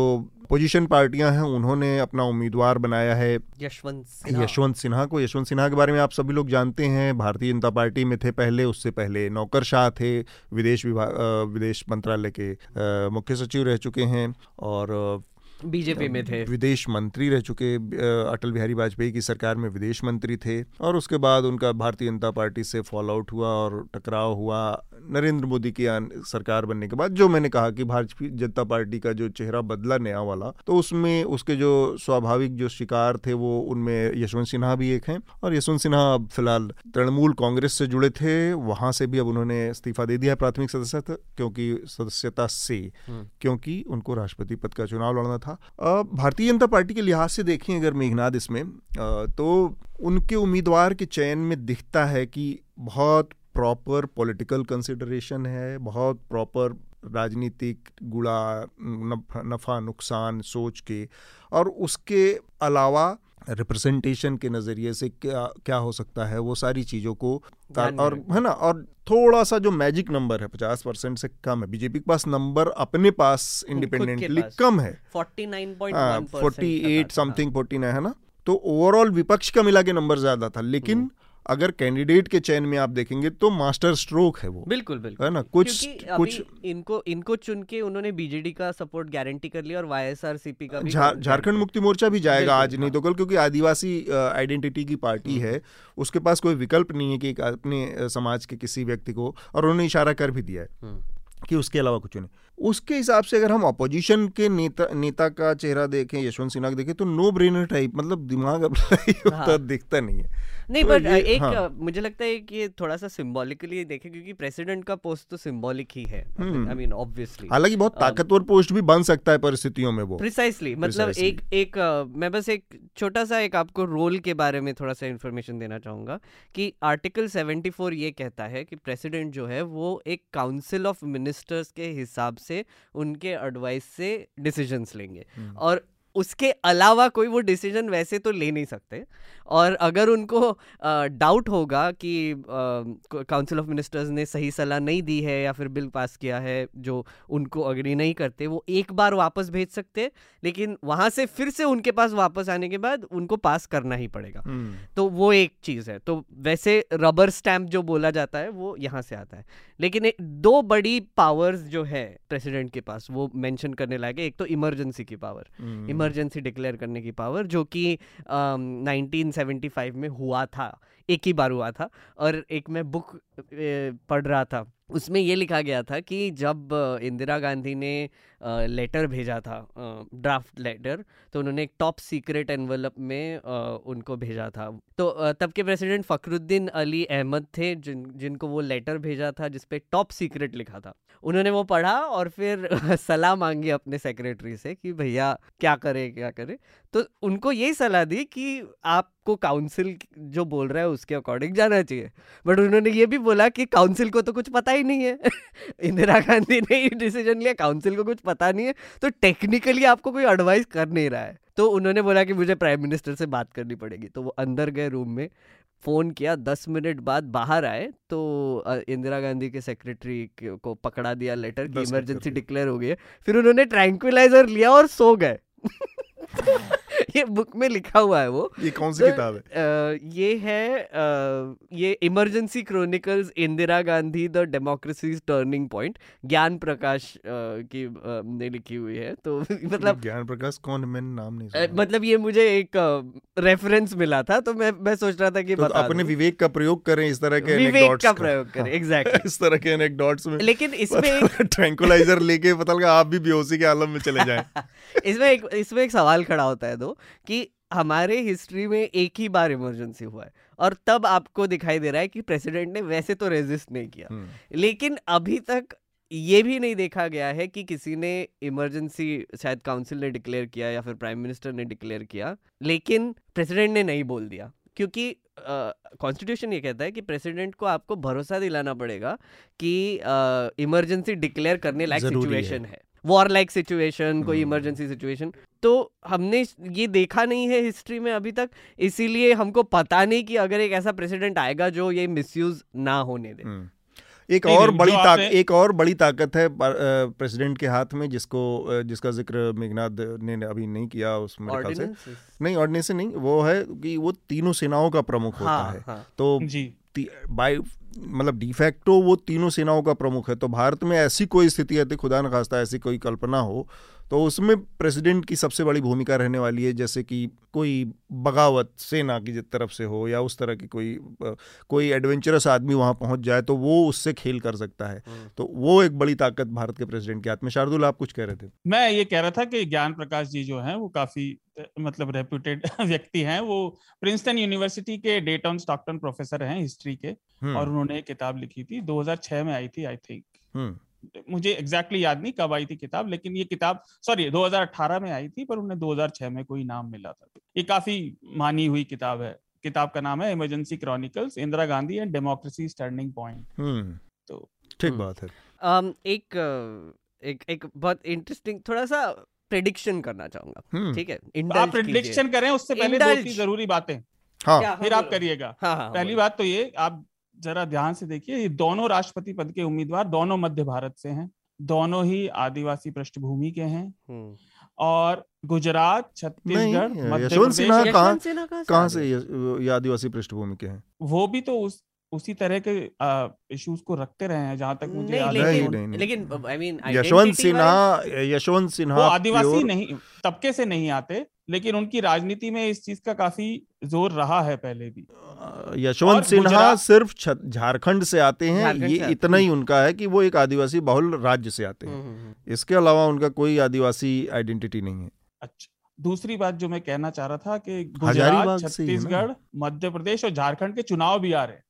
पोजीशन पार्टियां हैं उन्होंने अपना उम्मीदवार बनाया है यशवंत यशवंत सिन्हा को। यशवंत सिन्हा के बारे में आप सभी लोग जानते हैं, भारतीय जनता पार्टी में थे पहले, उससे पहले नौकरशाह थे, विदेश विभाग विदेश मंत्रालय के मुख्य सचिव रह चुके हैं, और बीजेपी में थे, विदेश मंत्री रह चुके, अटल बिहारी वाजपेयी की सरकार में विदेश मंत्री थे। और उसके बाद उनका भारतीय जनता पार्टी से फॉल आउट हुआ और टकराव हुआ नरेंद्र मोदी की सरकार बनने के बाद। जो मैंने कहा कि भारतीय जनता पार्टी का जो चेहरा बदला नया वाला, तो उसमें उसके जो स्वाभाविक जो शिकार थे वो उनमें यशवंत सिन्हा भी एक हैं। और यशवंत सिन्हा अब फिलहाल तृणमूल कांग्रेस से जुड़े थे, वहाँ से भी अब उन्होंने इस्तीफा दे दिया है प्राथमिक सदस्यता क्योंकि सदस्यता से क्योंकि उनको राष्ट्रपति पद का चुनाव लड़ना था। भारतीय जनता पार्टी के लिहाज से देखें अगर मेघनाद इसमें, तो उनके उम्मीदवार के चयन में दिखता है कि बहुत प्रॉपर पॉलिटिकल कंसिडरेशन है, बहुत प्रॉपर राजनीतिक गुड़ा नफ़ा नुकसान सोच के, और उसके अलावा रिप्रेजेंटेशन के नज़रिए से क्या क्या हो सकता है, वो सारी चीज़ों को और है ना। और थोड़ा सा जो मैजिक नंबर है पचास परसेंट से कम है, बीजेपी के पास नंबर अपने पास इंडिपेंडेंटली कम है, forty nine point one percent something forty nine है ना। तो ओवरऑल विपक्ष का मिला के नंबर ज़्यादा था, लेकिन अगर कैंडिडेट के चयन में आप देखेंगे तो मास्टर स्ट्रोक है वो, बिल्कुल बिल्कुल है ना। कुछ कुछ इनको इनको चुन के उन्होंने बीजेडी का सपोर्ट गारंटी कर लिया और वाईएसआरसीपी का भी। झारखंड मुक्ति मोर्चा भी जाएगा आज नहीं तो कल, क्योंकि आदिवासी आइडेंटिटी की पार्टी है, उसके पास कोई विकल्प नहीं है कि अपने समाज के किसी व्यक्ति को, और उन्होंने इशारा कर भी दिया है कि उसके अलावा कुछ नहीं। उसके हिसाब से अगर हम अपोजिशन के नेता नेता का चेहरा देखें, यशवंत सिन्हा देखें, तो नो ब्रेनर टाइप, मतलब दिमाग अपना दिखता नहीं है। नहीं तो बट एक हाँ। मुझे लगता है कि ये थोड़ा सा सिंबॉलिकली देखें, क्योंकि प्रेसिडेंट का पोस्ट तो सिंबॉलिक ही है, आई मीन ऑब्वियसली, हालांकि बहुत ताकतवर पोस्ट भी बन सकता है परिस्थितियों में वो। प्रिसाइसली, मतलब Precisely. एक एक मैं बस एक छोटा सा एक आपको रोल के बारे में थोड़ा सा इन्फॉर्मेशन देना चाहूंगा कि आर्टिकल सेवेंटी फोर ये कहता है कि प्रेसिडेंट जो है वो एक काउंसिल ऑफ मिनिस्टर्स के हिसाब से उनके एडवाइस से डिसीजंस लेंगे, और उसके अलावा कोई वो डिसीजन वैसे तो ले नहीं सकते। और अगर उनको डाउट होगा कि काउंसिल ऑफ मिनिस्टर्स ने सही सलाह नहीं दी है या फिर बिल पास किया है जो उनको अग्री नहीं करते, वो एक बार वापस भेज सकते, लेकिन वहाँ से फिर से उनके पास वापस आने के बाद उनको पास करना ही पड़ेगा। तो वो एक चीज़ है। तो वैसे रबर स्टैम्प जो बोला जाता है वो यहाँ से आता है, लेकिन दो बड़ी पावर्स जो है प्रेसिडेंट के पास वो मैंशन करने लायक है। एक तो इमरजेंसी की पावर, इमरजेंसी डिक्लेयर करने की पावर, जो कि नाइनटीन सेवेंटी फाइव में हुआ था, एक ही बार हुआ था। और एक मैं बुक पढ़ रहा था, उसमें ये लिखा गया था कि जब इंदिरा गांधी ने लेटर भेजा था, ड्राफ्ट लेटर, तो उन्होंने एक टॉप सीक्रेट एनवलप में उनको भेजा था। तो तब के प्रेसिडेंट फ़खरुद्दीन अली अहमद थे जिन जिनको वो लेटर भेजा था जिसपे टॉप सीक्रेट लिखा था। उन्होंने वो पढ़ा और फिर सलाह मांगी अपने सेक्रेटरी से कि भैया क्या करें क्या करें। तो उनको यही सलाह दी कि आप को काउंसिल जो बोल रहा है उसके अकॉर्डिंग जाना चाहिए, बट उन्होंने ये भी बोला कि काउंसिल को तो कुछ पता ही नहीं है। इंदिरा गांधी ने ये डिसीजन लिया, काउंसिल को कुछ पता नहीं है, तो टेक्निकली आपको कोई एडवाइस कर नहीं रहा है। तो उन्होंने बोला कि मुझे प्राइम मिनिस्टर से बात करनी पड़ेगी। तो वो अंदर गए रूम में, फ़ोन किया, दस मिनट बाद बाहर आए तो इंदिरा गांधी के सेक्रेटरी को पकड़ा दिया लेटर की इमरजेंसी डिक्लेयर हो गई है। फिर उन्होंने ट्रैंक्विलाइजर लिया और सो गए। ये बुक में लिखा हुआ है वो। ये कौन सी तो, किताब है? आ, ये है आ, ये emergency chronicles Indira Gandhi the democracy's turning point, Gyan Prakash आ, की आ, ने लिखी हुई है। तो मतलब ज्ञान प्रकाश कौन, मैंने नाम नहीं सुना। मतलब ये मुझे एक आ, रेफरेंस मिला था, तो मैं मैं सोच रहा था कि तो बता अपने विवेक का प्रयोग करें, इस तरह के विवेक का प्रयोग करें। एग्जैक्टली इस तरह के एनेक्डोट्स में, लेकिन इसमें एक ट्रैंक्विलाइजर लेके पता लगा आप भी बेहोशी के आलम में चले जाएं। इसमें एक इसमें एक सवाल खड़ा होता है दो कि हमारे हिस्ट्री में एक ही बार इमरजेंसी हुआ है, और तब आपको दिखाई दे रहा है कि प्रेसिडेंट ने वैसे तो रेजिस्ट नहीं किया, लेकिन अभी तक ये भी नहीं देखा गया है कि किसी ने इमरजेंसी शायद काउंसिल ने डिक्लेयर किया या फिर प्राइम मिनिस्टर ने डिक्लेयर किया, लेकिन प्रेसिडेंट ने नहीं बोल दिया। क्योंकि कॉन्स्टिट्यूशन uh, ये कहता है कि प्रेसिडेंट को आपको भरोसा दिलाना पड़ेगा कि इमरजेंसी uh, डिक्लेयर करने लायक सिचुएशन है, है। वॉर लाइक सिचुएशन, कोई इमरजेंसी सिचुएशन। तो हमने ये देखा नहीं है हिस्ट्री में अभी तक, इसीलिए हमको पता नहीं कि अगर एक ऐसा प्रेसिडेंट आएगा जो ये मिसयूज ना होने दे। एक और बड़ी ताकत एक और बड़ी ताकत है प्रेसिडेंट के हाथ में, जिसको जिसका जिक्र मेघनाद ने अभी नहीं किया, उसमें ख्याल से नहीं ऑर्डिनेंस नहीं, वो है कि वो तीनों सेनाओं का प्रमुख होता है। तो बाय मतलब डिफेक्टो वो तीनों सेनाओं का प्रमुख है। तो भारत में ऐसी कोई स्थिति है, खुदा न खास्ता ऐसी कोई कल्पना हो, तो उसमें प्रेसिडेंट की सबसे बड़ी भूमिका रहने वाली है। जैसे कि कोई बगावत सेना की तरफ से हो या उस तरह की कोई कोई एडवेंचरस आदमी वहाँ पहुँच जाए तो वो उससे खेल कर सकता है। तो वो एक बड़ी ताकत भारत के प्रेसिडेंट के हाथ में। शार्दुल, आप कुछ कह रहे थे? मैं ये कह रहा था कि ज्ञान प्रकाश जी जो हैं वो काफ़ी मतलब रेप्यूटेड व्यक्ति हैं। वो प्रिंसटन यूनिवर्सिटी के डेटन स्टॉकटन प्रोफेसर हैं हिस्ट्री के, और उन्होंने किताब लिखी थी दो हज़ार छह में आई थी, आई थिंक, मुझे एग्जैक्टली याद नहीं कब आई थी किताब, लेकिन ये किताब सॉरी दो हज़ार अठारह में आई थी, पर उन्हें दो हज़ार छह में कोई नाम मिला था। ये काफी मानी हुई किताब है। किताब का नाम है emergency chronicles Indira Gandhi and democracy turning point. तो ठीक बात है। um, एक एक एक बहुत इंटरेस्टिंग थोड़ा सा प्रेडिक्शन करना चाहूंगा, ठीक है? आप प्रेडिक्शन करें उससे पहले दो तीन जरूरी बातें हाँ। फिर आप करिएगा। हाँ, हाँ, पहली बात तो ये, आप जरा ध्यान से देखिए, ये दोनों राष्ट्रपति पद के उम्मीदवार दोनों मध्य भारत से हैं, दोनों ही आदिवासी पृष्ठभूमि के हैं, और गुजरात, छत्तीसगढ़, यशवंत सिन्हा कहाँ से ये आदिवासी पृष्ठभूमि के हैं? वो भी तो उस उसी तरह के इश्यूज को रखते रहे हैं, जहां तक मुझे नहीं, लेकिन, नहीं, नहीं। लेकिन आई मीन यशवंत सिन्हा यशवंत सिन्हा आदिवासी नहीं, तबके से नहीं आते, लेकिन उनकी राजनीति में इस चीज का काफी जोर रहा है पहले भी। यशवंत सिन्हा सिर्फ झारखंड से आते हैं, ये इतना ही उनका है कि वो एक आदिवासी बहुल राज्य से आते हैं, इसके अलावा उनका कोई आदिवासी आइडेंटिटी नहीं है। अच्छा, दूसरी बात जो मैं कहना चाह रहा था कि गुजरात, छत्तीसगढ़, मध्य प्रदेश और झारखंड के चुनाव भी आ रहे हैं,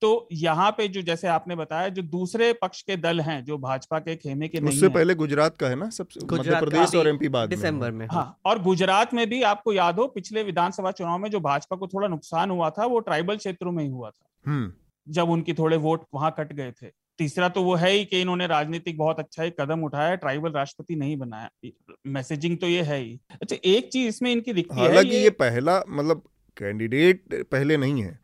तो यहाँ पे जो जैसे आपने बताया जो दूसरे पक्ष के दल हैं जो भाजपा के खेमे के नहीं, उससे पहले गुजरात का है ना सबसे, मध्य प्रदेश और एमपी बाद दिसंबर में, में। हाँ, और गुजरात में भी आपको याद हो पिछले विधानसभा चुनाव में जो भाजपा को थोड़ा नुकसान हुआ था वो ट्राइबल क्षेत्रों में ही हुआ था, जब उनके थोड़े वोट वहां कट गए थे। तीसरा तो वो है ही कि इन्होंने राजनीतिक बहुत अच्छा एक कदम उठाया, ट्राइबल राष्ट्रपति नहीं बनाया, मैसेजिंग तो ये है ही। अच्छा, एक चीज इसमें इनकी दिखती है, हालांकि ये पहला मतलब कैंडिडेट पहले नहीं है,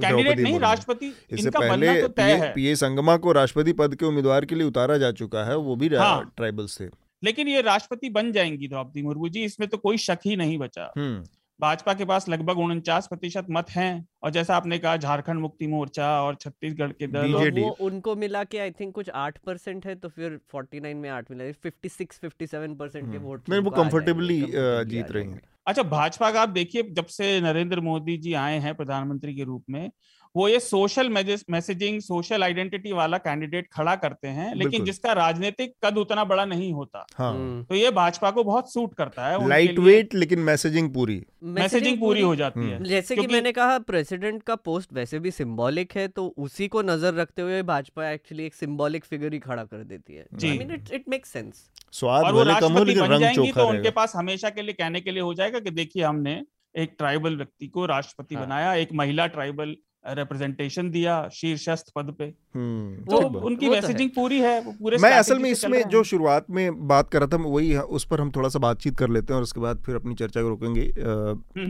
कैंडिडेट नहीं, राष्ट्रपति इनका बनना तो तय है। पीए संगमा को राष्ट्रपति पद के उम्मीदवार के लिए उतारा जा चुका है, वो भी हाँ, ट्राइबल से। लेकिन ये राष्ट्रपति बन जाएंगी द्रौपदी मुर्मू जी, इसमें तो कोई शक ही नहीं बचा। भाजपा के पास लगभग उनचास प्रतिशत मत हैं, और जैसा आपने कहा झारखंड मुक्ति मोर्चा और छत्तीसगढ़ के दल और वो उनको मिला के आई थिंक कुछ आठ परसेंट है, तो फिर उनचास में आठ मिला, छप्पन, सत्तावन परसेंट के वोट वो कंफर्टेबली जीत रही है। अच्छा, भाजपा का आप देखिए जब से नरेंद्र मोदी जी आए हैं प्रधानमंत्री के रूप में, वो ये सोशल मैसेजिंग, सोशल आइडेंटिटी वाला कैंडिडेट खड़ा करते हैं, लेकिन जिसका राजनीतिक कद उतना बड़ा नहीं होता। हाँ। तो ये भाजपा को बहुत सूट करता है, लाइट वेट लेकिन मैसेजिंग पूरी मैसेजिंग, मैसेजिंग पूरी, पूरी हो जाती है। जैसे कि मैंने कहा प्रेसिडेंट का पोस्ट वैसे भी सिंबॉलिक है, तो उसी को नजर रखते हुए भाजपा एक्चुअली एक सिंबॉलिक फिगर ही खड़ा कर देती है। I mean it it makes sense. और वो राष्ट्रपति बन जाएंगी तो उनके पास हमेशा के लिए कहने के लिए हो जाएगा कि देखिए हमने एक ट्राइबल व्यक्ति को राष्ट्रपति बनाया, एक महिला ट्राइबल रिप्रेजेंटेशन दिया शीर्षस्थ पद पे, तो उनकी मैसेजिंग पूरी है, वो पूरे। मैं असल में इसमें जो शुरुआत में बात कर रहा था वही, उस पर हम थोड़ा सा बातचीत कर लेते हैं और उसके बाद फिर अपनी चर्चा को रोकेंगे।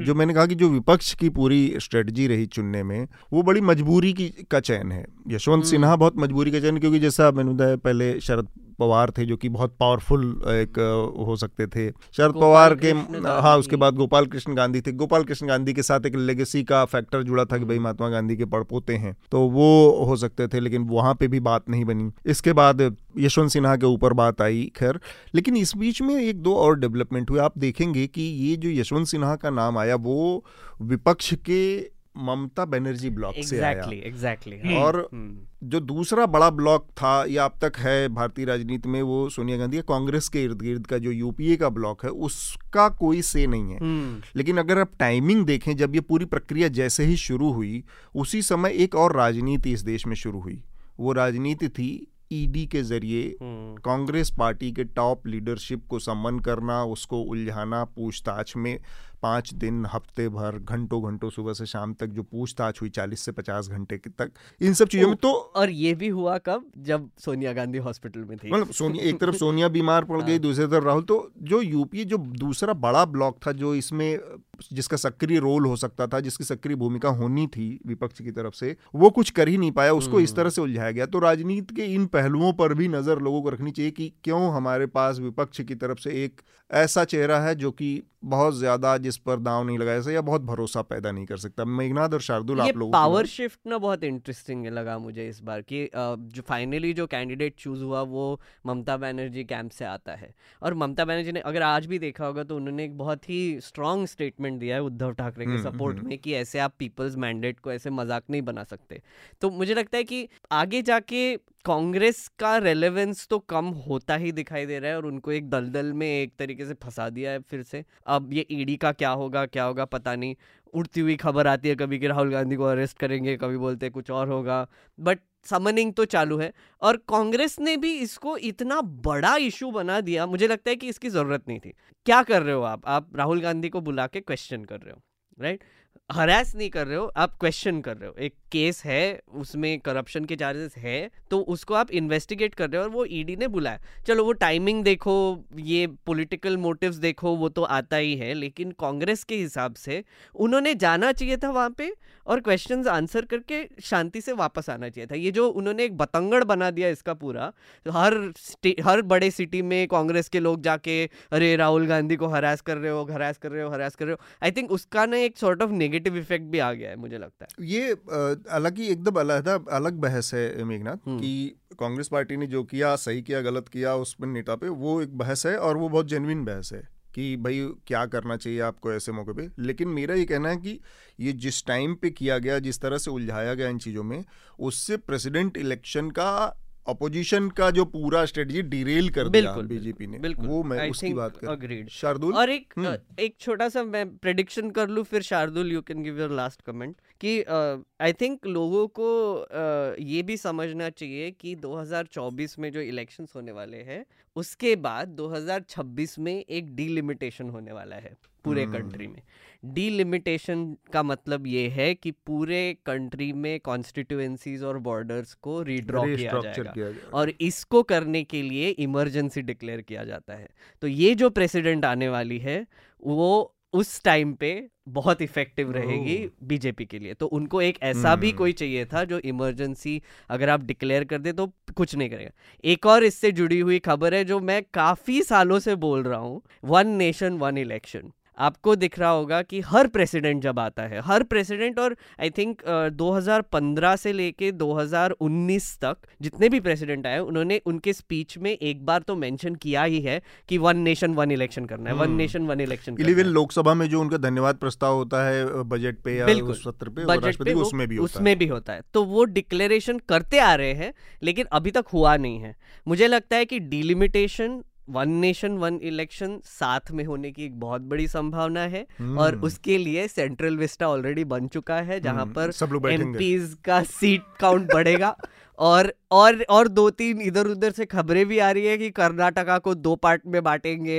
जो मैंने कहा कि जो विपक्ष की पूरी स्ट्रेटजी रही चुनने में, वो बड़ी मजबूरी की का चयन है। यशवंत सिन्हा बहुत मजबूरी का चयन, क्योंकि जैसा मैंने बताया पहले शरद पवार थे जो कि बहुत पावरफुल एक हो सकते थे, शरद पवार के हाँ, उसके बाद गोपाल कृष्ण गांधी थे। गोपाल कृष्ण गांधी के साथ एक लेगेसी का फैक्टर जुड़ा था कि भाई महात्मा गांधी के पड़पोते हैं, तो वो हो सकते थे, लेकिन वहाँ पे भी बात नहीं बनी। इसके बाद यशवंत सिन्हा के ऊपर बात आई, खैर, लेकिन इस बीच में एक दो और डेवलपमेंट हुए। आप देखेंगे कि ये जो यशवंत सिन्हा का नाम आया वो विपक्ष के ममता बनर्जी ब्लॉक exactly, से आया exactly, exactly, और जो दूसरा बड़ा ब्लॉक था या अब तक है भारतीय राजनीति में, वो सोनिया गांधी या कांग्रेस के इर्द गिर्द का जो यूपीए का ब्लॉक है, उसका कोई से नहीं है। लेकिन अगर आप टाइमिंग देखें, जब ये पूरी प्रक्रिया जैसे ही शुरू हुई, उसी समय एक और राजनीति इस देश में शुरू हुई। वो राजनीति थी ईडी के जरिए कांग्रेस पार्टी के टॉप लीडरशिप को समन करना, उसको उलझाना, पूछताछ में पाँच दिन, हफ्ते भर, घंटों घंटों, सुबह से शाम तक जो पूछताछ हुई चालीस से पचास घंटे के तक, इन सब चीजों में। तो और ये भी हुआ कब, जब सोनिया गांधी हॉस्पिटल में थी, मतलब सोनिया एक तरफ सोनिया बीमार पड़ गई, दूसरी तरफ राहुल। तो जो यूपीए जो दूसरा बड़ा ब्लॉक था, जो इसमें जिसका सक्रिय रोल हो सकता था, जिसकी सक्रिय भूमिका होनी थी विपक्ष की तरफ से, वो कुछ कर ही नहीं पाया, उसको इस तरह से उलझाया गया। तो राजनीति के इन पहलुओं पर भी नजर लोगों को रखनी चाहिए कि क्यों हमारे पास विपक्ष की तरफ से एक ऐसा चेहरा है जो कि बहुत ज्यादा जिस पर दांव नहीं लगाया या बहुत भरोसा पैदा नहीं कर सकता। मेघनाद और शार्दुल, आप लोगों को पावर शिफ्ट ना बहुत इंटरेस्टिंग लगा मुझे इस बार कि जो फाइनली जो कैंडिडेट चूज हुआ वो ममता बनर्जी कैंप से आता है। और ममता बनर्जी ने, अगर आज भी देखा होगा तो उन्होंने एक बहुत ही स्ट्रांग स्टेटमेंट दिया है उद्धव ठाकरे के सपोर्ट में कि ऐसे आप पीपल्स मैंडेट को ऐसे मजाक नहीं बना सकते। तो मुझे लगता है कि आगे जाके कांग्रेस का रेलेवेंस तो कम होता ही दिखाई दे रहा है, और उनको एक दलदल में एक तरीके से फंसा दिया है फिर से। अब ये ईडी का क्या होगा क्या होगा पता नहीं, उड़ती हुई खबर आती है कभी कि राहुल गांधी को अरेस्ट करेंगे, कभी बोलते हैं कुछ और होगा, बट समनिंग तो चालू है। और कांग्रेस ने भी इसको इतना बड़ा इशू बना दिया, मुझे लगता है कि इसकी ज़रूरत नहीं थी। क्या कर रहे हो आप आप राहुल गांधी को बुला के क्वेश्चन कर रहे हो, राइट right? हरास नहीं कर रहे हो, आप क्वेश्चन कर रहे हो. एक केस है, उसमें करप्शन के चार्जेस हैं, तो उसको आप इन्वेस्टिगेट कर रहे हो और वो ईडी ने बुलाया. चलो वो टाइमिंग देखो, ये पॉलिटिकल मोटिव्स देखो, वो तो आता ही है, लेकिन कांग्रेस के हिसाब से उन्होंने जाना चाहिए था वहाँ पे और क्वेश्चंस आंसर करके शांति से वापस आना चाहिए था. ये जो उन्होंने एक बतंगड़ बना दिया इसका पूरा, हर हर बड़े सिटी में कांग्रेस के लोग जाके अरे राहुल गांधी को हरास कर रहे हो, हरास कर रहे हो, हरास कर रहे हो. आई थिंक उसका ना एक सॉर्ट ऑफ नेगेटिव इफेक्ट भी आ गया है मुझे लगता है. ये हालांकि एकदम अलग अलग बहस है मेघनाथ कि कांग्रेस पार्टी ने जो किया सही किया गलत किया, उस पर नेता पे वो एक बहस है और वो बहुत जेन्युइन बहस है कि भाई क्या करना चाहिए आपको ऐसे मौके पे. लेकिन मेरा ये कहना है कि ये जिस टाइम पे किया गया, जिस तरह से उलझाया गया इन चीज़ों में, उससे प्रेसिडेंट इलेक्शन का अपोजिशन का जो पूरा स्ट्रेटजी डिरेल कर दिया बीजेपी ने, वो मैं उसकी बात कर अग्रीड. शार्दुल, और एक एक छोटा सा मैं प्रेडिक्शन कर लूँ फिर Shardul you can give your last comment, कि आई थिंक लोगों को uh, ये भी समझना चाहिए कि दो हज़ार चौबीस में जो इलेक्शंस होने वाले हैं उसके बाद दो हज़ार छब्बीस में एक डीलिमिटेशन होने वाला है पूरे कंट्री में. डीलिमिटेशन का मतलब ये है कि पूरे कंट्री में कॉन्स्टिट्यूएंसीज और बॉर्डर्स को रीड्रॉ किया जाएगा और इसको करने के लिए इमरजेंसी डिक्लेयर किया जाता है. तो ये जो प्रेसिडेंट आने वाली है वो उस टाइम पे बहुत इफेक्टिव रहेगी बीजेपी के लिए. तो उनको एक ऐसा भी कोई चाहिए था जो इमरजेंसी अगर आप डिक्लेयर कर दे तो कुछ नहीं करेगा. एक और इससे जुड़ी हुई खबर है जो मैं काफ़ी सालों से बोल रहा हूँ, वन नेशन वन इलेक्शन. आपको दिख रहा होगा कि हर प्रेसिडेंट जब आता है, हर प्रेसिडेंट, और आई थिंक दो हज़ार पंद्रह से लेके दो हज़ार उन्नीस तक जितने भी प्रेसिडेंट आए उन्होंने उनके स्पीच में एक बार तो मेंशन किया ही है कि वन नेशन वन इलेक्शन करना है, one nation one election. Even Lok Sabha में जो उनका धन्यवाद प्रस्ताव होता है बजट पे या उस सत्र पे, बजट पे, उसमें भी उसमें भी होता है. तो वो डिक्लेरेशन करते आ रहे हैं लेकिन अभी तक हुआ नहीं है. मुझे लगता है कि delimitation, one nation one election साथ में होने की एक बहुत बड़ी संभावना है hmm. और उसके लिए सेंट्रल विस्टा ऑलरेडी बन चुका है जहां hmm. पर एमपीज का सीट काउंट बढ़ेगा और और और दो तीन इधर उधर से खबरें भी आ रही है कि कर्नाटका को दो पार्ट में बांटेंगे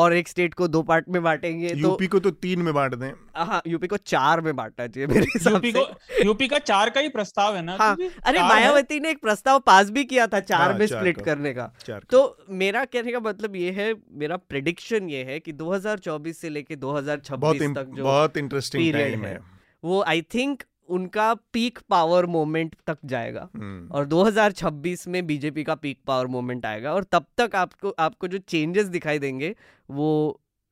और एक स्टेट को दो पार्ट में बांटेंगे. यूपी तो, को तो तीन में बांट दें. हाँ, यूपी को चार में बांटना चाहिए मेरे हिसाब से. यूपी का चार का ही प्रस्ताव है ना. हाँ, अरे मायावती ने एक प्रस्ताव पास भी किया था चार हाँ, में स्प्लिट करने का. तो मेरा कहने का मतलब ये है, मेरा प्रेडिक्शन ये है कि दो हजार चौबीस से लेके दो हजार छब्बीस तक जो बहुत इंटरेस्टिंग टाइम है वो आई थिंक उनका पीक पावर मोमेंट तक जाएगा hmm. और दो हज़ार छब्बीस में बीजेपी का पीक पावर मोमेंट आएगा और तब तक आपको आपको जो चेंजेस दिखाई देंगे वो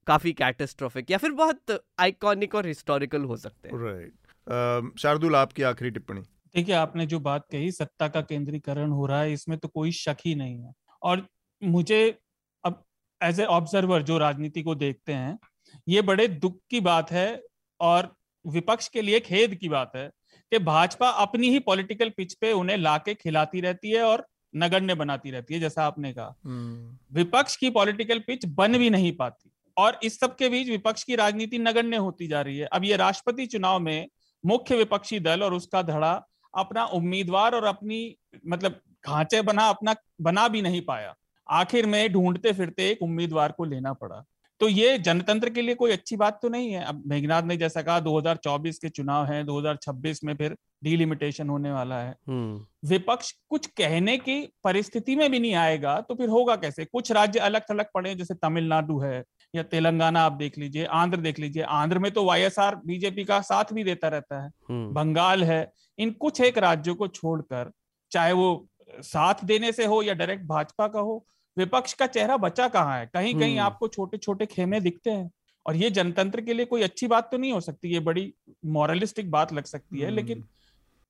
काफ़ी कैटास्ट्रोफिक या फिर बहुत आइकॉनिक और हिस्टोरिकल हो सकते हैं. राइट, शार्दुल आपकी आखिरी टिप्पणी. देखिए, आपने जो बात कही, सत्ता का केंद्रीकरण हो रहा है, इसमें तो कोई शक ही नहीं है. और मुझे अब एज ए ऑब्जर्वर जो राजनीति को देखते हैं, ये बड़े दुख की बात है और विपक्ष के लिए खेद की बात है कि भाजपा अपनी ही पॉलिटिकल पिच पे उन्हें लाके खिलाती रहती है और नगण्य बनाती रहती है. जैसा आपने कहा, विपक्ष की पॉलिटिकल पिच बन भी नहीं पाती और इस सब के बीच विपक्ष की राजनीति नगण्य होती जा रही है. अब ये राष्ट्रपति चुनाव में मुख्य विपक्षी दल और उसका धड़ा अपना उम्मीदवार और अपनी मतलब ढांचे बना अपना बना भी नहीं पाया. आखिर में ढूंढते फिरते एक उम्मीदवार को लेना पड़ा. तो ये जनतंत्र के लिए कोई अच्छी बात तो नहीं है. अब मेघनाद ने जैसा कहा, दो हज़ार चौबीस के चुनाव हैं, दो हज़ार छब्बीस में फिर डिलिमिटेशन होने वाला है. विपक्ष कुछ कहने की परिस्थिति में भी नहीं आएगा तो फिर होगा कैसे. कुछ राज्य अलग थलग पड़े, जैसे तमिलनाडु है या तेलंगाना, आप देख लीजिए, आंध्र देख लीजिए. आंध्र में तो वाईएसआर बीजेपी का साथ भी देता रहता है, बंगाल है. इन कुछ एक राज्यों को छोड़कर, चाहे वो साथ देने से हो या डायरेक्ट भाजपा का हो, विपक्ष का चेहरा बचा कहाँ है. कहीं कहीं आपको छोटे छोटे खेमे दिखते हैं और ये जनतंत्र के लिए कोई अच्छी बात तो नहीं हो सकती. ये बड़ी मॉरलिस्टिक बात लग सकती है लेकिन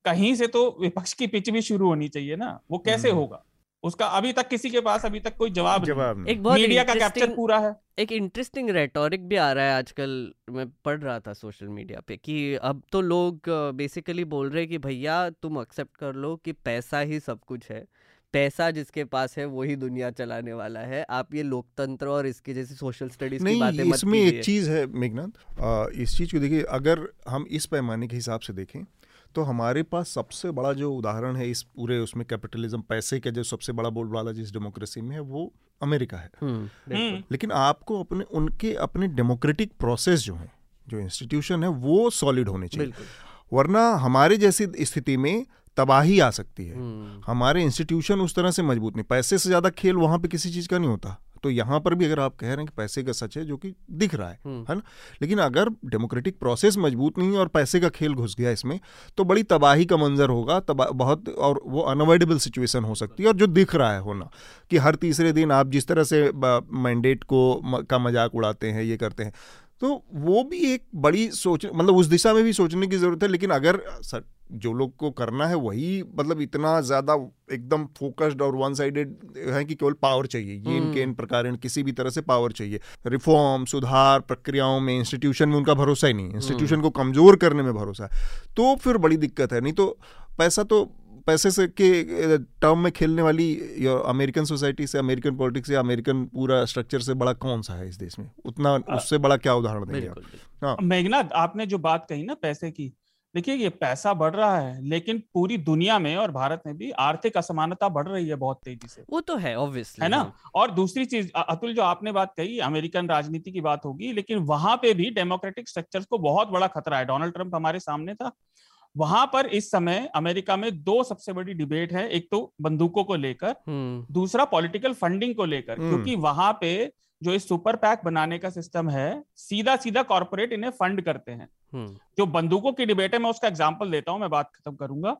कहीं से तो विपक्ष की पिच भी शुरू होनी चाहिए ना. वो कैसे होगा उसका अभी तक किसी के पास अभी तक कोई जवाब जवाब एक मीडिया का कैप्चर पूरा है. एक इंटरेस्टिंग रेटोरिक भी आ रहा है आजकल, मैं पढ़ रहा था सोशल मीडिया पे, कि अब तो लोग बेसिकली बोल रहे हैं कि भैया तुम एक्सेप्ट कर लो कि पैसा ही सब कुछ है, पैसा जिसके पास है वही दुनिया चलाने वाला है. आप ये लोकतंत्र और इसके जैसी सोशल स्टडीज की बातें मत इसमें एक चीज़ है मेघनाथ, इस चीज़ को देखिए, अगर हम इस पैमाने के हिसाब से देखें तो हमारे पास सबसे बड़ा जो उदाहरण है इस पूरे उसमें कैपिटलिज्म, पैसे का जो सबसे बड़ा बोलबाला जिस डेमोक्रेसी में है वो अमेरिका है. लेकिन आपको अपने उनके अपने डेमोक्रेटिक प्रोसेस जो है, जो इंस्टीट्यूशन है वो सॉलिड होने चाहिए, वरना हमारे जैसी स्थिति में तबाही आ सकती है। हमारे इंस्टीट्यूशन उस तरह से मजबूत नहीं, पैसे से ज्यादा खेल वहां पे किसी चीज का नहीं होता। तो यहाँ पर भी अगर आप कह रहे हैं कि पैसे का सच है, जो कि दिख रहा है, है ना, लेकिन अगर डेमोक्रेटिक प्रोसेस मजबूत नहीं है और पैसे का खेल घुस गया इसमें, तो बड़ी तबाही का मंजर होगा, तबाह बहुत, और वो अनअवॉइडेबल सिचुएशन हो सकती है। और जो दिख रहा है होना कि हर तीसरे दिन आप जिस तरह से मैंडेट को का मजाक उड़ाते हैं, ये करते हैं, तो वो भी एक बड़ी सोच, मतलब उस दिशा में भी सोचने की ज़रूरत है। लेकिन अगर जो लोग को करना है वही, मतलब इतना ज़्यादा एकदम फोकस्ड और वन साइडेड है कि केवल पावर चाहिए, ये इनके इन प्रकार किसी भी तरह से पावर चाहिए, रिफॉर्म सुधार प्रक्रियाओं में, इंस्टीट्यूशन में उनका भरोसा ही नहीं, इंस्टीट्यूशन को कमज़ोर करने में भरोसा है, तो फिर बड़ी दिक्कत है। नहीं तो पैसा तो पैसे से के टर्म में खेलने वाली अमेरिकन सोसाइटी से, अमेरिकन पॉलिटिक्स से, अमेरिकन पूरा स्ट्रक्चर से बड़ा कौन सा है इस देश में, उतना उससे बड़ा क्या उदाहरण देंगे। मेघनाद, आपने जो बात कही ना पैसे की, देखिए ये पैसा बढ़ रहा है, लेकिन पूरी दुनिया में और भारत में भी आर्थिक असमानता बढ़ रही है बहुत तेजी से। वो तो है ऑब्वियसली, है ना। और दूसरी चीज अतुल, जो आपने बात कही अमेरिकन राजनीति की बात होगी, लेकिन वहां पे भी डेमोक्रेटिक स्ट्रक्चर्स को बहुत बड़ा खतरा है। डोनाल्ड ट्रंप हमारे सामने था, वहां पर इस समय अमेरिका में दो सबसे बड़ी डिबेट है, एक तो बंदूकों को लेकर, दूसरा पॉलिटिकल फंडिंग को लेकर, क्योंकि वहां पे जो इस सुपर पैक बनाने का सिस्टम है, सीधा सीधा कॉर्पोरेट इन्हें फंड करते हैं। जो बंदूकों की डिबेट है, मैं उसका एग्जांपल देता हूं, मैं बात खत्म करूंगा।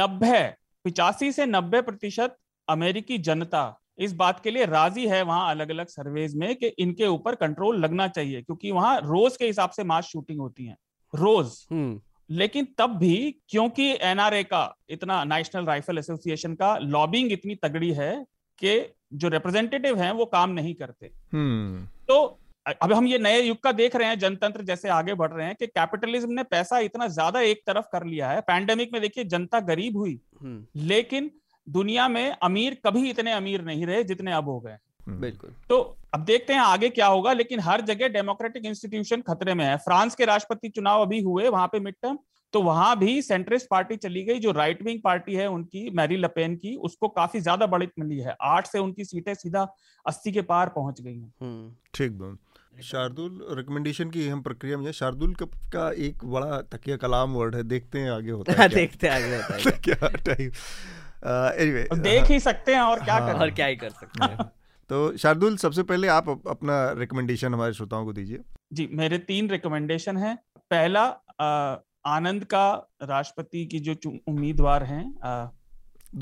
नब्बे पिचासी से नब्बे प्रतिशत अमेरिकी जनता इस बात के लिए राजी है वहां अलग अलग सर्वेज में कि इनके ऊपर कंट्रोल लगना चाहिए, क्योंकि वहां रोज के हिसाब से मास शूटिंग होती है रोज। लेकिन तब भी क्योंकि एन आर ए का इतना, नेशनल राइफल एसोसिएशन का लॉबिंग इतनी तगड़ी है कि जो रिप्रेजेंटेटिव हैं वो काम नहीं करते। hmm. तो अब हम ये नए युग का देख रहे हैं, जनतंत्र जैसे आगे बढ़ रहे हैं, कि कैपिटलिज्म ने पैसा इतना ज्यादा एक तरफ कर लिया है। पैंडेमिक में देखिए जनता गरीब हुई, hmm. लेकिन दुनिया में अमीर कभी इतने अमीर नहीं रहे जितने अब हो गए। बिल्कुल। तो अब देखते हैं आगे क्या होगा, लेकिन हर जगह डेमोक्रेटिक इंस्टीट्यूशन खतरे में है। फ्रांस के राष्ट्रपति चुनाव अभी हुए, वहां पे मिड टर्म, तो वहां भी सेंट्रिस्ट पार्टी चली गई, जो राइट विंग पार्टी है उनकी, मैरी लपेन की, उसको काफी ज्यादा बढ़त मिली है। आठ से उनकी सीटें सीधा अस्सी के पार पहुंच गई हैं। ठीक बात। शार्दुल, रिकमेंडेशन की हम प्रक्रिया में, शार्दुल का, का एक बड़ा तकिया कलाम वर्ड है, देखते हैं आगे होता है, देखते हैं आगे होता है क्या टाइम। एनीवे, देख ही सकते हैं और क्या कर और क्या ही कर सकते हैं। तो शार्दुल, सबसे पहले आप अपना रिकमेंडेशन हमारे श्रोताओं को दीजिए। जी, मेरे तीन रिकमेंडेशन हैं। पहला, आनंद का राष्ट्रपति की जो उम्मीदवार हैं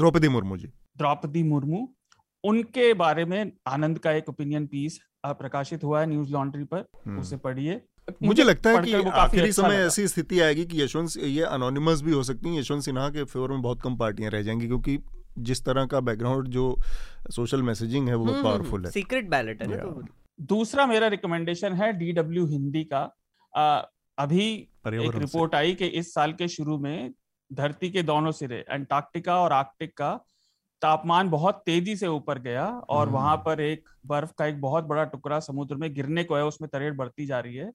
द्रौपदी मुर्मू जी, द्रौपदी मुर्मू, उनके बारे में आनंद का एक ओपिनियन पीस प्रकाशित हुआ है न्यूज लॉन्ड्री पर, उसे पढ़िए। मुझे लगता है कि आखिरी समय ऐसी स्थिति आएगी कि यशवंत, ये अनोनिमस भी हो सकती है, यशवंत सिन्हा के फेवर में बहुत कम पार्टियां रह जाएंगी, क्योंकि जिस तरह का बैकग्राउंड जो सोशल मैसेजिंग है वो पावरफुल है, सीक्रेट बैलेट है। दूसरा मेरा रिकमेंडेशन है डी डब्ल्यू हिंदी का। आ, अभी एक रिपोर्ट आई कि इस साल के शुरू में धरती के दोनों सिरे, अंटार्कटिका और आर्कटिक का तापमान बहुत तेजी से ऊपर गया, और वहां पर एक बर्फ का एक बहुत बड़ा टुकड़ा समुद्र में गिरने को है, उसमें तरेड़ बढ़ती जा रही है,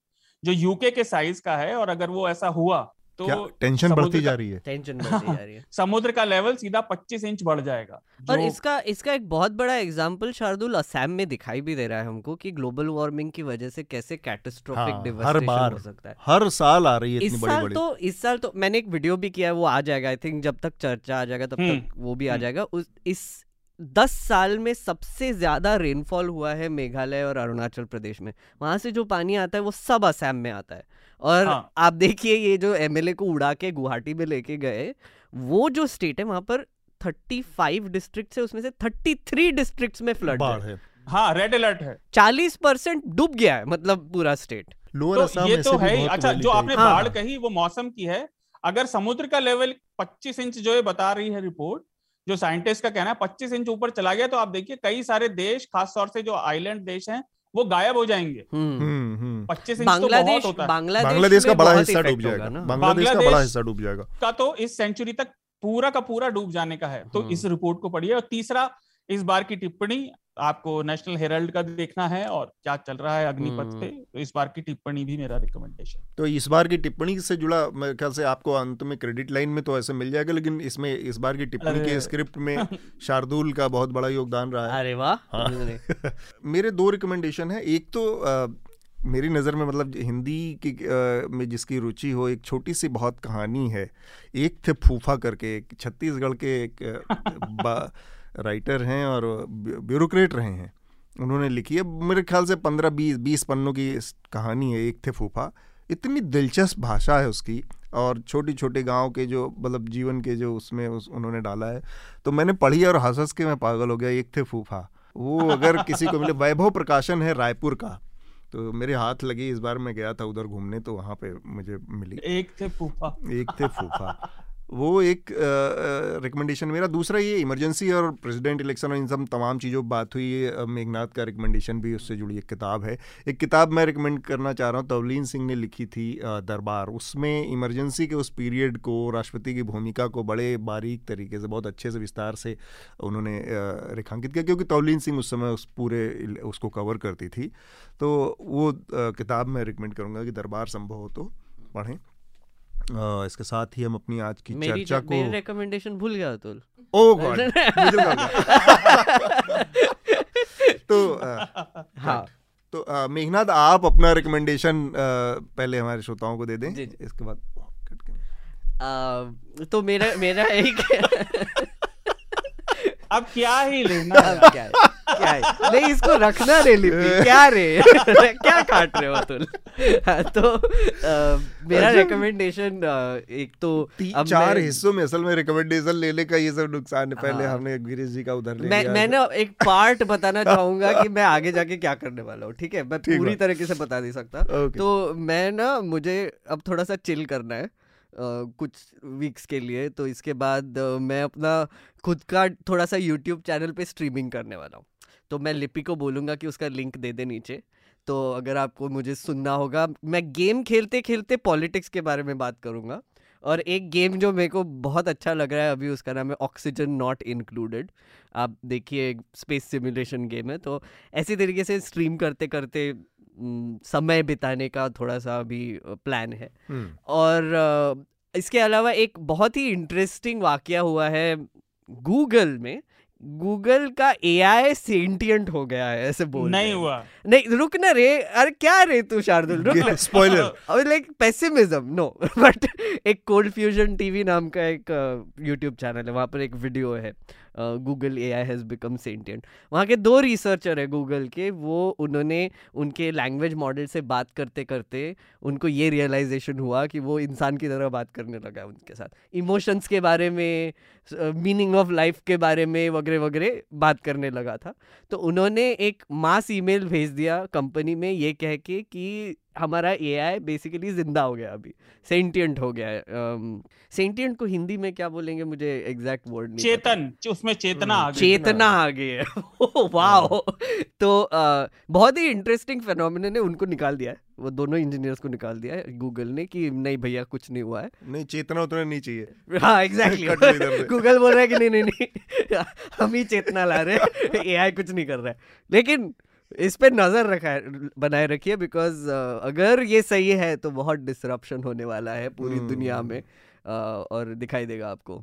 जो यूके के साइज का है, और अगर वो ऐसा हुआ तो टेंशन बढ़ती जा रही है, टेंशन बढ़ती जा रही है, समुद्र का लेवल सीधा पच्चीस इंच बढ़ जाएगा। और इसका इसका एक बहुत बड़ा एग्जांपल शार्दुल असम में दिखाई भी दे रहा है हमको, कि ग्लोबल वार्मिंग की वजह से कैसे कैटास्ट्रोफिक डिवास्टेशन हो सकता है। हर साल आ रही है इतनी बड़ी बड़ी। तो इस साल तो मैंने एक वीडियो भी किया है, वो आ जाएगा आई थिंक, जब तक चर्चा आ जाएगा तब तक वो भी आ जाएगा। इस दस साल में सबसे ज्यादा रेनफॉल हुआ है मेघालय और अरुणाचल प्रदेश में, वहां से जो पानी आता है वो सब असम में आता है। और हाँ। आप देखिए, ये जो एम एल ए को उड़ा के गुवाहाटी में लेके गए, वो जो स्टेट है वहां पर पैंतीस डिस्ट्रिक्ट है, उसमें से तैंतीस डिस्ट्रिक्ट्स में फ्लड है, हाँ रेड अलर्ट है, चालीस परसेंट डूब गया है, मतलब पूरा स्टेट। तो ये तो है। अच्छा, जो आपने बाढ़ कही वो मौसम की है। अगर समुद्र का लेवल पच्चीस इंच जो बता रही है रिपोर्ट, जो साइंटिस्ट का कहना है, पच्चीस इंच ऊपर चला गया, तो आप देखिए कई सारे देश, खासतौर से जो आइलैंड देश हैं, वो गायब हो जाएंगे। पच्चीस इंच तो बहुत होता है। बांग्लादेश का बड़ा हिस्सा डूब जाएगा ना, बांग्लादेश का बड़ा हिस्सा डूब जाएगा का तो इस सेंचुरी तक पूरा का पूरा डूब जाने का है। तो इस रिपोर्ट को पढ़िए। और तीसरा, इस बार की टिप्पणी आपको नेशनल हेराल्ड का देखना है, और क्या चल रहा है अग्निपथ पे, तो इस बार की टिप्पणी भी मेरा रिकमेंडेशन। तो इस बार की टिप्पणी से जुड़ा मेरे ख्याल से आपको अंत में क्रेडिट लाइन में तो ऐसे मिल जाएगा, लेकिन इसमें इस बार की टिप्पणी के स्क्रिप्ट में शार्दुल का बहुत बड़ा योगदान रहा है। अरे वाह। हाँ। मेरे दो रिकमेंडेशन है। एक तो मेरी नज़र में मतलब हिंदी की में जिसकी रुचि हो, एक छोटी सी बहुत कहानी है, एक थे फूफा करके, एक छत्तीसगढ़ के एक राइटर हैं और ब्यूरोक्रेट रहे हैं, उन्होंने लिखी है, मेरे ख्याल से पंद्रह बीस बीस पन्नों की कहानी है, एक थे फूफा। इतनी दिलचस्प भाषा है उसकी, और छोटे छोटे गांव के जो मतलब जीवन के जो उसमें उस, उन्होंने डाला है, तो मैंने पढ़ी और हंस हंस के मैं पागल हो गया। एक थे फूफा, वो अगर किसी को मिले, वैभव प्रकाशन है रायपुर का, तो मेरे हाथ लगी, इस बार मैं गया था उधर घूमने तो वहाँ पे मुझे मिली, एक थे फूफा। एक थे फूफा वो एक रिकमेंडेशन मेरा। दूसरा ये इमरजेंसी और प्रेसिडेंट इलेक्शन और इन सब तमाम चीज़ों पर बात हुई, मेघनाद का रिकमेंडेशन भी उससे जुड़ी एक किताब है। एक किताब मैं रिकमेंड करना चाह रहा हूँ, तवलीन सिंह ने लिखी थी, दरबार। उसमें इमरजेंसी के उस पीरियड को, राष्ट्रपति की भूमिका को बड़े बारीक तरीके से, बहुत अच्छे से विस्तार से उन्होंने रेखांकित किया, क्योंकि तवलीन सिंह उस समय उस पूरे उसको कवर करती थी। तो वो किताब मैं रिकमेंड करूँगा कि दरबार संभव हो तो पढ़ें। Uh, इसके साथ ही हम अपनी आज की चर्चा को, मेरी रिकमेंडेशन भूल गया अतुल, ओह गॉड तो uh, हाँ तो uh, मेघनाद आप अपना रिकमेंडेशन uh, पहले हमारे श्रोताओं को दे दें, इसके बाद uh, तो मेरा मेरा एक अब क्या ही लेना अब क्या है? क्या है? नहीं, इसको रखना रे लिपि, क्या रे क्या काट रहे हो तुम? तो आ, मेरा रिकमेंडेशन एक तो अब चार हिस्सों में, असल में रिकमेंडेशन लेने का ये सब नुकसान है। पहले हमने गिरीश जी का उधर ले मैं, लिया मैंने एक पार्ट बताना चाहूंगा कि मैं आगे जाके क्या करने वाला हूँ, ठीक है? मैं पूरी तरीके से बता नहीं सकता, तो मैं ना, मुझे अब थोड़ा सा चिल करना है Uh, कुछ वीक्स के लिए। तो इसके बाद uh, मैं अपना खुद का थोड़ा सा यूट्यूब चैनल पे स्ट्रीमिंग करने वाला हूँ, तो मैं लिपि को बोलूँगा कि उसका लिंक दे दे नीचे। तो अगर आपको मुझे सुनना होगा, मैं गेम खेलते खेलते पॉलिटिक्स के बारे में बात करूँगा, और एक गेम जो मेरे को बहुत अच्छा लग रहा है अभी, उसका नाम है ऑक्सीजन नॉट इंक्लूडेड। आप देखिए, एक स्पेस सिमुलेशन गेम है। तो ऐसे तरीके से स्ट्रीम करते करते समय बिताने का थोड़ा सा अभी प्लान है। और इसके अलावा एक बहुत ही इंटरेस्टिंग वाकया हुआ है गूगल में। गूगल का एआई सेंटिएंट हो गया है, ऐसे बोल नहीं हुआ नहीं, रुक ना रे, अरे क्या रे तू शार्दुल, रुक। Spoiler, like pessimism no, but एक कोल्ड फ्यूजन टीवी नाम का एक यूट्यूब चैनल है, वहाँ पर एक वीडियो है, Google AI has become sentient. वहाँ के दो रिसर्चर है गूगल के, वो उन्होंने उनके लैंग्वेज मॉडल से बात करते करते उनको ये रियलाइजेशन हुआ कि वो इंसान की तरह बात करने लगा उनके साथ, इमोशंस के बारे में, मीनिंग ऑफ लाइफ के बारे में वगैरह वगैरह बात करने लगा था। तो उन्होंने एक मास ईमेल भेज दिया कंपनी में ये कह के कि हमारा एआई बेसिकली जिंदा हो गया, अभी सेंटिएंट हो गया है। सेंटिएंट को हिंदी में क्या बोलेंगे, मुझे एग्जैक्ट वर्ड नहीं, चेतन, उसमें चेतना आ गई, चेतना आ गई है। वाओ, तो आ, बहुत ही इंटरेस्टिंग फेनोमेनन ने उनको निकाल दिया है, वो दोनों इंजीनियर्स को निकाल दिया है गूगल ने कि नहीं भैया, कुछ नहीं हुआ है, नहीं चेतना उतना नहीं चाहिए। हाँ एग्जैक्टली, गूगल बोल रहा है कि नहीं नहीं नहीं हम ही चेतना ला रहे, एआई कुछ नहीं कर रहा है। लेकिन इस पे नजर रखा बनाए रखिए, बिकॉज uh, अगर ये सही है तो बहुत डिसरप्शन होने वाला है पूरी hmm. दुनिया में, uh, और दिखाई देगा आपको।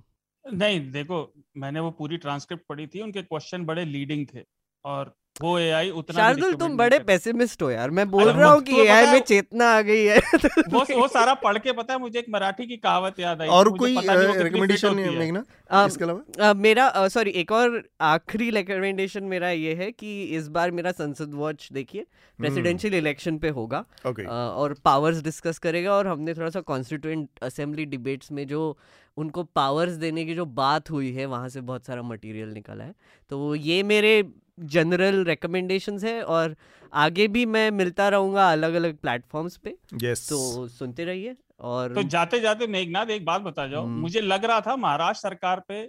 नहीं देखो, मैंने वो पूरी ट्रांसक्रिप्ट पढ़ी थी, उनके क्वेश्चन बड़े लीडिंग थे, और वो एआई उतना, शार्दुल तुम बड़े पेसिमिस्ट हो यार, मैं बोल रहा हूँ कि एआई में चेतना आ गई है। वो वो सारा पढ़ के, पता है मुझे एक मराठी की कहावत याद आई। और कोई रिकमेंडेशन नहीं है ना इसके अलावा मेरा? सॉरी, एक और आखिरी रिकमेंडेशन मेरा ये है कि इस बार मेरा संसद वॉच देखिए, प्रेसिडेंशियल इलेक्शन पे होगा और पावर्स डिस्कस करेगा, और हमने थोड़ा सा कॉन्स्टिट्यूएंट असेंबली डिबेट्स में जो उनको पावर्स देने की जो बात हुई है, वहाँ से बहुत सारा मटेरियल निकला है। तो ये मेरे जनरल रिकमेंडेशंस है, और आगे भी मैं मिलता रहूंगा अलग अलग प्लेटफॉर्म्स पे। yes. तो सुनते रहिए। और तो जाते जाते मेघनाद एक बात बता जाओ, hmm. मुझे लग रहा था महाराष्ट्र सरकार पे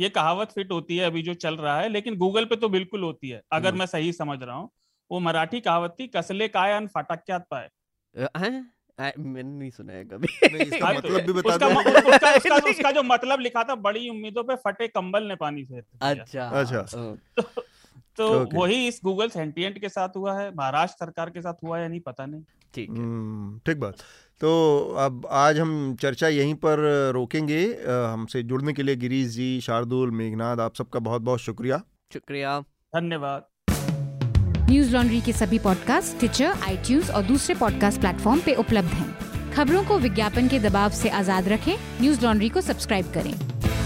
ये कहावत फिट होती है अभी जो चल रहा है, लेकिन गूगल पे तो बिल्कुल होती है, अगर hmm. मैं सही समझ रहा हूँ। वो मराठी कहावत थी, कसले काय अन फटाक्यात पाय। मैंने नहीं सुना है कभी। इसका मतलब भी बता दो। उसका, उसका, उसका जो मतलब लिखा था, बड़ी उम्मीदों पे फटे कंबल ने पानी फेर दिया। अच्छा अच्छा, तो okay. वही इस गूगल सेंटिएंट के साथ हुआ है, महाराष्ट्र सरकार के साथ हुआ है या नहीं पता नहीं। ठीक है, ठीक बात। तो अब आज हम चर्चा यहीं पर रोकेंगे। हमसे जुड़ने के लिए गिरीश जी, शार्दुल, मेघनाद, आप सबका बहुत बहुत शुक्रिया। शुक्रिया, धन्यवाद। न्यूज लॉन्ड्री के सभी पॉडकास्ट टिचर, आईट्यूज और दूसरे पॉडकास्ट प्लेटफॉर्म पे उपलब्ध हैं। खबरों को विज्ञापन के दबाव से आजाद रखें, न्यूज लॉन्ड्री को सब्सक्राइब करें।